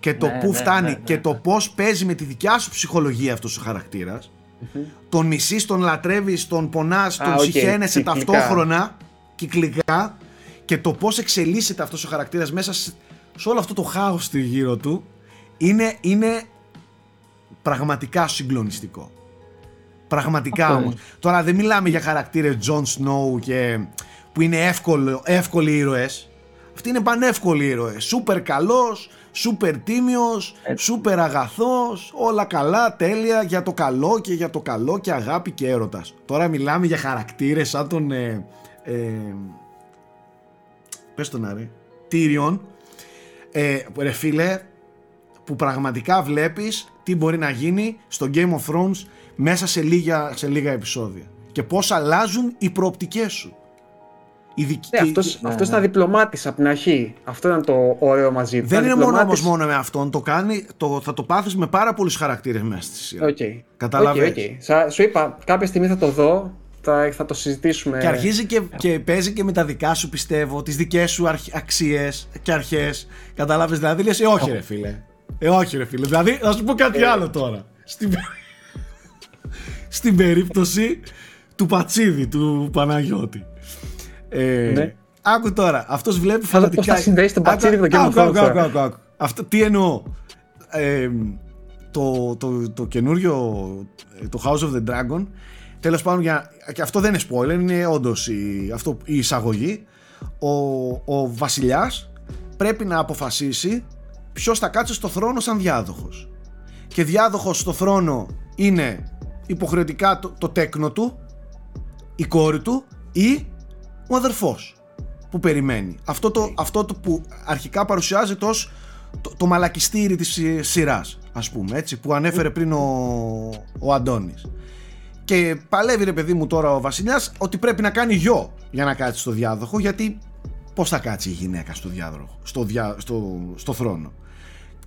και το ναι, που ναι, φτάνει ναι, ναι, και ναι. το πώς παίζει με τη δικιά σου ψυχολογία αυτός ο χαρακτήρας, mm-hmm. τον μισείς, τον λατρεύεις, τον πονάς, τον ψυχαίνεσαι okay, ταυτόχρονα, κυκλικά, και το πώς εξελίσσεται αυτός ο χαρακτήρας μέσα σε, σε όλο αυτό το χάος του γύρω του. Είναι, είναι πραγματικά συγκλονιστικό. Πραγματικά okay. όμως. Τώρα δεν μιλάμε για χαρακτήρες Τζον Σνόου και, που είναι εύκολο, εύκολοι ήρωες. Αυτοί είναι πανεύκολοι ήρωες. Σούπερ καλός, σούπερ τίμιος, σούπερ αγαθός. Όλα καλά, τέλεια, για το καλό και για το καλό και αγάπη και έρωτας. Τώρα μιλάμε για χαρακτήρες σαν τον... Ε, ε, πες τον άρε, Tyrion. Ε, ρε φίλε, που πραγματικά βλέπεις τι μπορεί να γίνει στο Game of Thrones μέσα σε λίγα, σε λίγα επεισόδια και πώς αλλάζουν οι προοπτικές σου. Οι δικ... ναι, αυτός, ναι, αυτός ναι. ήταν διπλωμάτης από την αρχή. Αυτό ήταν το ωραίο μαζί του. Δεν είναι διπλωμάτης... μόνο όμως μόνο με αυτόν, το κάνει, το, θα το πάθεις με πάρα πολλούς χαρακτήρες μέσα στη σειρά. Okay. Καταλαβαίνεις. Okay, okay. Σου είπα, κάποια στιγμή θα το δω, θα, θα το συζητήσουμε. Και αρχίζει και, και παίζει και με τα δικά σου, πιστεύω, τις δικές σου αρχ... αξίες και αρχές. Καταλάβεις, δηλαδή λες, ε, όχι ρε φίλε. Ε, όχι ρε φίλε, δηλαδή να σου πω κάτι ε, άλλο τώρα. Στην, στην περίπτωση του Πατσίδη, του Παναγιώτη. Ε, ναι. Άκου τώρα, αυτός βλέπει φανατικά... Πώς θα συνδέεις τον Πατσίδη με τον Game of Thrones. Αυτό, τι εννοώ. Ε, το, το, το καινούριο, το House of the Dragon, τέλος πάντων, για, και αυτό δεν είναι spoiler, είναι όντως η, αυτό, η εισαγωγή. Ο, ο βασιλιάς πρέπει να αποφασίσει ποιος θα κάτσει στο θρόνο σαν διάδοχος. Και διάδοχος στο θρόνο είναι υποχρεωτικά το, το τέκνο του, η κόρη του ή ο αδερφός που περιμένει. Αυτό το, αυτό το που αρχικά παρουσιάζεται ως το, το μαλακιστήρι της σειράς, ας πούμε, έτσι, που ανέφερε πριν ο, ο Αντώνης. Και παλεύει ρε παιδί μου τώρα ο βασιλιάς ότι πρέπει να κάνει γιο για να κάτσει στο διάδοχο, γιατί πώς θα κάτσει η γυναίκα στο, διάδροχο, στο, διά, στο, στο θρόνο.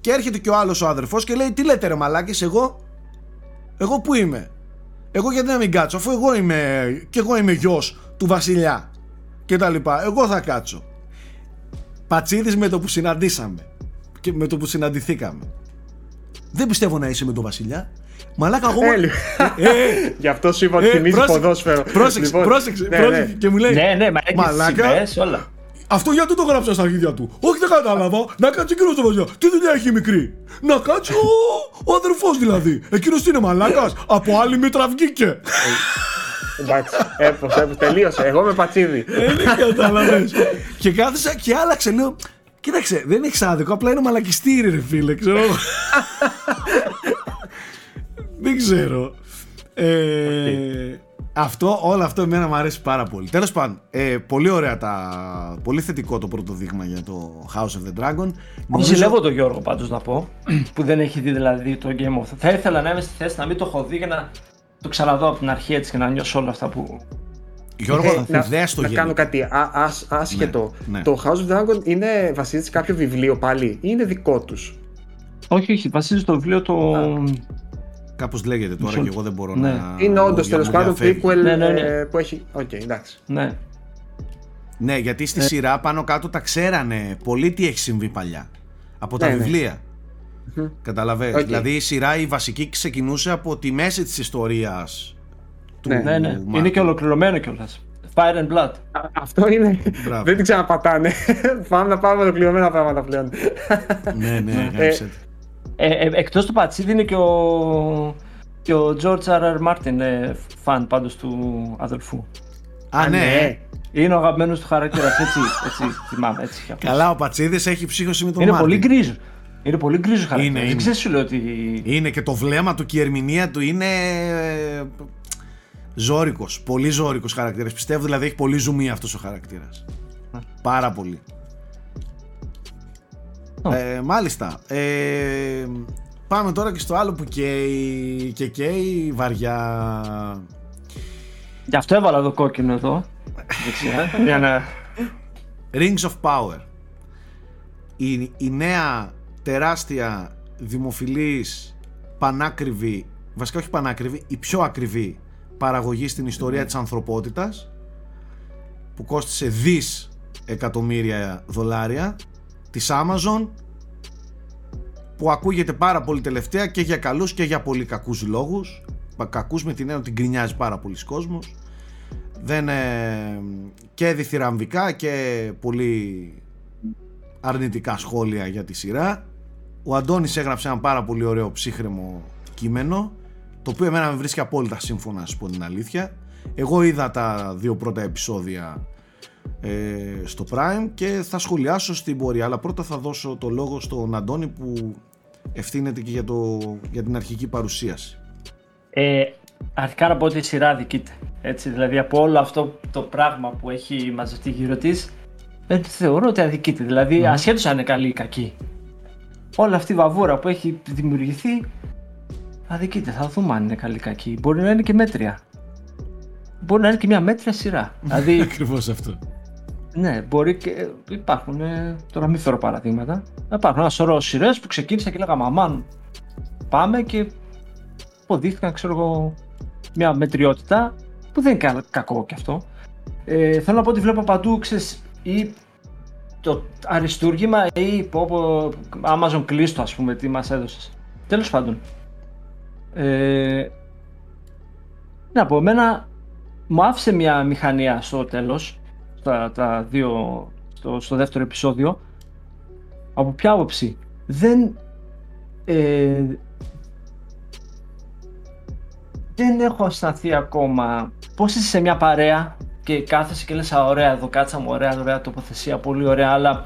Και έρχεται και ο άλλος ο αδερφός και λέει, τι λέτε ρε μαλάκες, εγώ, εγώ που είμαι, εγώ γιατί να μην κάτσω, αφού εγώ είμαι, και εγώ είμαι γιος του βασιλιά και τα λοιπά, εγώ θα κάτσω. Πατσίδης με το που συναντήσαμε και με το που συναντηθήκαμε. Δεν πιστεύω να είσαι με τον βασιλιά. Μαλάκα εγώ. Γι' αυτό σου είπα ότι θυμίζει ποδόσφαιρο. Πρόσεξε, πρόσεξε και μου λέει, ναι, ναι, μαλάκα, αυτό γιατί το γράψα στα αρχίδια του. Όχι, δεν κατάλαβα. Να κάτσει εκείνος το βασιλιά. Τι δουλειά έχει η μικρή. Να κάτσει ο αδερφός δηλαδή. Εκείνος τι είναι μαλάκας. Από άλλη μήτρα βγήκε. Εντάξει, έπως, έπως, τελείωσε. Εγώ με Πατσίδι. Δεν καταλαβαίνεις. Και κάθισα και άλλαξε, λέω, κοίταξε, δεν έχεις άδικο, απλά είναι μαλακιστήρι ρε φίλε, ξέρω. Δεν ξέρω. Αυτό, όλο αυτό εμένα μου αρέσει πάρα πολύ. Τέλος πάντων, ε, πολύ ωραία τα... πολύ θετικό το πρώτο δείγμα για το House of the Dragon. Ζηλεύω τον Γιώργο πάντως να πω, που δεν έχει δει δηλαδή το Game of Thrones. Θα ήθελα να είμαι στη θέση να μην το έχω δει για να το ξαναδώ από την αρχή έτσι και να νιώσω όλα αυτά που... Γιώργο, ε, να, να κάνω κάτι άσχετο. Ναι, ναι. Το House of the Dragon είναι, βασίζεται σε κάποιο βιβλίο πάλι ή είναι δικό τους? Όχι, όχι, βασίζεται στο βιβλίο το... Κάπως λέγεται τώρα Shoot. Και εγώ δεν μπορώ ναι. να... Είναι όντως τέλος πάντων prequel ναι, ναι, ναι. Ε, που έχει... Οκ, okay, εντάξει. Ναι. Ναι, γιατί στη ε. σειρά πάνω κάτω τα ξέρανε πολύ τι έχει συμβεί παλιά. Από ναι, τα ναι. βιβλία. Mm-hmm. Καταλαβαίνεις. Okay. Δηλαδή η σειρά η βασική ξεκινούσε από τη μέση της ιστορίας. Του... Ναι, ναι. ναι. Είναι και ολοκληρωμένο κιόλας. Fire and Blood. Α, αυτό είναι. Μπράβο. Δεν την ξαναπατάνε. Πάμε να πάμε ολοκληρωμένα πράγματα πλέον. Ναι, ναι, γράψτε. Ε, ε, εκτός του πατσίδι είναι και ο, και ο George αρ αρ. Martin, ε, φαν πάντως του αδελφού. Α, ναι. ναι. Είναι ο αγαπημένος του χαρακτήρας, έτσι, έτσι θυμάμαι. Έτσι, καλά, ο πατσίδις έχει ψύχωση με τον είναι Martin. Πολύ γκρίζ, είναι πολύ γκρίζ ο χαρακτήρας, δεν ξέρεις σου λέω ότι... Είναι και το βλέμμα του και η ερμηνεία του είναι... Ζώρικος, πολύ ζώρικος χαρακτήρας. Πιστεύω δηλαδή έχει πολύ ζουμί αυτός ο χαρακτήρας. Α. Πάρα πολύ. Oh. Ε, μάλιστα, ε, πάμε τώρα και στο άλλο που καίει και καίει βαριά. Γι' αυτό έβαλα το κόκκινο εδώ δεξιά, για να... Rings of Power. Η, η νέα τεράστια δημοφιλής πανάκριβη, βασικά όχι πανάκριβη, η πιο ακριβή παραγωγή στην ιστορία mm. της ανθρωπότητας, που κόστισε δις εκατομμύρια δολάρια, της Amazon, που ακούγεται πάρα πολύ τελευταία και για καλούς και για πολύ κακούς λόγους. Κακούς με την έννοια ότι γκρινιάζει πάρα πολλοί κόσμος. Δεν, ε, και διθυραμβικά και πολύ αρνητικά σχόλια για τη σειρά. Ο Αντώνης έγραψε ένα πάρα πολύ ωραίο ψύχρεμο κείμενο, το οποίο εμένα με βρίσκει απόλυτα σύμφωνα, να σας πω την αλήθεια. Εγώ είδα τα δύο πρώτα επεισόδια στο Prime και θα σχολιάσω στην πορεία, αλλά πρώτα θα δώσω το λόγο στον Αντώνη που ευθύνεται και για, το, για την αρχική παρουσίαση. Ε, αρχικά να πω ότι η σειρά δικείται, έτσι, δηλαδή από όλο αυτό το πράγμα που έχει μαζευτεί γύρω της, δεν θεωρώ ότι αδικείται, δηλαδή mm. ασχέτως αν είναι καλή ή κακή, όλη αυτή η βαβούρα που έχει δημιουργηθεί αδικείται. Θα δούμε αν είναι καλή ή κακή, μπορεί να είναι και μέτρια, μπορεί να είναι και μια μέτρια σειρά, δηλαδή... Ακριβώς αυτό. Ναι, μπορεί και υπάρχουν, τώρα μην θεωρώ παραδείγματα, υπάρχουν ένα σωρό σειρές που ξεκίνησα και λέγαμε αμάν πάμε και αποδείχθηκαν, ξέρω εγώ, μια μετριότητα που δεν είναι κακό κι αυτό. Ε, θέλω να πω ότι βλέπω παντού, ξέρεις, ή το αριστούργημα ή πω Amazon κλείστο, ας πούμε, τι μας έδωσες. Τέλος πάντων, ε, να πω, εμένα μου άφησε μια μηχανία στο τέλος, τα, τα δύο, στο, στο δεύτερο επεισόδιο. Από ποια άποψη? Δεν, ε, δεν έχω αισθανθεί ακόμα πώς είσαι σε μια παρέα και κάθεσαι και λες ωραία εδώ κάτσαμε, ωραία, ωραία τοποθεσία, πολύ ωραία, αλλά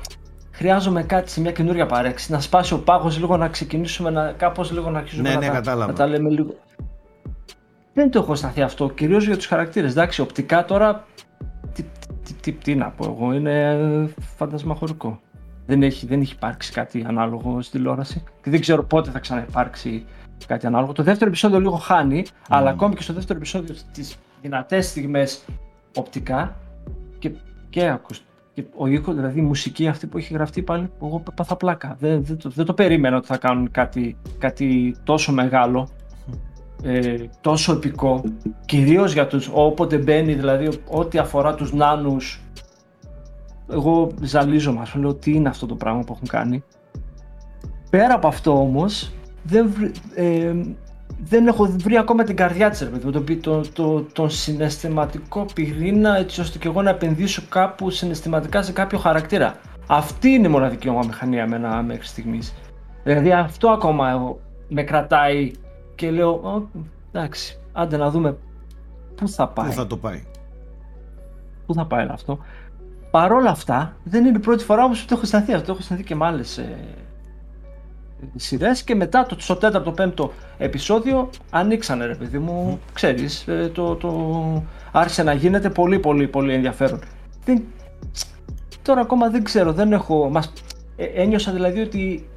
χρειάζομαι κάτι σε μια καινούργια παρέξη, να σπάσει ο πάγος λίγο, να ξεκινήσουμε να, κάπως λίγο να αρχίζουμε ναι, να, ναι, τα, να τα λέμε λίγο. Δεν το έχω αισθανθεί αυτό, κυρίως για τους χαρακτήρες, εντάξει, οπτικά τώρα τι, τι, τι, τι να πω εγώ, είναι φαντασμαχωρικό. Δεν έχει, δεν έχει υπάρξει κάτι ανάλογο στην τηλεόραση και δεν ξέρω πότε θα ξαναυπάρξει κάτι ανάλογο. Το δεύτερο επεισόδιο λίγο χάνει, mm. αλλά ακόμη και στο δεύτερο επεισόδιο τις δυνατές στιγμές οπτικά και, και ακουστικά. Ο ήχος, δηλαδή η μουσική αυτή που έχει γραφτεί πάλι, εγώ πάθα πλάκα. Δεν, δεν, το, δεν το περίμενα ότι θα κάνουν κάτι, κάτι τόσο μεγάλο. Ε, τόσο επικό, κυρίως για τους όποτε μπαίνει, δηλαδή ό,τι αφορά τους νάνους, εγώ ζαλίζομαι, ας πούμε, λέω τι είναι αυτό το πράγμα που έχουν κάνει. Πέρα από αυτό όμως, δεν, ε, δεν έχω βρει ακόμα την καρδιά της, δηλαδή, το, το, το, τον συναισθηματικό πυρήνα, έτσι ώστε και εγώ να επενδύσω κάπου συναισθηματικά σε κάποιο χαρακτήρα. Αυτή είναι η μοναδική όμως μηχανία εμένα μέχρι στιγμής. Δηλαδή αυτό ακόμα εγώ, με κρατάει και λέω, εντάξει, άντε να δούμε πού θα πάει. Πού θα το πάει. Πού θα πάει αυτό. Παρόλα αυτά, δεν είναι η πρώτη φορά όμως που το έχω αισθανθεί. Αυτό το έχω αισθανθεί και με άλλες ε, σειρές. Και μετά το, στο τέταρτο, πέμπτο επεισόδιο ανοίξανε, ρε παιδί μου, mm. ξέρεις, ε, το, το άρχισε να γίνεται πολύ πολύ πολύ ενδιαφέρον. Δεν, τώρα ακόμα δεν ξέρω, δεν έχω, μας, ε, ένιωσα δηλαδή ότι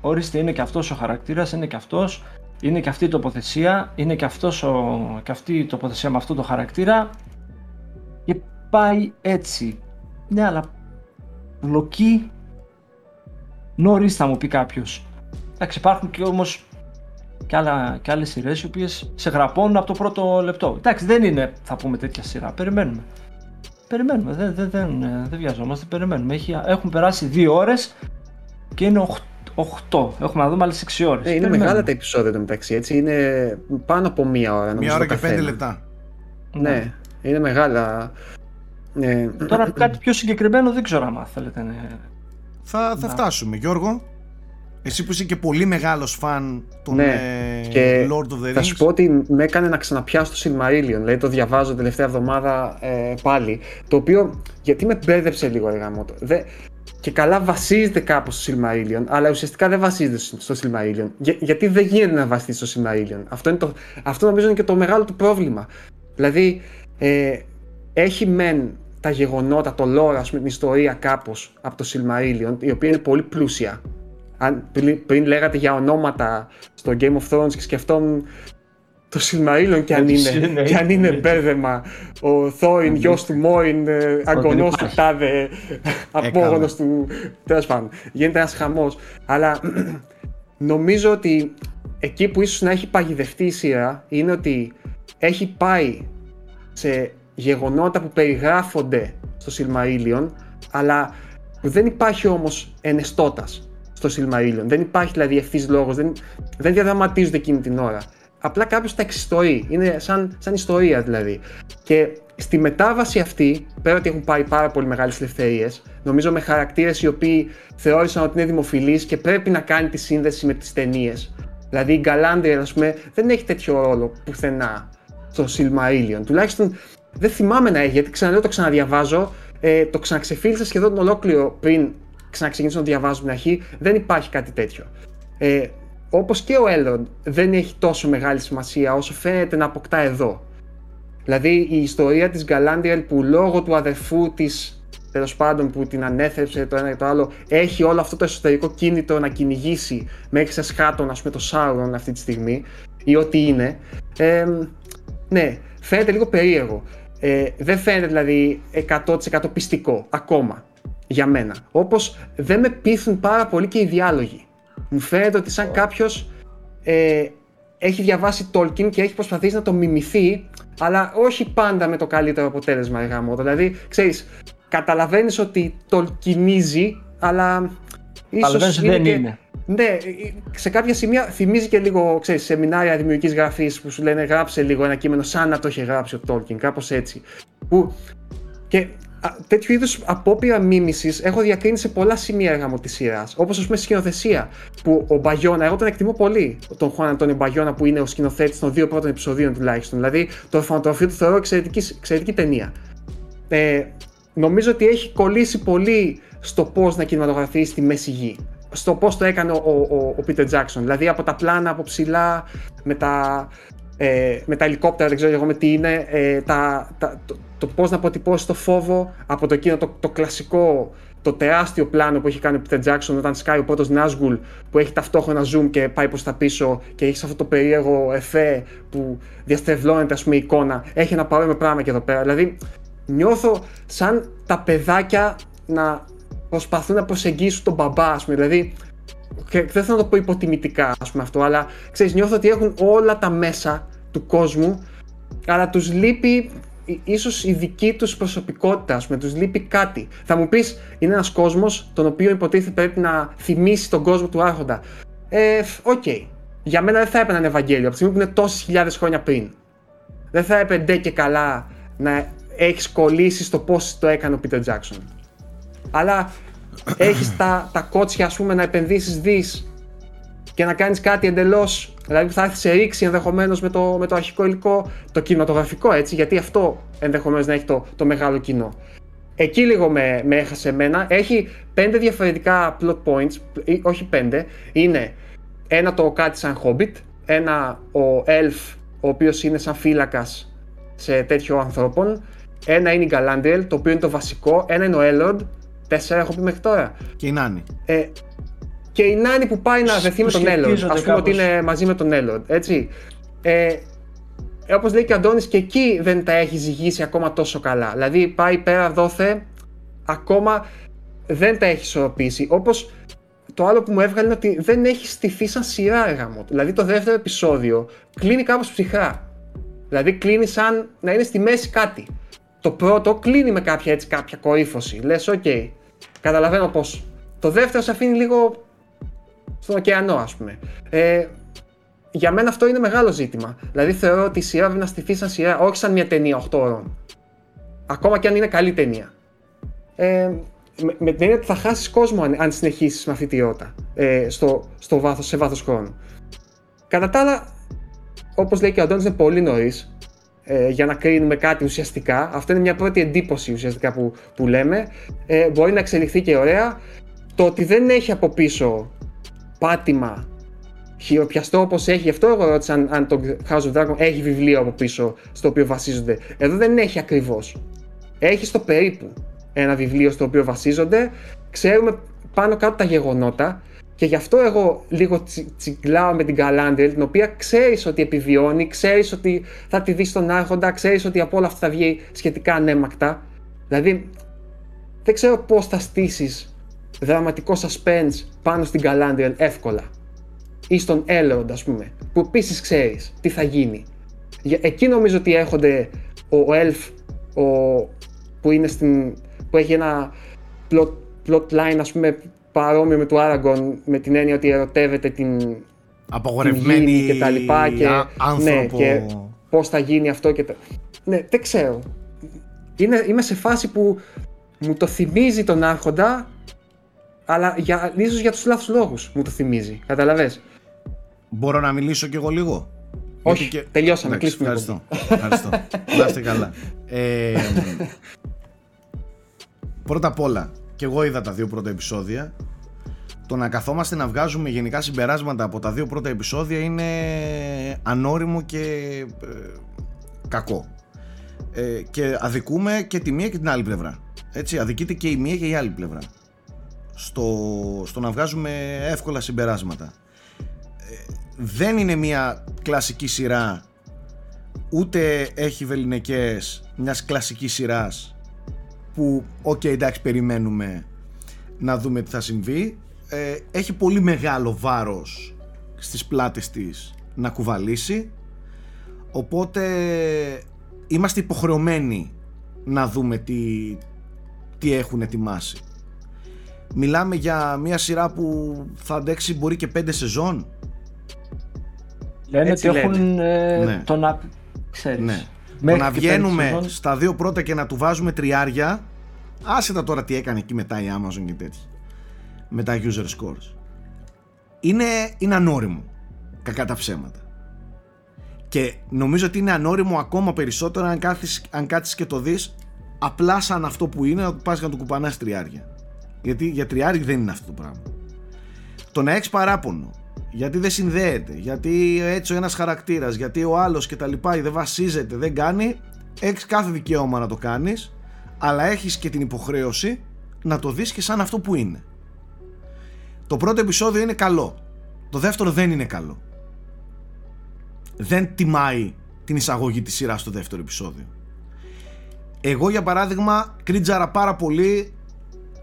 ορίστε είναι και αυτός ο χαρακτήρας, είναι και αυτός. Είναι και αυτή η τοποθεσία, είναι και, αυτός ο, και αυτή η τοποθεσία με αυτό το χαρακτήρα και πάει έτσι. Ναι, αλλά μπλοκή νωρίς θα μου πει κάποιος. Εντάξει, υπάρχουν και όμως και, άλλα, και άλλες σειρές οι οποίες σε γραπώνουν από το πρώτο λεπτό. Εντάξει, δεν είναι, θα πούμε, τέτοια σειρά. Περιμένουμε. Περιμένουμε, δεν, δεν, δεν, δεν βιαζόμαστε, περιμένουμε. Έχει, έχουν περάσει δύο ώρες και είναι οκτώ. Έχουμε να δούμε άλλες έξι ώρες. Ε, είναι μεγάλα τα επεισόδια το μεταξύ, έτσι. Είναι πάνω από μία ώρα. Μία ώρα και πέντε λεπτά. Ναι, ναι, είναι μεγάλα. Ναι. Τώρα κάτι πιο συγκεκριμένο δεν ξέρω αν θέλετε. Ναι. Θα, θα φτάσουμε. Γιώργο, εσύ που είσαι και πολύ μεγάλος φαν των ναι. ε, Lord of the Rings. Θα σου πω ότι με έκανε να ξαναπιάσω το Silmarillion, δηλαδή το διαβάζω τελευταία εβδομάδα ε, πάλι. Το οποίο, γιατί με μπέρδεψε λίγο αργά μου, και καλά βασίζεται κάπως στο Silmarillion, αλλά ουσιαστικά δεν βασίζεται στο Silmarillion. Για, γιατί δεν γίνεται να βασίζεται στο Silmarillion. Αυτό, είναι το, αυτό νομίζω είναι και το μεγάλο του πρόβλημα. Δηλαδή, ε, έχει μεν τα γεγονότα, το lore, ας πούμε, την ιστορία κάπως από το Silmarillion, η οποία είναι πολύ πλούσια. Αν πριν λέγατε για ονόματα στο Game of Thrones και σκεφτόμουν το Silmarillion κι αν είναι, κι αν είναι μπέρδεμα, ο Θόριν, γιος του Μόριν, αγγονός του Τάδε, απόγονος του, τέλος πάντων, γίνεται ένας χαμός. Αλλά νομίζω ότι εκεί που ίσως να έχει παγιδευτεί η σειρά είναι ότι έχει πάει σε γεγονότα που περιγράφονται στο Silmarillion, αλλά που δεν υπάρχει όμως ενεστώτας στο Silmarillion. Δεν υπάρχει δηλαδή ευθύς λόγος, δεν, δεν διαδραματίζονται εκείνη την ώρα. Απλά κάποιος τα εξιστορεί, είναι σαν, σαν ιστορία δηλαδή. Και στη μετάβαση αυτή, πέρα ότι έχουν πάρει πάρα πολύ μεγάλες ελευθερίες, νομίζω με χαρακτήρες οι οποίοι θεώρησαν ότι είναι δημοφιλείς και πρέπει να κάνει τη σύνδεση με τις ταινίες. Δηλαδή η Galandriel, ας πούμε, δεν έχει τέτοιο ρόλο πουθενά στο Silmarillion. Τουλάχιστον δεν θυμάμαι να έχει, γιατί ξαναλέω, το ξαναδιαβάζω, ε, το ξαναξεφίλησα σχεδόν ολόκληρο πριν ξαναξεκινήσω να διαβάζω την αρχή, δεν υπάρχει κάτι τέτοιο. Ε, όπως και ο Elrond δεν έχει τόσο μεγάλη σημασία όσο φαίνεται να αποκτά εδώ. Δηλαδή η ιστορία της Galandriel που λόγω του αδερφού της, τέλος πάντων, που την ανέθρεψε το ένα και το άλλο, έχει όλο αυτό το εσωτερικό κίνητο να κυνηγήσει μέχρι σε σχάτων, ας πούμε, το Sauron αυτή τη στιγμή ή ό,τι είναι. Ε, ναι, φαίνεται λίγο περίεργο. Ε, δεν φαίνεται δηλαδή εκατό τοις εκατό πιστικό ακόμα. Για μένα. Όπως δεν με πείθουν πάρα πολύ και οι διάλογοι. Μου φαίνεται ότι σαν κάποιος ε, έχει διαβάσει Tolkien και έχει προσπαθήσει να το μιμηθεί, αλλά όχι πάντα με το καλύτερο αποτέλεσμα, γάμο. Δηλαδή, ξέρεις, καταλαβαίνεις ότι τολκινίζει, αλλά ίσως είναι, δεν και, είναι. Ναι, σε κάποια σημεία θυμίζει και λίγο, ξέρεις, σεμινάρια δημιουργικής γραφής που σου λένε γράψε λίγο ένα κείμενο σαν να το είχε γράψει ο Tolkien, κάπως έτσι. Που, και, τέτοιου είδους απόπειρα μίμησης έχω διακρίνει σε πολλά σημεία γάμο της σειράς. Όπως, ας πούμε, σκηνοθεσία. Που ο Μπαγιώνα, εγώ τον εκτιμώ πολύ, τον Χουάν Αντώνιο Μπαγιώνα, που είναι ο σκηνοθέτης των δύο πρώτων επεισοδίων τουλάχιστον. Δηλαδή, το Ορφανοτροφείο του θεωρώ εξαιρετική ταινία. Ε, νομίζω ότι έχει κολλήσει πολύ στο πώς να κινηματογραφεί στη Μέση Γη. Στο πώς το έκανε ο Πίτερ Τζάκσον. Δηλαδή, από τα πλάνα από ψηλά, με τα. Ε, με τα ελικόπτερα, δεν ξέρω εγώ με τι είναι, ε, τα, τα, το, το πώς να αποτυπώσει το φόβο από το εκείνο το, το κλασικό, το τεράστιο πλάνο που έχει κάνει ο Peter Jackson όταν σκάει ο πρώτος Νάσγκουλ, που έχει ταυτόχρονα zoom και πάει προς τα πίσω και έχει αυτό το περίεργο εφέ που διαστρεβλώνεται, ας πούμε, η εικόνα. Έχει ένα παρόμοιο πράγμα και εδώ πέρα. Δηλαδή νιώθω σαν τα παιδάκια να προσπαθούν να προσεγγίσουν τον μπαμπά, ας πούμε. Δηλαδή, και δεν θέλω να το πω υποτιμητικά, ας πούμε, αυτό, αλλά ξέρεις, νιώθω ότι έχουν όλα τα μέσα του κόσμου, αλλά τους λείπει ίσως η δική τους προσωπικότητα, ας πούμε, τους λείπει κάτι. Θα μου πεις, είναι ένας κόσμος τον οποίο υποτίθεται πρέπει να θυμίσει τον κόσμο του Άρχοντα. Ε, οκ. Okay. Για μένα δεν θα έπαιρνε ένα Ευαγγέλιο, από τη στιγμή που είναι τόσες χιλιάδες χρόνια πριν. Δεν θα έπαιρνε και καλά να έχεις κολλήσει στο πώς το έκανε ο Peter Jackson. Αλλά έχεις τα, τα κότσια, ας πούμε, να επενδύσεις δις και να κάνεις κάτι εντελώς, δηλαδή που θα έρθει σε ρήξη ενδεχομένως με το, με το αρχικό υλικό, το κινηματογραφικό, έτσι, γιατί αυτό ενδεχομένως να έχει το, το μεγάλο κοινό. Εκεί λίγο με, με έχασε εμένα. Έχει πέντε διαφορετικά plot points, ή, όχι πέντε, είναι ένα το κάτι σαν Hobbit, ένα ο Elf, ο οποίος είναι σαν φύλακας σε τέτοιο ανθρώπων, ένα είναι η Galandriel, το οποίο είναι το βασικό, ένα είναι ο Elrond. Τέσσερα έχω πει μέχρι τώρα. Και η Νάνη. Ε, και η Νάνη που πάει να δεθεί με τον Elrond. Ας πούμε ότι είναι μαζί με τον Elrond, έτσι. Ε, όπως λέει και ο Αντώνης, και εκεί δεν τα έχει ζυγίσει ακόμα τόσο καλά. Δηλαδή πάει πέρα δόθε, ακόμα δεν τα έχει ισορροπήσει. Όπως το άλλο που μου έβγαλε είναι ότι δεν έχει στηθεί σαν σειρά γάμο. Δηλαδή το δεύτερο επεισόδιο κλείνει κάπως ψυχρά. Δηλαδή κλείνει σαν να είναι στη μέση κάτι. Το πρώτο κλείνει με κάποια, έτσι, κάποια κορύφωση. Λες, οκ, okay, καταλαβαίνω πώς. Το δεύτερο σε αφήνει λίγο στον ωκεανό, ας πούμε. Ε, για μένα αυτό είναι μεγάλο ζήτημα. Δηλαδή θεωρώ ότι η σειρά πρέπει να στηθεί σαν σειρά, όχι σαν μια ταινία οκτώ ώρων. Ακόμα και αν είναι καλή ταινία. Ε, με, με την έννοια ότι θα χάσεις κόσμο αν, αν συνεχίσεις με αυτή τη ιότα ε, στο, στο βάθος, σε βάθος χρόνου. Κατά τα άλλα, όπως λέει και ο Αντώνης, είναι πολύ νωρίς ε, για να κρίνουμε κάτι ουσιαστικά. Αυτή είναι μια πρώτη εντύπωση ουσιαστικά που, που λέμε. Ε, μπορεί να εξελιχθεί και ωραία. Το ότι δεν έχει από πίσω πάτημα χειροπιαστό όπως έχει, γι' αυτό εγώ ρώτησα αν, αν το House of Dragon έχει βιβλίο από πίσω στο οποίο βασίζονται. Εδώ δεν έχει ακριβώς. Έχει στο περίπου ένα βιβλίο στο οποίο βασίζονται. Ξέρουμε πάνω κάτω τα γεγονότα και γι' αυτό εγώ λίγο τσι, τσιγκλάω με την Galandriel, την οποία ξέρεις ότι επιβιώνει, ξέρεις ότι θα τη δεις στον Άρχοντα, ξέρεις ότι από όλα αυτά θα βγει σχετικά ανέμακτα. Δηλαδή δεν ξέρω πώς θα στήσεις δραματικό suspense πάνω στην Galandriel εύκολα. Ή στον Έλεοντα, ας πούμε, που επίσης ξέρεις τι θα γίνει. Εκεί νομίζω ότι έρχονται ο Elf, ο, που, είναι στην, που έχει ένα plot, plot line, ας πούμε, παρόμοιο με του Aragorn, με την έννοια ότι ερωτεύεται την απογορευμένη και τα λοιπά και, α, ναι, και πώς θα γίνει αυτό και τα... Ναι, δεν ξέρω. Είναι, είμαι σε φάση που μου το θυμίζει τον Άρχοντα, αλλά για, ίσως για τους λάθους λόγους μου το θυμίζει, καταλαβες. Μπορώ να μιλήσω κι εγώ λίγο? Όχι, και... τελειώσαμε, εντάξει, κλείσουμε. Ευχαριστώ, ευχαριστώ. Να είστε καλά. ε, Πρώτα απ' όλα, κι εγώ είδα τα δύο πρώτα επεισόδια. Το να καθόμαστε να βγάζουμε γενικά συμπεράσματα από τα δύο πρώτα επεισόδια είναι ανώριμο και ε, κακό. ε, Και αδικούμε και τη μία και την άλλη πλευρά. Έτσι, αδικείται και η μία και η άλλη πλευρά στο, στο να βγάζουμε εύκολα συμπεράσματα. ε, Δεν είναι μια κλασική σειρά, ούτε έχει βεληνικές μιας κλασικής σειράς που, οκ, okay, εντάξει, περιμένουμε να δούμε τι θα συμβεί. ε, Έχει πολύ μεγάλο βάρος στις πλάτες της να κουβαλήσει, οπότε είμαστε υποχρεωμένοι να δούμε τι, τι έχουν ετοιμάσει. Μιλάμε για μια σειρά που θα αντέξει μπορεί και πέντε σεζόν. Λένε ότι έχουν ε, ναι. το να... Ξέρεις, ναι. Το να βγαίνουμε στα δύο πρώτα και να του βάζουμε τριάρια, άσχετα τώρα τι έκανε εκεί μετά η Amazon και τέτοια, με τα user scores. Είναι, είναι ανώριμο, κακά τα ψέματα. Και νομίζω ότι είναι ανώριμο ακόμα περισσότερο αν κάτσεις, αν κάτσεις και το δεις απλά σαν αυτό που είναι, να πας να του κουπανάς τριάρια. Γιατί για τριάρι δεν είναι αυτό το πράγμα. Το να έχεις παράπονο γιατί δεν συνδέεται, γιατί έτσι ο ένας χαρακτήρας, γιατί ο άλλος και τα λοιπά, δεν βασίζεται, δεν κάνει, έχεις κάθε δικαίωμα να το κάνεις, αλλά έχεις και την υποχρέωση να το δεις και σαν αυτό που είναι. Το πρώτο επεισόδιο είναι καλό. Το δεύτερο δεν είναι καλό. Δεν τιμάει την εισαγωγή της σειράς στο δεύτερο επεισόδιο. Εγώ, για παράδειγμα, κρίτζαρα πάρα πολύ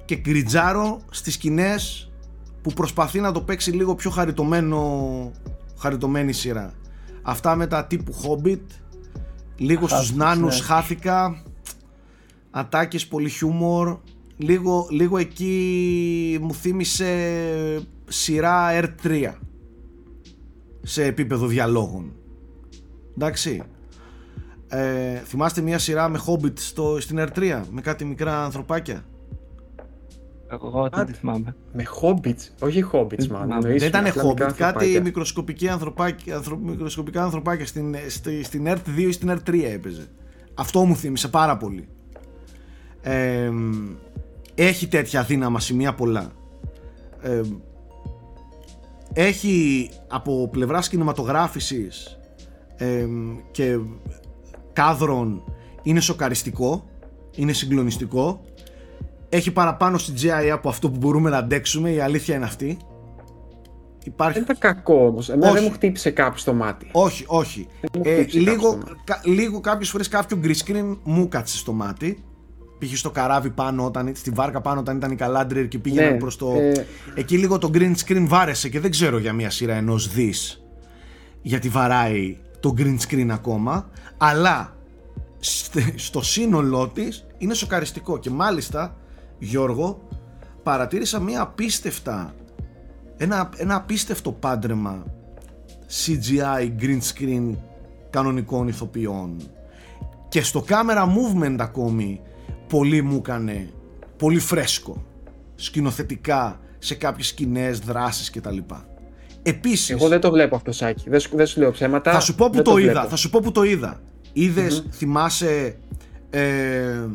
και κριτζάρω στις σκηνές που προσπαθεί να το παίξει λίγο πιο χαριτωμένο, χαριτωμένη σειρά. Αυτά με τα τύπου Hobbit, λίγο στους νάνους χάθηκα, ατάκες, πολύ χιούμορ, λίγο, λίγο εκεί μου θύμισε σειρά αρ τρία σε επίπεδο διαλόγων. Εντάξει. Ε, θυμάστε μια σειρά με Hobbit στο, στην αρ τρία, με κάτι μικρά ανθρωπάκια? Εγώ δεν θυμάμαι. Με Hobbits, όχι Hobbits μάλλον. Δεν ήταν Hobbit, κάτι μικροσκοπικά ανθρωπάκια. Στην, στη, στην αρ δύο ή στην αρ τρία έπαιζε. Αυτό μου θύμισε πάρα πολύ. Ε, έχει τέτοια δύναμα σημεία πολλά. Ε, έχει από πλευράς κινηματογράφησης ε, και κάδρων, είναι σοκαριστικό, είναι συγκλονιστικό. Έχει παραπάνω σι τζι άι από αυτό που μπορούμε να αντέξουμε, η αλήθεια είναι αυτή. Υπάρχει... Δεν ήταν κακό όμως, εμένα δεν μου χτύπησε κάπου στο μάτι. Όχι, όχι. Ε, λίγο, κα, λίγο κάποιες φορές κάποιο green screen μου κάτσε στο μάτι. πήγε στο καράβι πάνω, όταν, στη βάρκα πάνω όταν ήταν η Galandriel και πήγαιναν ναι, προς το... Ε... Εκεί λίγο το green screen βάρεσε και δεν ξέρω για μια σειρά ενός δις γιατί βαράει το green screen ακόμα, αλλά στο σύνολό της είναι σοκαριστικό. Και μάλιστα, Γιώργο, παρατήρησα μια απίστευτα, ένα, ένα απίστευτο πάντρεμα σι τζι άι green screen κανονικών ηθοποιών. Και στο camera movement ακόμη πολύ μου έκανε, πολύ φρέσκο, σκηνοθετικά σε κάποιες σκηνές, δράσεις κτλ. Επίσης, εγώ δεν το βλέπω αυτό, Σάκη, δεν σου, δεν σου λέω ψέματα. Θα σου πω που το, το είδα, βλέπω. θα σου πω που το είδα. Είδες, mm-hmm. θυμάσαι ε,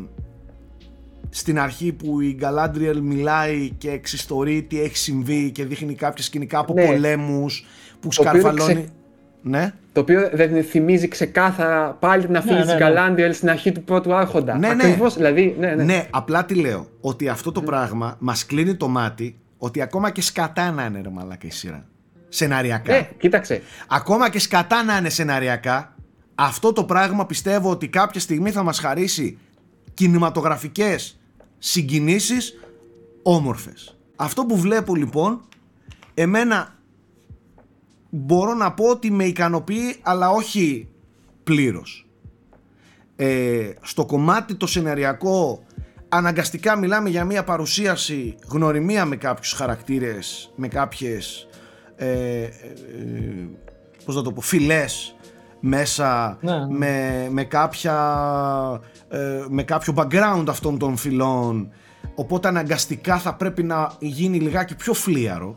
στην αρχή που η Galandriel μιλάει και εξιστορεί τι έχει συμβεί και δείχνει κάποια σκηνικά από ναι. πολέμους που σκαρφαλώνει. Ναι. Το οποίο δεν θυμίζει ξεκάθαρα πάλι την αφήγηση ναι, ναι, ναι. Galandriel στην αρχή του πρώτου άρχοντα. Ναι, Ακριβώς, ναι. δηλαδή. Ναι, ναι. ναι, απλά τι λέω. Ότι αυτό το ναι. πράγμα μας κλείνει το μάτι ότι ακόμα και σκατά να είναι ρε μαλάκα η σειρά. Σεναριακά. Ναι, κοίταξε. Ακόμα και σκατά να είναι σεναριακά, αυτό το πράγμα πιστεύω ότι κάποια στιγμή θα μας χαρίσει κινηματογραφικές συγκινήσεις όμορφες. Αυτό που βλέπω λοιπόν, εμένα. Μπορώ να πω ότι με ικανοποιεί, αλλά όχι πλήρως. Ε, στο κομμάτι το σεναριακό, αναγκαστικά μιλάμε για μια παρουσίαση, γνωριμία με κάποιους χαρακτήρες, με κάποιες, ε, ε, πώς να το πω, φυλές μέσα, ναι, ναι. Με, με, κάποια, ε, με κάποιο background αυτών των φυλών, οπότε αναγκαστικά θα πρέπει να γίνει λιγάκι πιο φλίαρο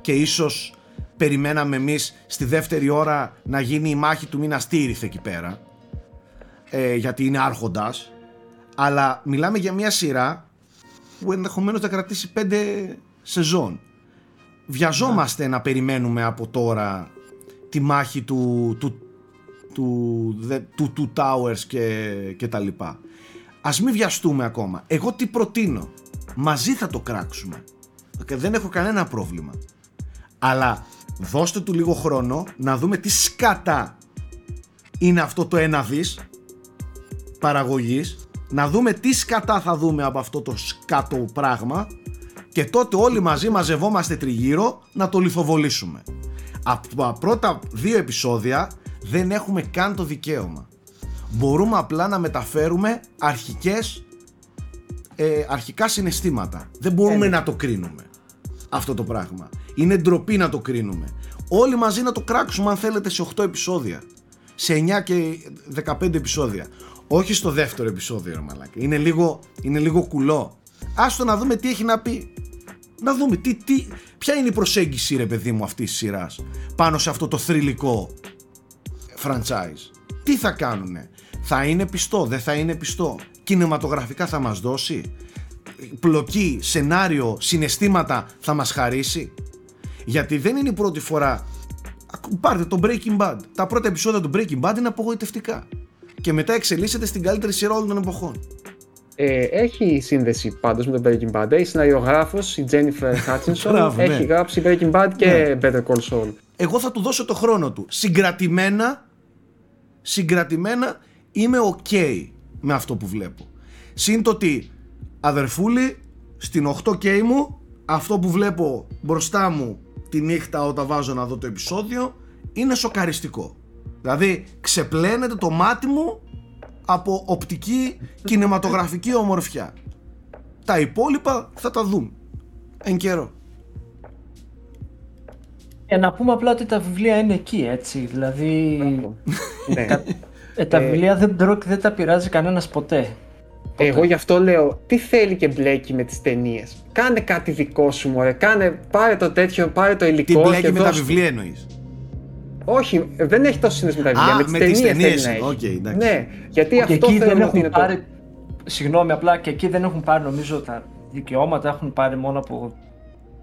και ίσως... Περιμέναμε εμείς στη δεύτερη ώρα να γίνει η μάχη του Μιναστήριθ εκεί πέρα, ε, γιατί είναι άρχοντας. Αλλά μιλάμε για μια σειρά που ενδεχομένως θα κρατήσει πέντε σεζόν. Βιαζόμαστε yeah. να περιμένουμε από τώρα τη μάχη του, του, του, του, του Towers και, και τα λοιπά. Ας μην βιαστούμε ακόμα. Εγώ τι προτείνω? Μαζί θα το κράξουμε. Δεν έχω κανένα πρόβλημα. Αλλά δώστε του λίγο χρόνο να δούμε τι σκατά είναι αυτό το ένα δις παραγωγής, να δούμε τι σκατά θα δούμε από αυτό το σκάτο πράγμα και τότε όλοι μαζί μαζευόμαστε τριγύρω να το λιθοβολήσουμε. Από τα πρώτα δύο επεισόδια δεν έχουμε καν το δικαίωμα. Μπορούμε απλά να μεταφέρουμε αρχικές, ε, αρχικά συναισθήματα. Δεν μπορούμε να το κρίνουμε αυτό το πράγμα. Είναι ντροπή να το κρίνουμε. Όλοι μαζί να το κράξουμε αν θέλετε σε οκτώ επεισόδια. Σε εννιά και δεκαπέντε επεισόδια. Όχι στο δεύτερο επεισόδιο, μαλάκα. Είναι λίγο, είναι λίγο κουλό. Άστο να δούμε τι έχει να πει. Να δούμε τι, τι, ποια είναι η προσέγγιση, ρε παιδί μου, αυτής της σειράς. Πάνω σε αυτό το θρυλικό franchise. Τι θα κάνουνε? Θα είναι πιστό, δεν θα είναι πιστό? Κινηματογραφικά θα μας δώσει? Πλοκή, σενάριο, συναισθήματα θα μας χαρίσει? Γιατί δεν είναι η πρώτη φορά. Πάρτε το Breaking Bad. Τα πρώτα επεισόδια του Breaking Bad είναι απογοητευτικά. Και μετά εξελίσσεται στην καλύτερη σειρά όλων των εποχών. Ε, έχει σύνδεση πάντως με το Breaking Bad. Η σεναριογράφος, η Jennifer Hutchinson, έχει ναι. γράψει Breaking Bad και ναι. Better Call Saul. Εγώ θα του δώσω το χρόνο του. Συγκρατημένα, συγκρατημένα είμαι ok με αυτό που βλέπω. Συν το ότι, αδερφούλη, στην οκτώ κέι μου, αυτό που βλέπω μπροστά μου τη νύχτα όταν βάζω να δω το επεισόδιο είναι σοκαριστικό. Δηλαδή ξεπλένεται το μάτι μου από οπτική κινηματογραφική ομορφιά. Τα υπόλοιπα θα τα δούμε εν καιρό. Ε, να πούμε απλά ότι τα βιβλία είναι εκεί, έτσι, δηλαδή ναι. τα, ε, τα βιβλία δεν, δεν τα πειράζει κανένας ποτέ. Ποτέ. Εγώ γι' αυτό λέω, τι θέλει και μπλέκει με τις ταινίες. Κάνε κάτι δικό σου, μωρέ. Κάνε, πάρε το τέτοιο, πάρε το υλικό. Τι μπλέκει με τα βιβλία εννοείς? Όχι, δεν έχει τόσο σύνδεση με τα βιβλία. Α, με τις με ταινίες, τις ταινίες θέλει να έχει. Okay, ναι, γιατί okay, αυτό θέλω να είναι πάρει... το... Συγγνώμη, απλά και εκεί δεν έχουν πάρει, νομίζω, τα δικαιώματα. Έχουν πάρει μόνο από...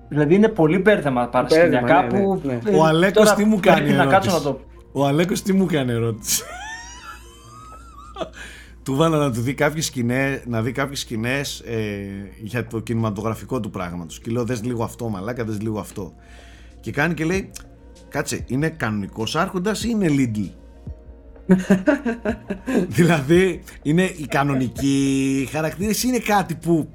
Δηλαδή είναι πολύ μπέρδεμα παρασκηνιακά ναι, ναι, που... Ναι, ναι. Ο Αλέκος τι μου κάνει ερώτηση. Το... Ο Αλέκος τι μου κάνει ερώτηση. Του βάλα να του δει κάποιες σκηνές, να δει κάποιες σκηνές ε, για το κινηματογραφικό του πράγματος. Και λέω, δες λίγο αυτό, μαλάκα, δες λίγο αυτό. Και κάνει και λέει, κάτσε, είναι κανονικός άρχοντας ή είναι Lidl? Δηλαδή, είναι οι κανονικοί χαρακτήρες, είναι κάτι που,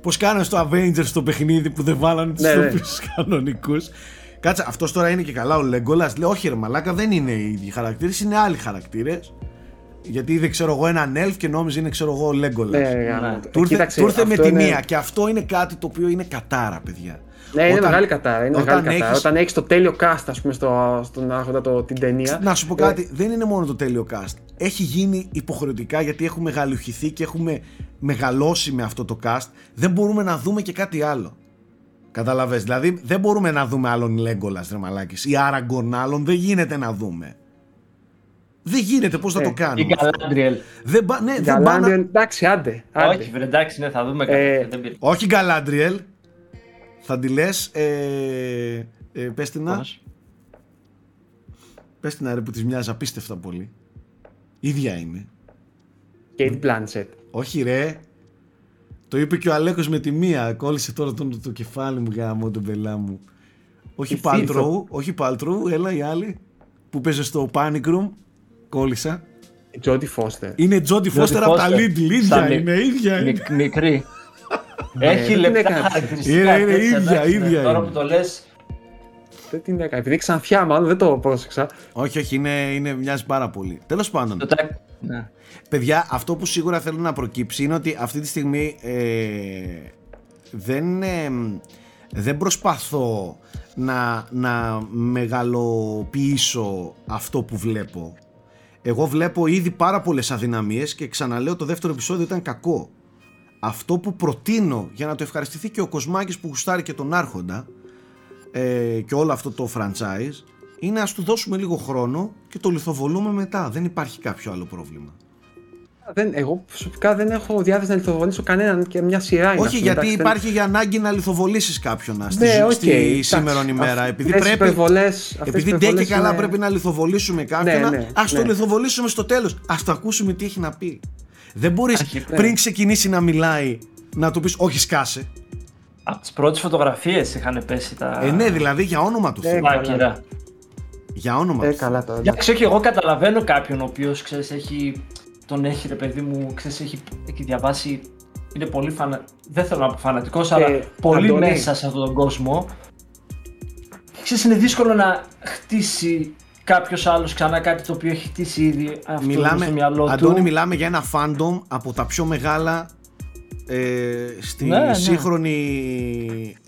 πως κάνανε στο Avengers το παιχνίδι που δεν βάλανε τους οποίους κανονικούς. Κάτσε, αυτός τώρα είναι και καλά ο Λέγκολας, λέει όχι ρε μαλάκα, δεν είναι οι ίδιοι χαρακτήρες, είναι άλλοι χαρακτήρες. Γιατί είδε ξέρω εγώ έναν elf και νόμιζε είναι ξέρω εγώ ο Λέγκολας. Του ήρθε με τη μία και αυτό είναι κάτι το οποίο είναι κατάρα παιδιά. Ναι, είναι μεγάλη κατάρα. Είναι μεγάλη κατάρα. Έχεις... Όταν έχεις το τέλειο cast, ας πούμε, στο, στον Άρχοντα το, την ταινία. Να σου πω κάτι, yeah. δεν είναι μόνο το τέλειο cast. Έχει γίνει υποχρεωτικά γιατί έχουμε γαλουχηθεί και έχουμε μεγαλώσει με αυτό το cast. Δεν μπορούμε να δούμε και κάτι άλλο. Καταλαβες. Δηλαδή, δεν μπορούμε να δούμε άλλον Λέγκολας, ρε μαλάκες, ή Άραγκον άλλον. Δεν γίνεται να δούμε. Δεν γίνεται, πώς θα yeah. το κάνουμε. Η Galandriel. Δεν πα, ναι, δεν πα, να... Εντάξει, άντε. άντε. Όχι, βρε, εντάξει, ναι, θα δούμε ε... κάτι. Όχι, Galandriel. Θα τη λες, ε, ε, πες την να, πες την να ρε που της μοιάζει απίστευτα πολύ. Ίδια είναι. Κέιτ Μπλάνσετ. Όχι ρε, το είπε και ο Αλέκος με τη μία, κόλλησε τώρα το, το, το κεφάλι μου γάμο τον πελά μου. Όχι Παλτρού, όχι Παλτρού, έλα η άλλη που παίζει στο Panic Room, κόλλησα. Τζόντι Φώστερ. Είναι Τζόντι Φώστερ από τα Lidl, ίδια μι... είναι, ίδια είναι. Μικ, μικρή. Έχει λεπτά χαρακτηριστικά. Είναι ίδια, ίδια. Τώρα που το λες. Δεν την έκανα. Επειδή ξανθιά, μάλλον δεν το πρόσεξα. Όχι, όχι, είναι, μοιάζει πάρα πολύ. Τέλος πάντων. Παιδιά, αυτό που σίγουρα θέλω να προκύψει είναι ότι αυτή τη στιγμή δεν προσπαθώ να μεγαλοποιήσω αυτό που βλέπω. Εγώ βλέπω ήδη πάρα πολλές αδυναμίες και ξαναλέω το δεύτερο επεισόδιο ήταν κακό. Αυτό που προτείνω για να το ευχαριστηθεί και ο Κοσμάκης που γουστάρει και τον Άρχοντα ε, και όλο αυτό το franchise είναι ας του δώσουμε λίγο χρόνο και το λιθοβολούμε μετά. Δεν υπάρχει κάποιο άλλο πρόβλημα. Δεν, εγώ προσωπικά δεν έχω διάθεση να λιθοβολήσω κανέναν και μια σειρά. Όχι, γιατί εντάξει, υπάρχει δεν... για ανάγκη να λιθοβολήσεις κάποιον ναι, στη, okay, στη σήμερον ημέρα. Επειδή πρέπει, επειδή ντε και καλά είναι... πρέπει να λιθοβολήσουμε κάποιον, ναι, ναι, ας ναι. το λιθοβολήσουμε στο τέλος. Ας το ακούσουμε τι έχει να πει. Δεν μπορείς Αχιπέ. πριν ξεκινήσει να μιλάει να του πεις όχι σκάσε. Από τις πρώτες φωτογραφίες είχαν πέσει τα... Ε, ναι, δηλαδή για όνομα του Θεού. Για όνομα ε, του Θεού. Για ξέρω και εγώ καταλαβαίνω κάποιον ο οποίος ξέρεις έχει... Τον έχει ρε παιδί μου, ξέρεις έχει, έχει διαβάσει... Είναι πολύ φανα... Δεν θέλω να πω φανατικός, ε, αλλά πολύ Αντώνη. μέσα σε αυτόν τον κόσμο. Ξέρεις είναι δύσκολο να χτίσει... Κάποιος άλλος ξανά κάτι το οποίο έχει χτίσει ήδη αυτό μιλάμε, στο μυαλό του. Αντώνη, μιλάμε για ένα φάντομ από τα πιο μεγάλα ε, στη ναι, σύγχρονη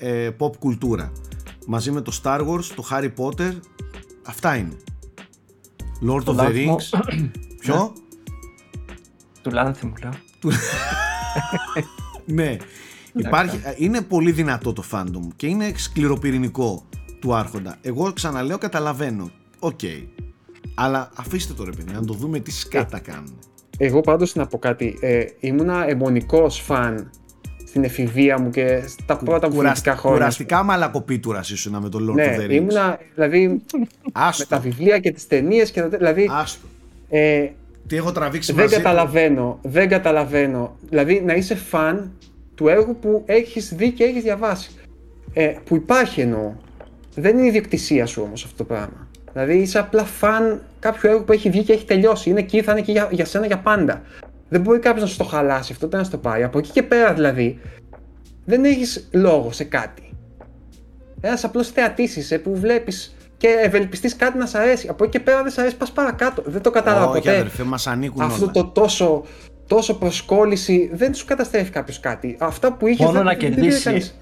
ναι. Ε, pop κουλτούρα. Μαζί με το Star Wars, το Harry Potter, αυτά είναι. Lord of the Rings. Ποιο? Του Λάνθη μου λέω. Ναι. Υπάρχει, είναι πολύ δυνατό το φάντομ και είναι σκληροπυρηνικό του Άρχοντα. Εγώ ξαναλέω καταλαβαίνω. Οκ, okay. αλλά αφήστε το ρε παιδιά, να το δούμε τι σκάτα κάνουν. Εγώ πάντως να πω κάτι, ε, ήμουνα αιμονικός φαν στην εφηβεία μου και στα πρώτα μου φιλικά χρόνια. Κουραστικά μαλακοπίτουρας ήσουνα με τον Lord ναι, of the Rings. Ναι, ήμουνα δηλαδή Άστο. με τα βιβλία και τις ταινίες και δηλαδή... Άστο. Ε, τι έχω τραβήξει δεν μαζί καταλαβαίνω, δεν καταλαβαίνω, δηλαδή να είσαι φαν του έργου που έχεις δει και έχεις διαβάσει. Ε, που υπάρχει εννοώ, δεν είναι η ιδιοκτησία σου όμως αυτό το πράγμα. Δηλαδή είσαι απλά φαν κάποιου έργου που έχει βγει και έχει τελειώσει. Είναι εκεί, θα είναι εκεί για, για σένα για πάντα. Δεν μπορεί κάποιος να σου το χαλάσει αυτό, ούτε να σου το πάρει. Από εκεί και πέρα δηλαδή, δεν έχεις λόγο σε κάτι. Ένας απλός θεατής είσαι που βλέπεις και ευελπιστείς κάτι να σ' αρέσει. Από εκεί και πέρα δεν σ' αρέσει, πας παρακάτω. Δεν το κατάλαβα oh, ποτέ. Όχι αδερφέ, μας ανήκουν αυτό όλα. Το τόσο, τόσο προσκόλληση δεν σου καταστρέφει κάποιος κάτι. Αυτά που είχες δεν, να δεν, δεν κανείς.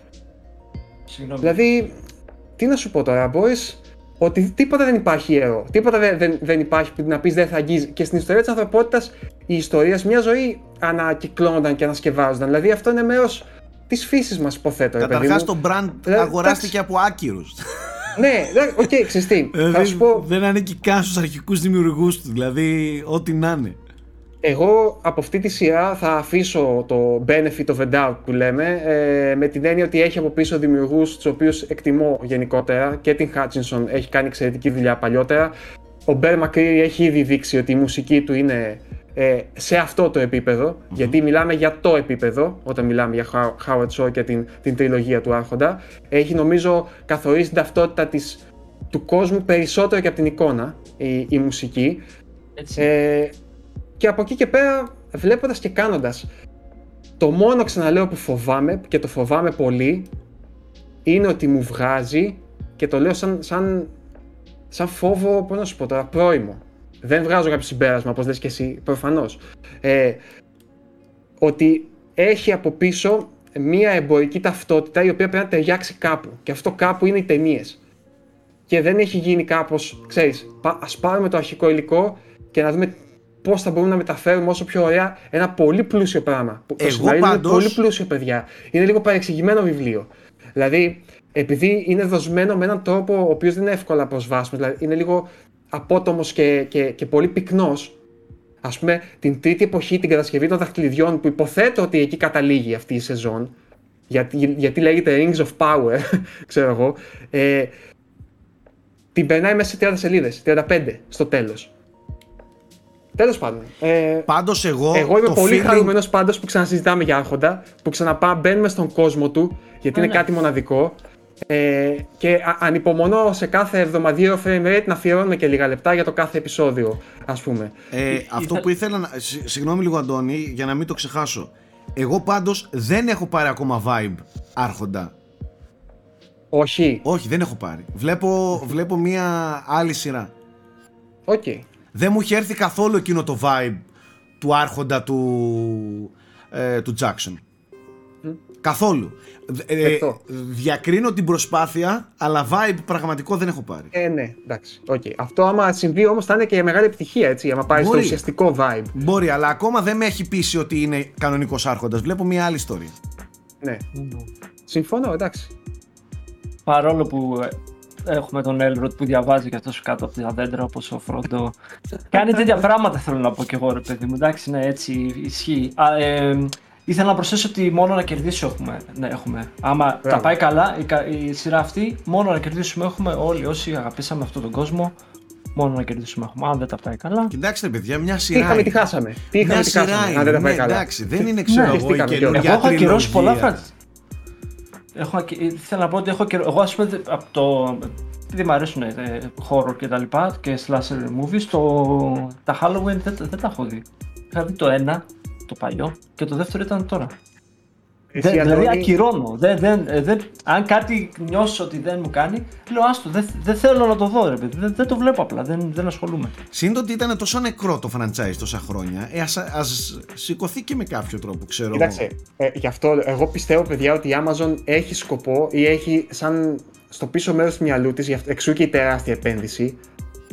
Δηλαδή, τι να σου πω τώρα, μπορείς. Ότι τίποτα δεν υπάρχει ιερό, τίποτα δεν, δεν, δεν υπάρχει που να πεις δεν θα αγγίζει. Και στην ιστορία της ανθρωπότητας, η ιστορία μια ζωή ανακυκλώνονταν και ανασκευάζονταν. Δηλαδή αυτό είναι μέρος της φύσης μας, υποθέτω. Καταρχάς το brand δηλαδή, αγοράστηκε τάξ... από άκυρους. Ναι, οκ, okay, ξέρεις τι, θα σου πω... Δεν ανήκει καν στους αρχικούς δημιουργούς του, δηλαδή ό,τι να είναι. Εγώ από αυτή τη σειρά θα αφήσω το benefit of the doubt που λέμε ε, με την έννοια ότι έχει από πίσω δημιουργούς τους οποίους εκτιμώ γενικότερα και την Hutchinson έχει κάνει εξαιρετική δουλειά παλιότερα. Ο Bear McCreary έχει ήδη δείξει ότι η μουσική του είναι ε, σε αυτό το επίπεδο mm-hmm. γιατί μιλάμε για το επίπεδο όταν μιλάμε για Howard Shore και την, την τριλογία του Άρχοντα. Έχει νομίζω καθορίσει την ταυτότητα της, του κόσμου περισσότερο και από την εικόνα η, η μουσική. Έτσι. Ε, και από εκεί και πέρα, βλέποντας και κάνοντας, το μόνο ξαναλέω που φοβάμαι, και το φοβάμαι πολύ, είναι ότι μου βγάζει, και το λέω σαν, σαν, σαν φόβο, πώς να σου πω τώρα, πρώιμο. Δεν βγάζω κάποιο συμπέρασμα, όπως λες και εσύ, προφανώς. Ε, ότι έχει από πίσω μία εμπορική ταυτότητα η οποία πρέπει να ταιριάξει κάπου. Και αυτό κάπου είναι οι ταινίες. Και δεν έχει γίνει κάπως, ξέρεις, ας πάρουμε το αρχικό υλικό και να δούμε πώς θα μπορούμε να μεταφέρουμε όσο πιο ωραία ένα πολύ πλούσιο πράγμα. Εγώ το πάντως... είναι πολύ πλούσιο, παιδιά. Είναι λίγο παρεξηγημένο βιβλίο. Δηλαδή, επειδή είναι δοσμένο με έναν τρόπο ο οποίος δεν είναι εύκολα προσβάσιμος, δηλαδή είναι λίγο απότομος και, και, και πολύ πυκνός. Ας πούμε, την τρίτη εποχή, την κατασκευή των δαχτυλιδιών, που υποθέτω ότι εκεί καταλήγει αυτή η σεζόν, γιατί, γιατί λέγεται Rings of Power, ξέρω εγώ, ε, την περνάει μέσα σε τριάντα σελίδες, τριάντα πέντε στο τέλος. Τέλος πάντων. Ε, πάντως εγώ. Εγώ είμαι πολύ feeling... χαρούμενος πάντως που ξανασυζητάμε για Άρχοντα, που ξαναπά μπαίνουμε στον κόσμο του, γιατί oh, είναι ναι. κάτι μοναδικό. Ε, και α, ανυπομονώ σε κάθε εβδομαδιαίο frame rate να αφιερώνουμε και λίγα λεπτά για το κάθε επεισόδιο, ας πούμε. Ε, ε, αυτό που ήθελα να. Συ, συγγνώμη λίγο, Αντώνη, για να μην το ξεχάσω. Εγώ πάντως δεν έχω πάρει ακόμα vibe Άρχοντα. Όχι. Όχι, δεν έχω πάρει. Βλέπω, βλέπω μία άλλη σειρά. Οκ. Okay. Δεν μου είχε έρθει καθόλου εκείνο το vibe του Άρχοντα του, ε, του Jackson. Mm. Καθόλου. Ε, διακρίνω την προσπάθεια, αλλά vibe πραγματικό δεν έχω πάρει. Ε, ναι, εντάξει. Okay. Αυτό άμα συμβεί όμως θα είναι και μεγάλη επιτυχία, έτσι, άμα πάει στο ουσιαστικό vibe. Μπορεί, αλλά ακόμα δεν με έχει πείσει ότι είναι κανονικός Άρχοντας. Βλέπω μια άλλη ιστορία. Ναι. Mm. Συμφωνώ, εντάξει. Παρόλο που... έχουμε τον Έλροντ που διαβάζει και αυτός κάτω από τα δέντρα όπως ο Φρόντο. Κάνει τέτοια πράγματα, θέλω να πω κι εγώ, ρε παιδί μου. Εντάξει, ναι, έτσι ισχύει. Α, ε, ήθελα να προσθέσω ότι μόνο να κερδίσουμε έχουμε. Ναι, έχουμε. Άμα yeah. τα πάει καλά η, η σειρά αυτή, μόνο να κερδίσουμε έχουμε όλοι όσοι αγαπήσαμε αυτόν τον κόσμο. Μόνο να κερδίσουμε έχουμε. Αν δεν τα πάει καλά. Κοιτάξτε, παιδιά, μια σειρά. Τι είχαμε, τη χάσαμε. Τι είχαμε, τη χάσαμε. Αν δεν τα πάει καλά. Εντάξει, δεν είναι ξέρω εγώ. Εγώ έχω ακυρώσει πολλά φράγματα. Έχω, θέλω να πω ότι έχω καιρό. Εγώ, ας πούμε, από το. Επειδή μου αρέσουν ε, horror και τα λοιπά και slasher movies, το, τα Halloween δεν, δεν τα έχω δει. Είχα δει το ένα, το παλιό, και το δεύτερο ήταν τώρα. Εσύ, δεν, δηλαδή, ακυρώνω. Δεν, δεν, δεν, αν κάτι νιώσω ότι δεν μου κάνει, λέω άστο, δεν, δεν θέλω να το δω, ρε παιδί. Δεν, δεν το βλέπω απλά, δεν, δεν ασχολούμαι. Σύντομα ότι ήταν τόσο νεκρό το franchise τόσα χρόνια, ε, ας, ας σηκωθεί και με κάποιο τρόπο, ξέρω. Κοιτάξτε, ε, γι' αυτό εγώ πιστεύω, παιδιά, ότι η Amazon έχει σκοπό ή έχει σαν στο πίσω μέρος του μυαλού της, εξού και η τεράστια επένδυση,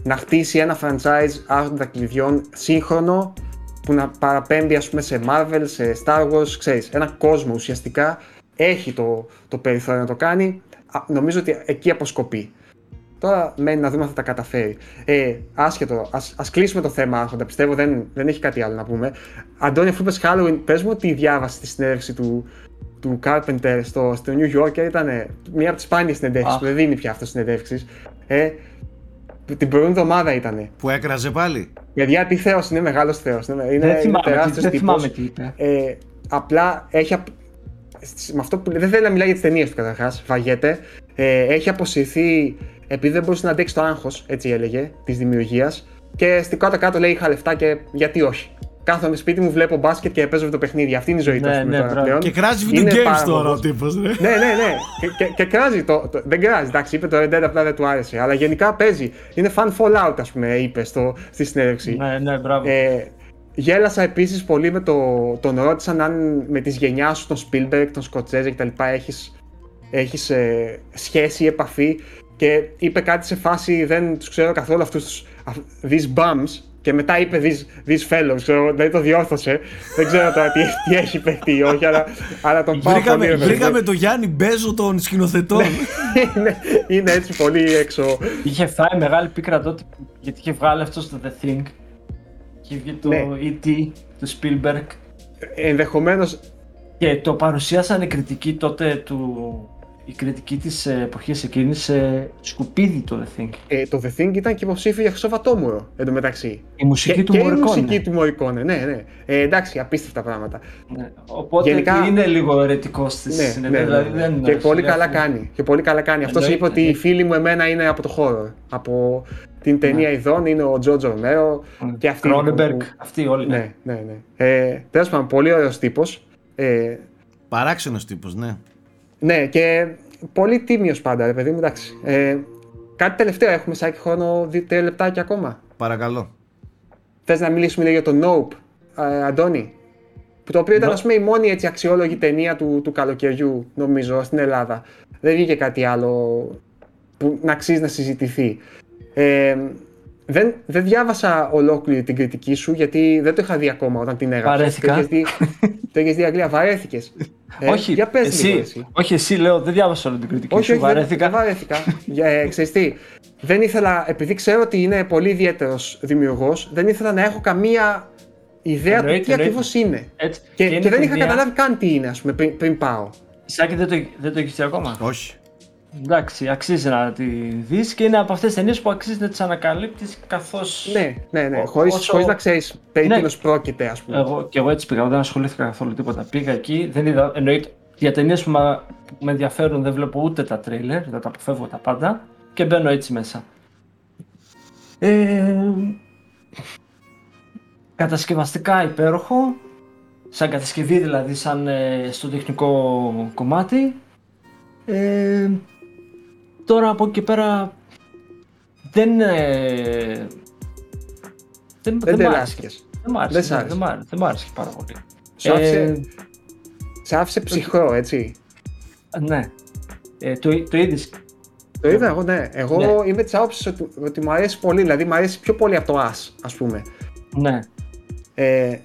να χτίσει ένα franchise Άρχοντα Κλειδιών σύγχρονο, που να παραπέμπει, ας πούμε, σε Marvel, σε Star Wars, ξέρεις, ένα κόσμο ουσιαστικά έχει το, το περιθώριο να το κάνει. Α, νομίζω ότι εκεί αποσκοπεί. Τώρα μένει να δούμε αν θα τα καταφέρει. Ε, άσχετο, ας, ας κλείσουμε το θέμα Άρχοντα, πιστεύω δεν, δεν έχει κάτι άλλο να πούμε. Αντώνη, αφού είπες Halloween, πες μου ότι η διάβαση στη συνέντευξη του, του Carpenter στο, στο New Yorker ήταν μία από τις σπάνιες συνεντεύξεις, ah. που δεν δίνει πια αυτό συνεντεύξεις. Ε, Την προηγούμενη εβδομάδα ήτανε. Που έκραζε πάλι. Παιδιά, τι θεός είναι, μεγάλος θεός. Είναι, είναι τεράστιος τύπος. Ε, απλά έχει. Με αυτό που, δεν θέλει να μιλάει για τις ταινίες του καταρχάς. Βαγέται. Ε, έχει αποσυρθεί επειδή δεν μπορούσε να αντέξει το άγχος, έτσι έλεγε, της δημιουργίας. Και στην κάτω-κάτω λέει: είχα λεφτά και γιατί όχι. Κάθομαι σπίτι μου, βλέπω μπάσκετ και παίζω το παιχνίδι. Αυτή είναι η ζωή του. Ναι, ναι, ναι. Και κράζει video games τώρα ο τύπος. Ναι, ναι, ναι. Και, και, και κράζει. Το, το, δεν κράζει. Εντάξει, είπε το Red Dead, απλά δεν του άρεσε. Αλλά γενικά παίζει. Είναι fan Fallout, ας πούμε, είπε στο, στη συνέντευξη. Ναι, ναι, μπράβο. Ε, γέλασα επίσης πολύ με το. Τον ρώτησαν αν με τη γενιά σου, τον Spielberg, τον Σκοτσέζε κτλ. Έχεις ε, σχέση, επαφή. Και είπε κάτι σε φάση: δεν τους ξέρω καθόλου αυτούς τους. These bums. Και μετά είπε these, these fellows, ξέρω, δηλαδή το διόρθωσε. Δεν ξέρω τώρα τι, τι έχει παιχτεί ή όχι, αλλά, αλλά τον πάω πολύ. Βρήκαμε τον Γιάννη Μπέζο των σκηνοθετών. είναι, είναι έτσι πολύ έξω. Είχε φτάει μεγάλη πίκρα τότε, γιατί είχε βγάλει αυτό στο The Thing. Είχε βγει το ναι. ι τι, του Spielberg. Ενδεχομένως. Και το παρουσίασαν οι κριτικοί τότε του η κριτική της εποχής εκείνης σκουπίδι το The Thing. Ε, το The Thing ήταν και υποψήφιο για Χρυσό Βατόμουρο, εντωμεταξύ. Η μουσική και, του Μωρικόνε. Και η μουσική του Μωρικόνε, ναι, ναι. Ε, εντάξει, απίστευτα πράγματα. Ναι. Οπότε γενικά, είναι λίγο αιρετικό στη ναι, συνεδρία, ναι, ναι, δηλαδή δεν και, πολύ καλά κάνει, και πολύ καλά κάνει. Αυτός είπε ότι οι φίλοι μου εμένα είναι από το χώρο. Από την ταινία ναι. ειδών είναι ο Τζότζο Ρομέρο και αυτοί. Κρόνεμπεργκ, αυτοί όλοι. Ναι, ναι, ναι. Ε, τέλος πάντων, πολύ ωραίος τύπος. Ε, Παράξενος τύπος, ναι. Ναι, και πολύ τίμιος πάντα, ρε παιδί μου, εντάξει. Ε, κάτι τελευταίο, έχουμε σάκι χρόνο, τρία λεπτάκια ακόμα. Παρακαλώ. Θες να μιλήσουμε για το Nope, ε, Αντώνη, το οποίο ήταν, no. ας πούμε, η μόνη έτσι, αξιόλογη ταινία του, του καλοκαιριού, νομίζω, στην Ελλάδα. Δεν βγήκε κάτι άλλο που να αξίζει να συζητηθεί. Ε, Δεν, δεν διάβασα ολόκληρη την κριτική σου, γιατί δεν το είχα δει ακόμα όταν την έγραψα. Βαρέθηκα. Το έχεις δει, το έχεις δει Αγγλία, βαρέθηκες. Ε, όχι, για πες εσύ, λίγο, εσύ. όχι, εσύ λέω, δεν διάβασα όλη την κριτική όχι, σου, όχι, βαρέθηκα. Δεν, βαρέθηκα. ε, ξέρεις τι, δεν ήθελα, επειδή ξέρω ότι είναι πολύ ιδιαίτερος δημιουργός, δεν ήθελα να έχω καμία ιδέα εννοείται, του τι ακριβώς είναι. Έτσι. Και, και, είναι και δεν είχα καταλάβει καν τι είναι, ας πούμε, πριν, πριν πάω. Σάκη, δεν το, δεν το έχεις δει ακόμα. Όχι. Εντάξει, αξίζει να τη δεις και είναι από αυτές τις ταινίες που αξίζει να τις ανακαλύπτεις καθώς. Ναι, ναι, ναι. Χωρίς, όσο... χωρίς να ξέρεις περί τίνος ναι. πρόκειται, ας πούμε. Εγώ, και εγώ έτσι πήγα, δεν ασχολήθηκα καθόλου τίποτα. Πήγα εκεί, δεν είδα. Εννοείται για ταινίες που με, που με ενδιαφέρουν δεν βλέπω ούτε τα τρέιλερ, δεν τα αποφεύγω τα πάντα και μπαίνω έτσι μέσα. Ε, κατασκευαστικά υπέροχο. Σαν κατασκευή δηλαδή, σαν ε, στο τεχνικό κομμάτι. Ε, τώρα από εκεί και πέρα δεν, ε, δεν, δεν, δεν μ' άρεσε, δεν μ' άρεσε πάρα πολύ. Σε άφησε, ε, σε άφησε ψυχρό, έτσι. Ναι, ε, το, το είδες. Το είδα εγώ, ναι. Εγώ ναι. είμαι της άποψης ότι, ότι μου αρέσει πολύ, δηλαδή μου αρέσει πιο πολύ από το Ας, ας πούμε. Ναι. Ε,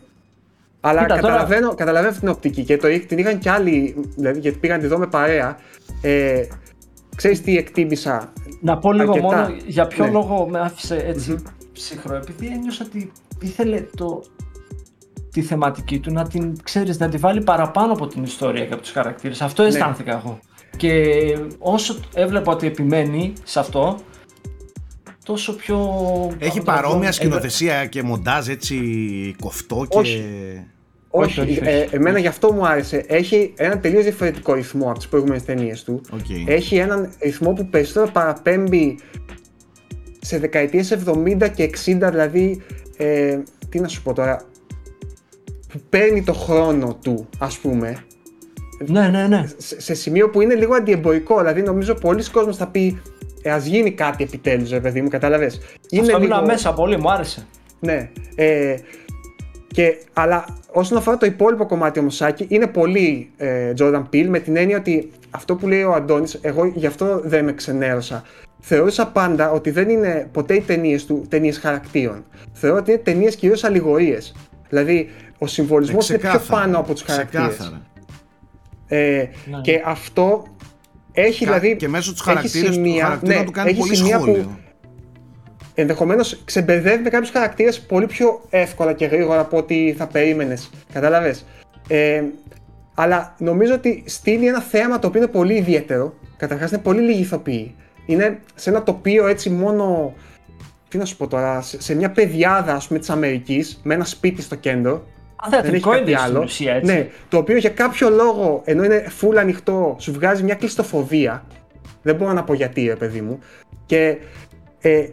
Αλλά Κοίτα, καταλαβαίνω, τώρα... καταλαβαίνω την οπτική και το, την είχαν κι άλλοι, δηλαδή, γιατί πήγαν τη δω με παρέα. Ε, ξέρεις τι εκτίμησα. Να πω λίγο αρκετά. μόνο για ποιο ναι. λόγο με άφησε έτσι mm-hmm. ψυχρό. Επειδή ένιωσα ότι ήθελε το, τη θεματική του να την ξέρεις, να τη βάλει παραπάνω από την ιστορία και από τους χαρακτήρες. Αυτό αισθάνθηκα ναι. εγώ. Και όσο έβλεπα ότι επιμένει σε αυτό, τόσο πιο... Έχει παρόμοια σκηνοθεσία ε... και μοντάζ έτσι κοφτό και... Όχι, όχι, όχι, όχι. Ε, εμένα γι' αυτό μου άρεσε. Έχει έναν τελείως διαφορετικό ρυθμό από τις προηγούμενες ταινίες του. Okay. Έχει έναν ρυθμό που περισσότερο παραπέμπει σε δεκαετίες εβδομήντα και εξήντα, δηλαδή... Ε, τι να σου πω τώρα... Που παίρνει το χρόνο του, ας πούμε. Ναι, ναι, ναι. Σε, σε σημείο που είναι λίγο αντιεμπορικό, δηλαδή νομίζω πολλοί κόσμος θα πει... Ε, ας γίνει κάτι επιτέλους, ρε παιδί μου, κατάλαβες. Αυτό λίγο... μέσα πολύ, μου άρεσε. Ναι. Ε, και, αλλά όσον αφορά το υπόλοιπο κομμάτι όμως, Σάκη, είναι πολύ ε, Jordan Peele, με την έννοια ότι αυτό που λέει ο Αντώνης, εγώ γι' αυτό δεν με ξενέρωσα. Θεωρούσα πάντα ότι δεν είναι ποτέ οι ταινίες του ταινίες χαρακτήρων. Θεωρώ ότι είναι ταινίες κυρίως αλληγορίες. Δηλαδή, ο συμβολισμός ε, είναι πιο πάνω από τους χαρακτήρες. Ε, ναι. Και αυτό... Έχει, δηλαδή, και μέσω τους χαρακτήρες σημεία, του χαρακτήρα ναι, του κάνει πολύ σχόλιο. Που ενδεχομένως ξεμπερδεύει με κάποιους χαρακτήρες πολύ πιο εύκολα και γρήγορα από ό,τι θα περίμενες. Κατάλαβες. Ε, αλλά νομίζω ότι στείλει ένα θέαμα το οποίο είναι πολύ ιδιαίτερο. Καταρχάς είναι πολύ λίγοι ηθοποιοί. Είναι σε ένα τοπίο έτσι μόνο. Τι να σου πω τώρα, σε μια πεδιάδα ας πούμε της Αμερικής, με ένα σπίτι στο κέντρο. Θεατρικό είναι στην ουσία, έτσι. Ναι, το οποίο για κάποιο λόγο, ενώ είναι full ανοιχτό, σου βγάζει μια κλειστοφοβία. Δεν μπορώ να πω γιατί, ρε παιδί μου. Και ε,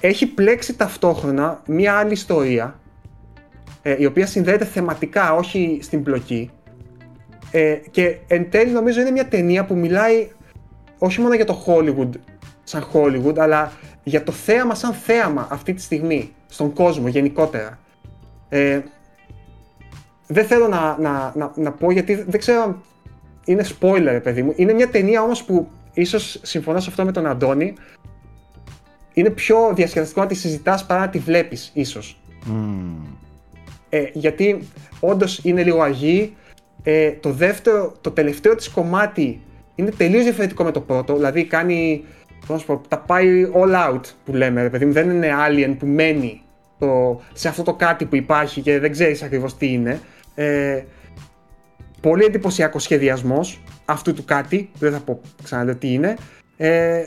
έχει πλέξει ταυτόχρονα μια άλλη ιστορία, ε, η οποία συνδέεται θεματικά, όχι στην πλοκή. Ε, και εν τέλει νομίζω είναι μια ταινία που μιλάει όχι μόνο για το Hollywood σαν Hollywood, αλλά για το θέαμα σαν θέαμα αυτή τη στιγμή, στον κόσμο γενικότερα. Ε, Δεν θέλω να, να, να, να πω γιατί δεν ξέρω, είναι spoiler παιδί μου, είναι μια ταινία όμως που ίσως συμφωνώ σε αυτό με τον Αντώνη, είναι πιο διασκεδαστικό να τη συζητάς παρά να τη βλέπεις ίσως. Mm. Ε, γιατί όντως είναι λίγο αγή, ε, το, δεύτερο, το τελευταίο της κομμάτι είναι τελείως διαφορετικό με το πρώτο, δηλαδή κάνει, πώς πω, τα πάει all out που λέμε ρε παιδί μου, δεν είναι alien που μένει το, σε αυτό το κάτι που υπάρχει και δεν ξέρεις ακριβώς τι είναι. Ε, πολύ εντυπωσιακό σχεδιασμός αυτού του κάτι, δεν θα πω ξαναλέω τι είναι. Ε,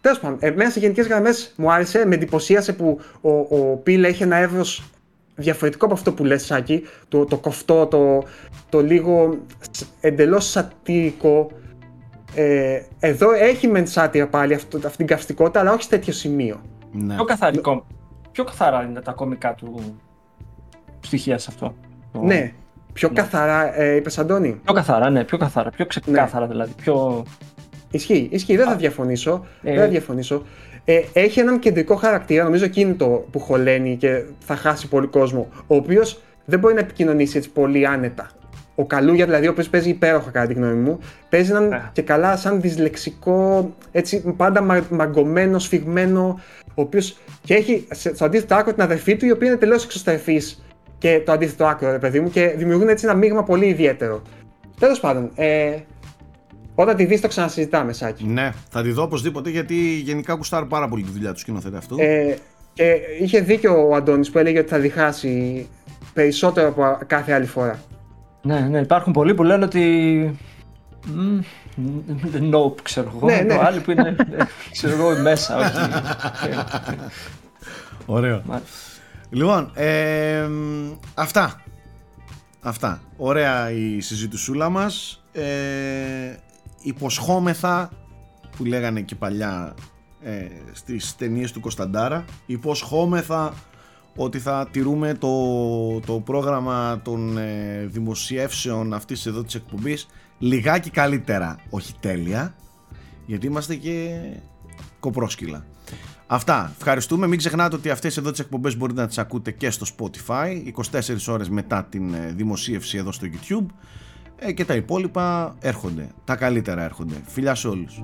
Τέλος πάντων, εμένα σε γενικές γραμμές μου άρεσε, με εντυπωσίασε που ο, ο Πίλε έχει ένα εύρος διαφορετικό από αυτό που λες, Σάκη, το, το κοφτό, το, το λίγο εντελώς σατυρικό. Ε, εδώ έχει μεν σάτυρα πάλι αυτό, αυτή την καυστικότητα, αλλά όχι σε τέτοιο σημείο. Ναι. Πιο καθαρικό, πιο καθαρά είναι τα κομικά του στοιχεία σε αυτό. Το... Ναι, πιο ναι. καθαρά, ε, είπες Αντώνη. Πιο καθαρά, ναι, πιο καθαρά, πιο ξεκάθαρα ναι. δηλαδή, πιο... Ισχύει, ισχύει, δεν θα διαφωνήσω, ε, δεν θα διαφωνήσω. Ε, έχει έναν κεντρικό χαρακτήρα, νομίζω εκείνο το που χωλαίνει και θα χάσει πολύ κόσμο, ο οποίος δεν μπορεί να επικοινωνήσει έτσι πολύ άνετα. Ο Καλούγια δηλαδή, ο οποίος παίζει υπέροχα κατά τη γνώμη μου, παίζει έναν yeah. και καλά σαν δυσλεξικό, έτσι πάντα μα, μαγκωμένο, σφιγμένο, ο οποίος και έχει στο αντίθετο άκρο την αδερφή του, η οποία είναι τελείως εξωστρεφής και το αντίθετο άκρο, ρε παιδί μου, και δημιουργούν έτσι ένα μείγμα πολύ ιδιαίτερο. Τέλος πάντων, ε, όταν τη δεις το ξανασυζητάμε, Σάκη. Ναι, θα τη δω οπωσδήποτε, γιατί γενικά κουστάρω πάρα πολύ τη δουλειά του σκηνοθέτη αυτού. Ε, και είχε δίκιο ο Αντώνης που έλεγε ότι θα διχάσει περισσότερο από κάθε άλλη φορά. Ναι, ναι, υπάρχουν πολλοί που λένε ότι. Nope, ξέρω εγώ. Ναι, ναι. Το άλλο που είναι. Ξέρω εγώ, μέσα, όχι. Ωραίο. Λοιπόν, ε, αυτά. Αυτά. Ωραία η συζήτησούλα μας. Ε, υποσχόμεθα, που λέγανε και παλιά ε, στις ταινίες του Κωνσταντάρα, υποσχόμεθα ότι θα τηρούμε το, το πρόγραμμα των ε, δημοσιεύσεων αυτής εδώ της εκπομπής λιγάκι καλύτερα, όχι τέλεια, γιατί είμαστε και κοπρόσκυλα. Αυτά, ευχαριστούμε. Μην ξεχνάτε ότι αυτές εδώ τις εκπομπές μπορείτε να τις ακούτε και στο Spotify είκοσι τέσσερις ώρες μετά την δημοσίευση εδώ στο YouTube, ε, και τα υπόλοιπα έρχονται, τα καλύτερα έρχονται. Φιλιά σε όλους.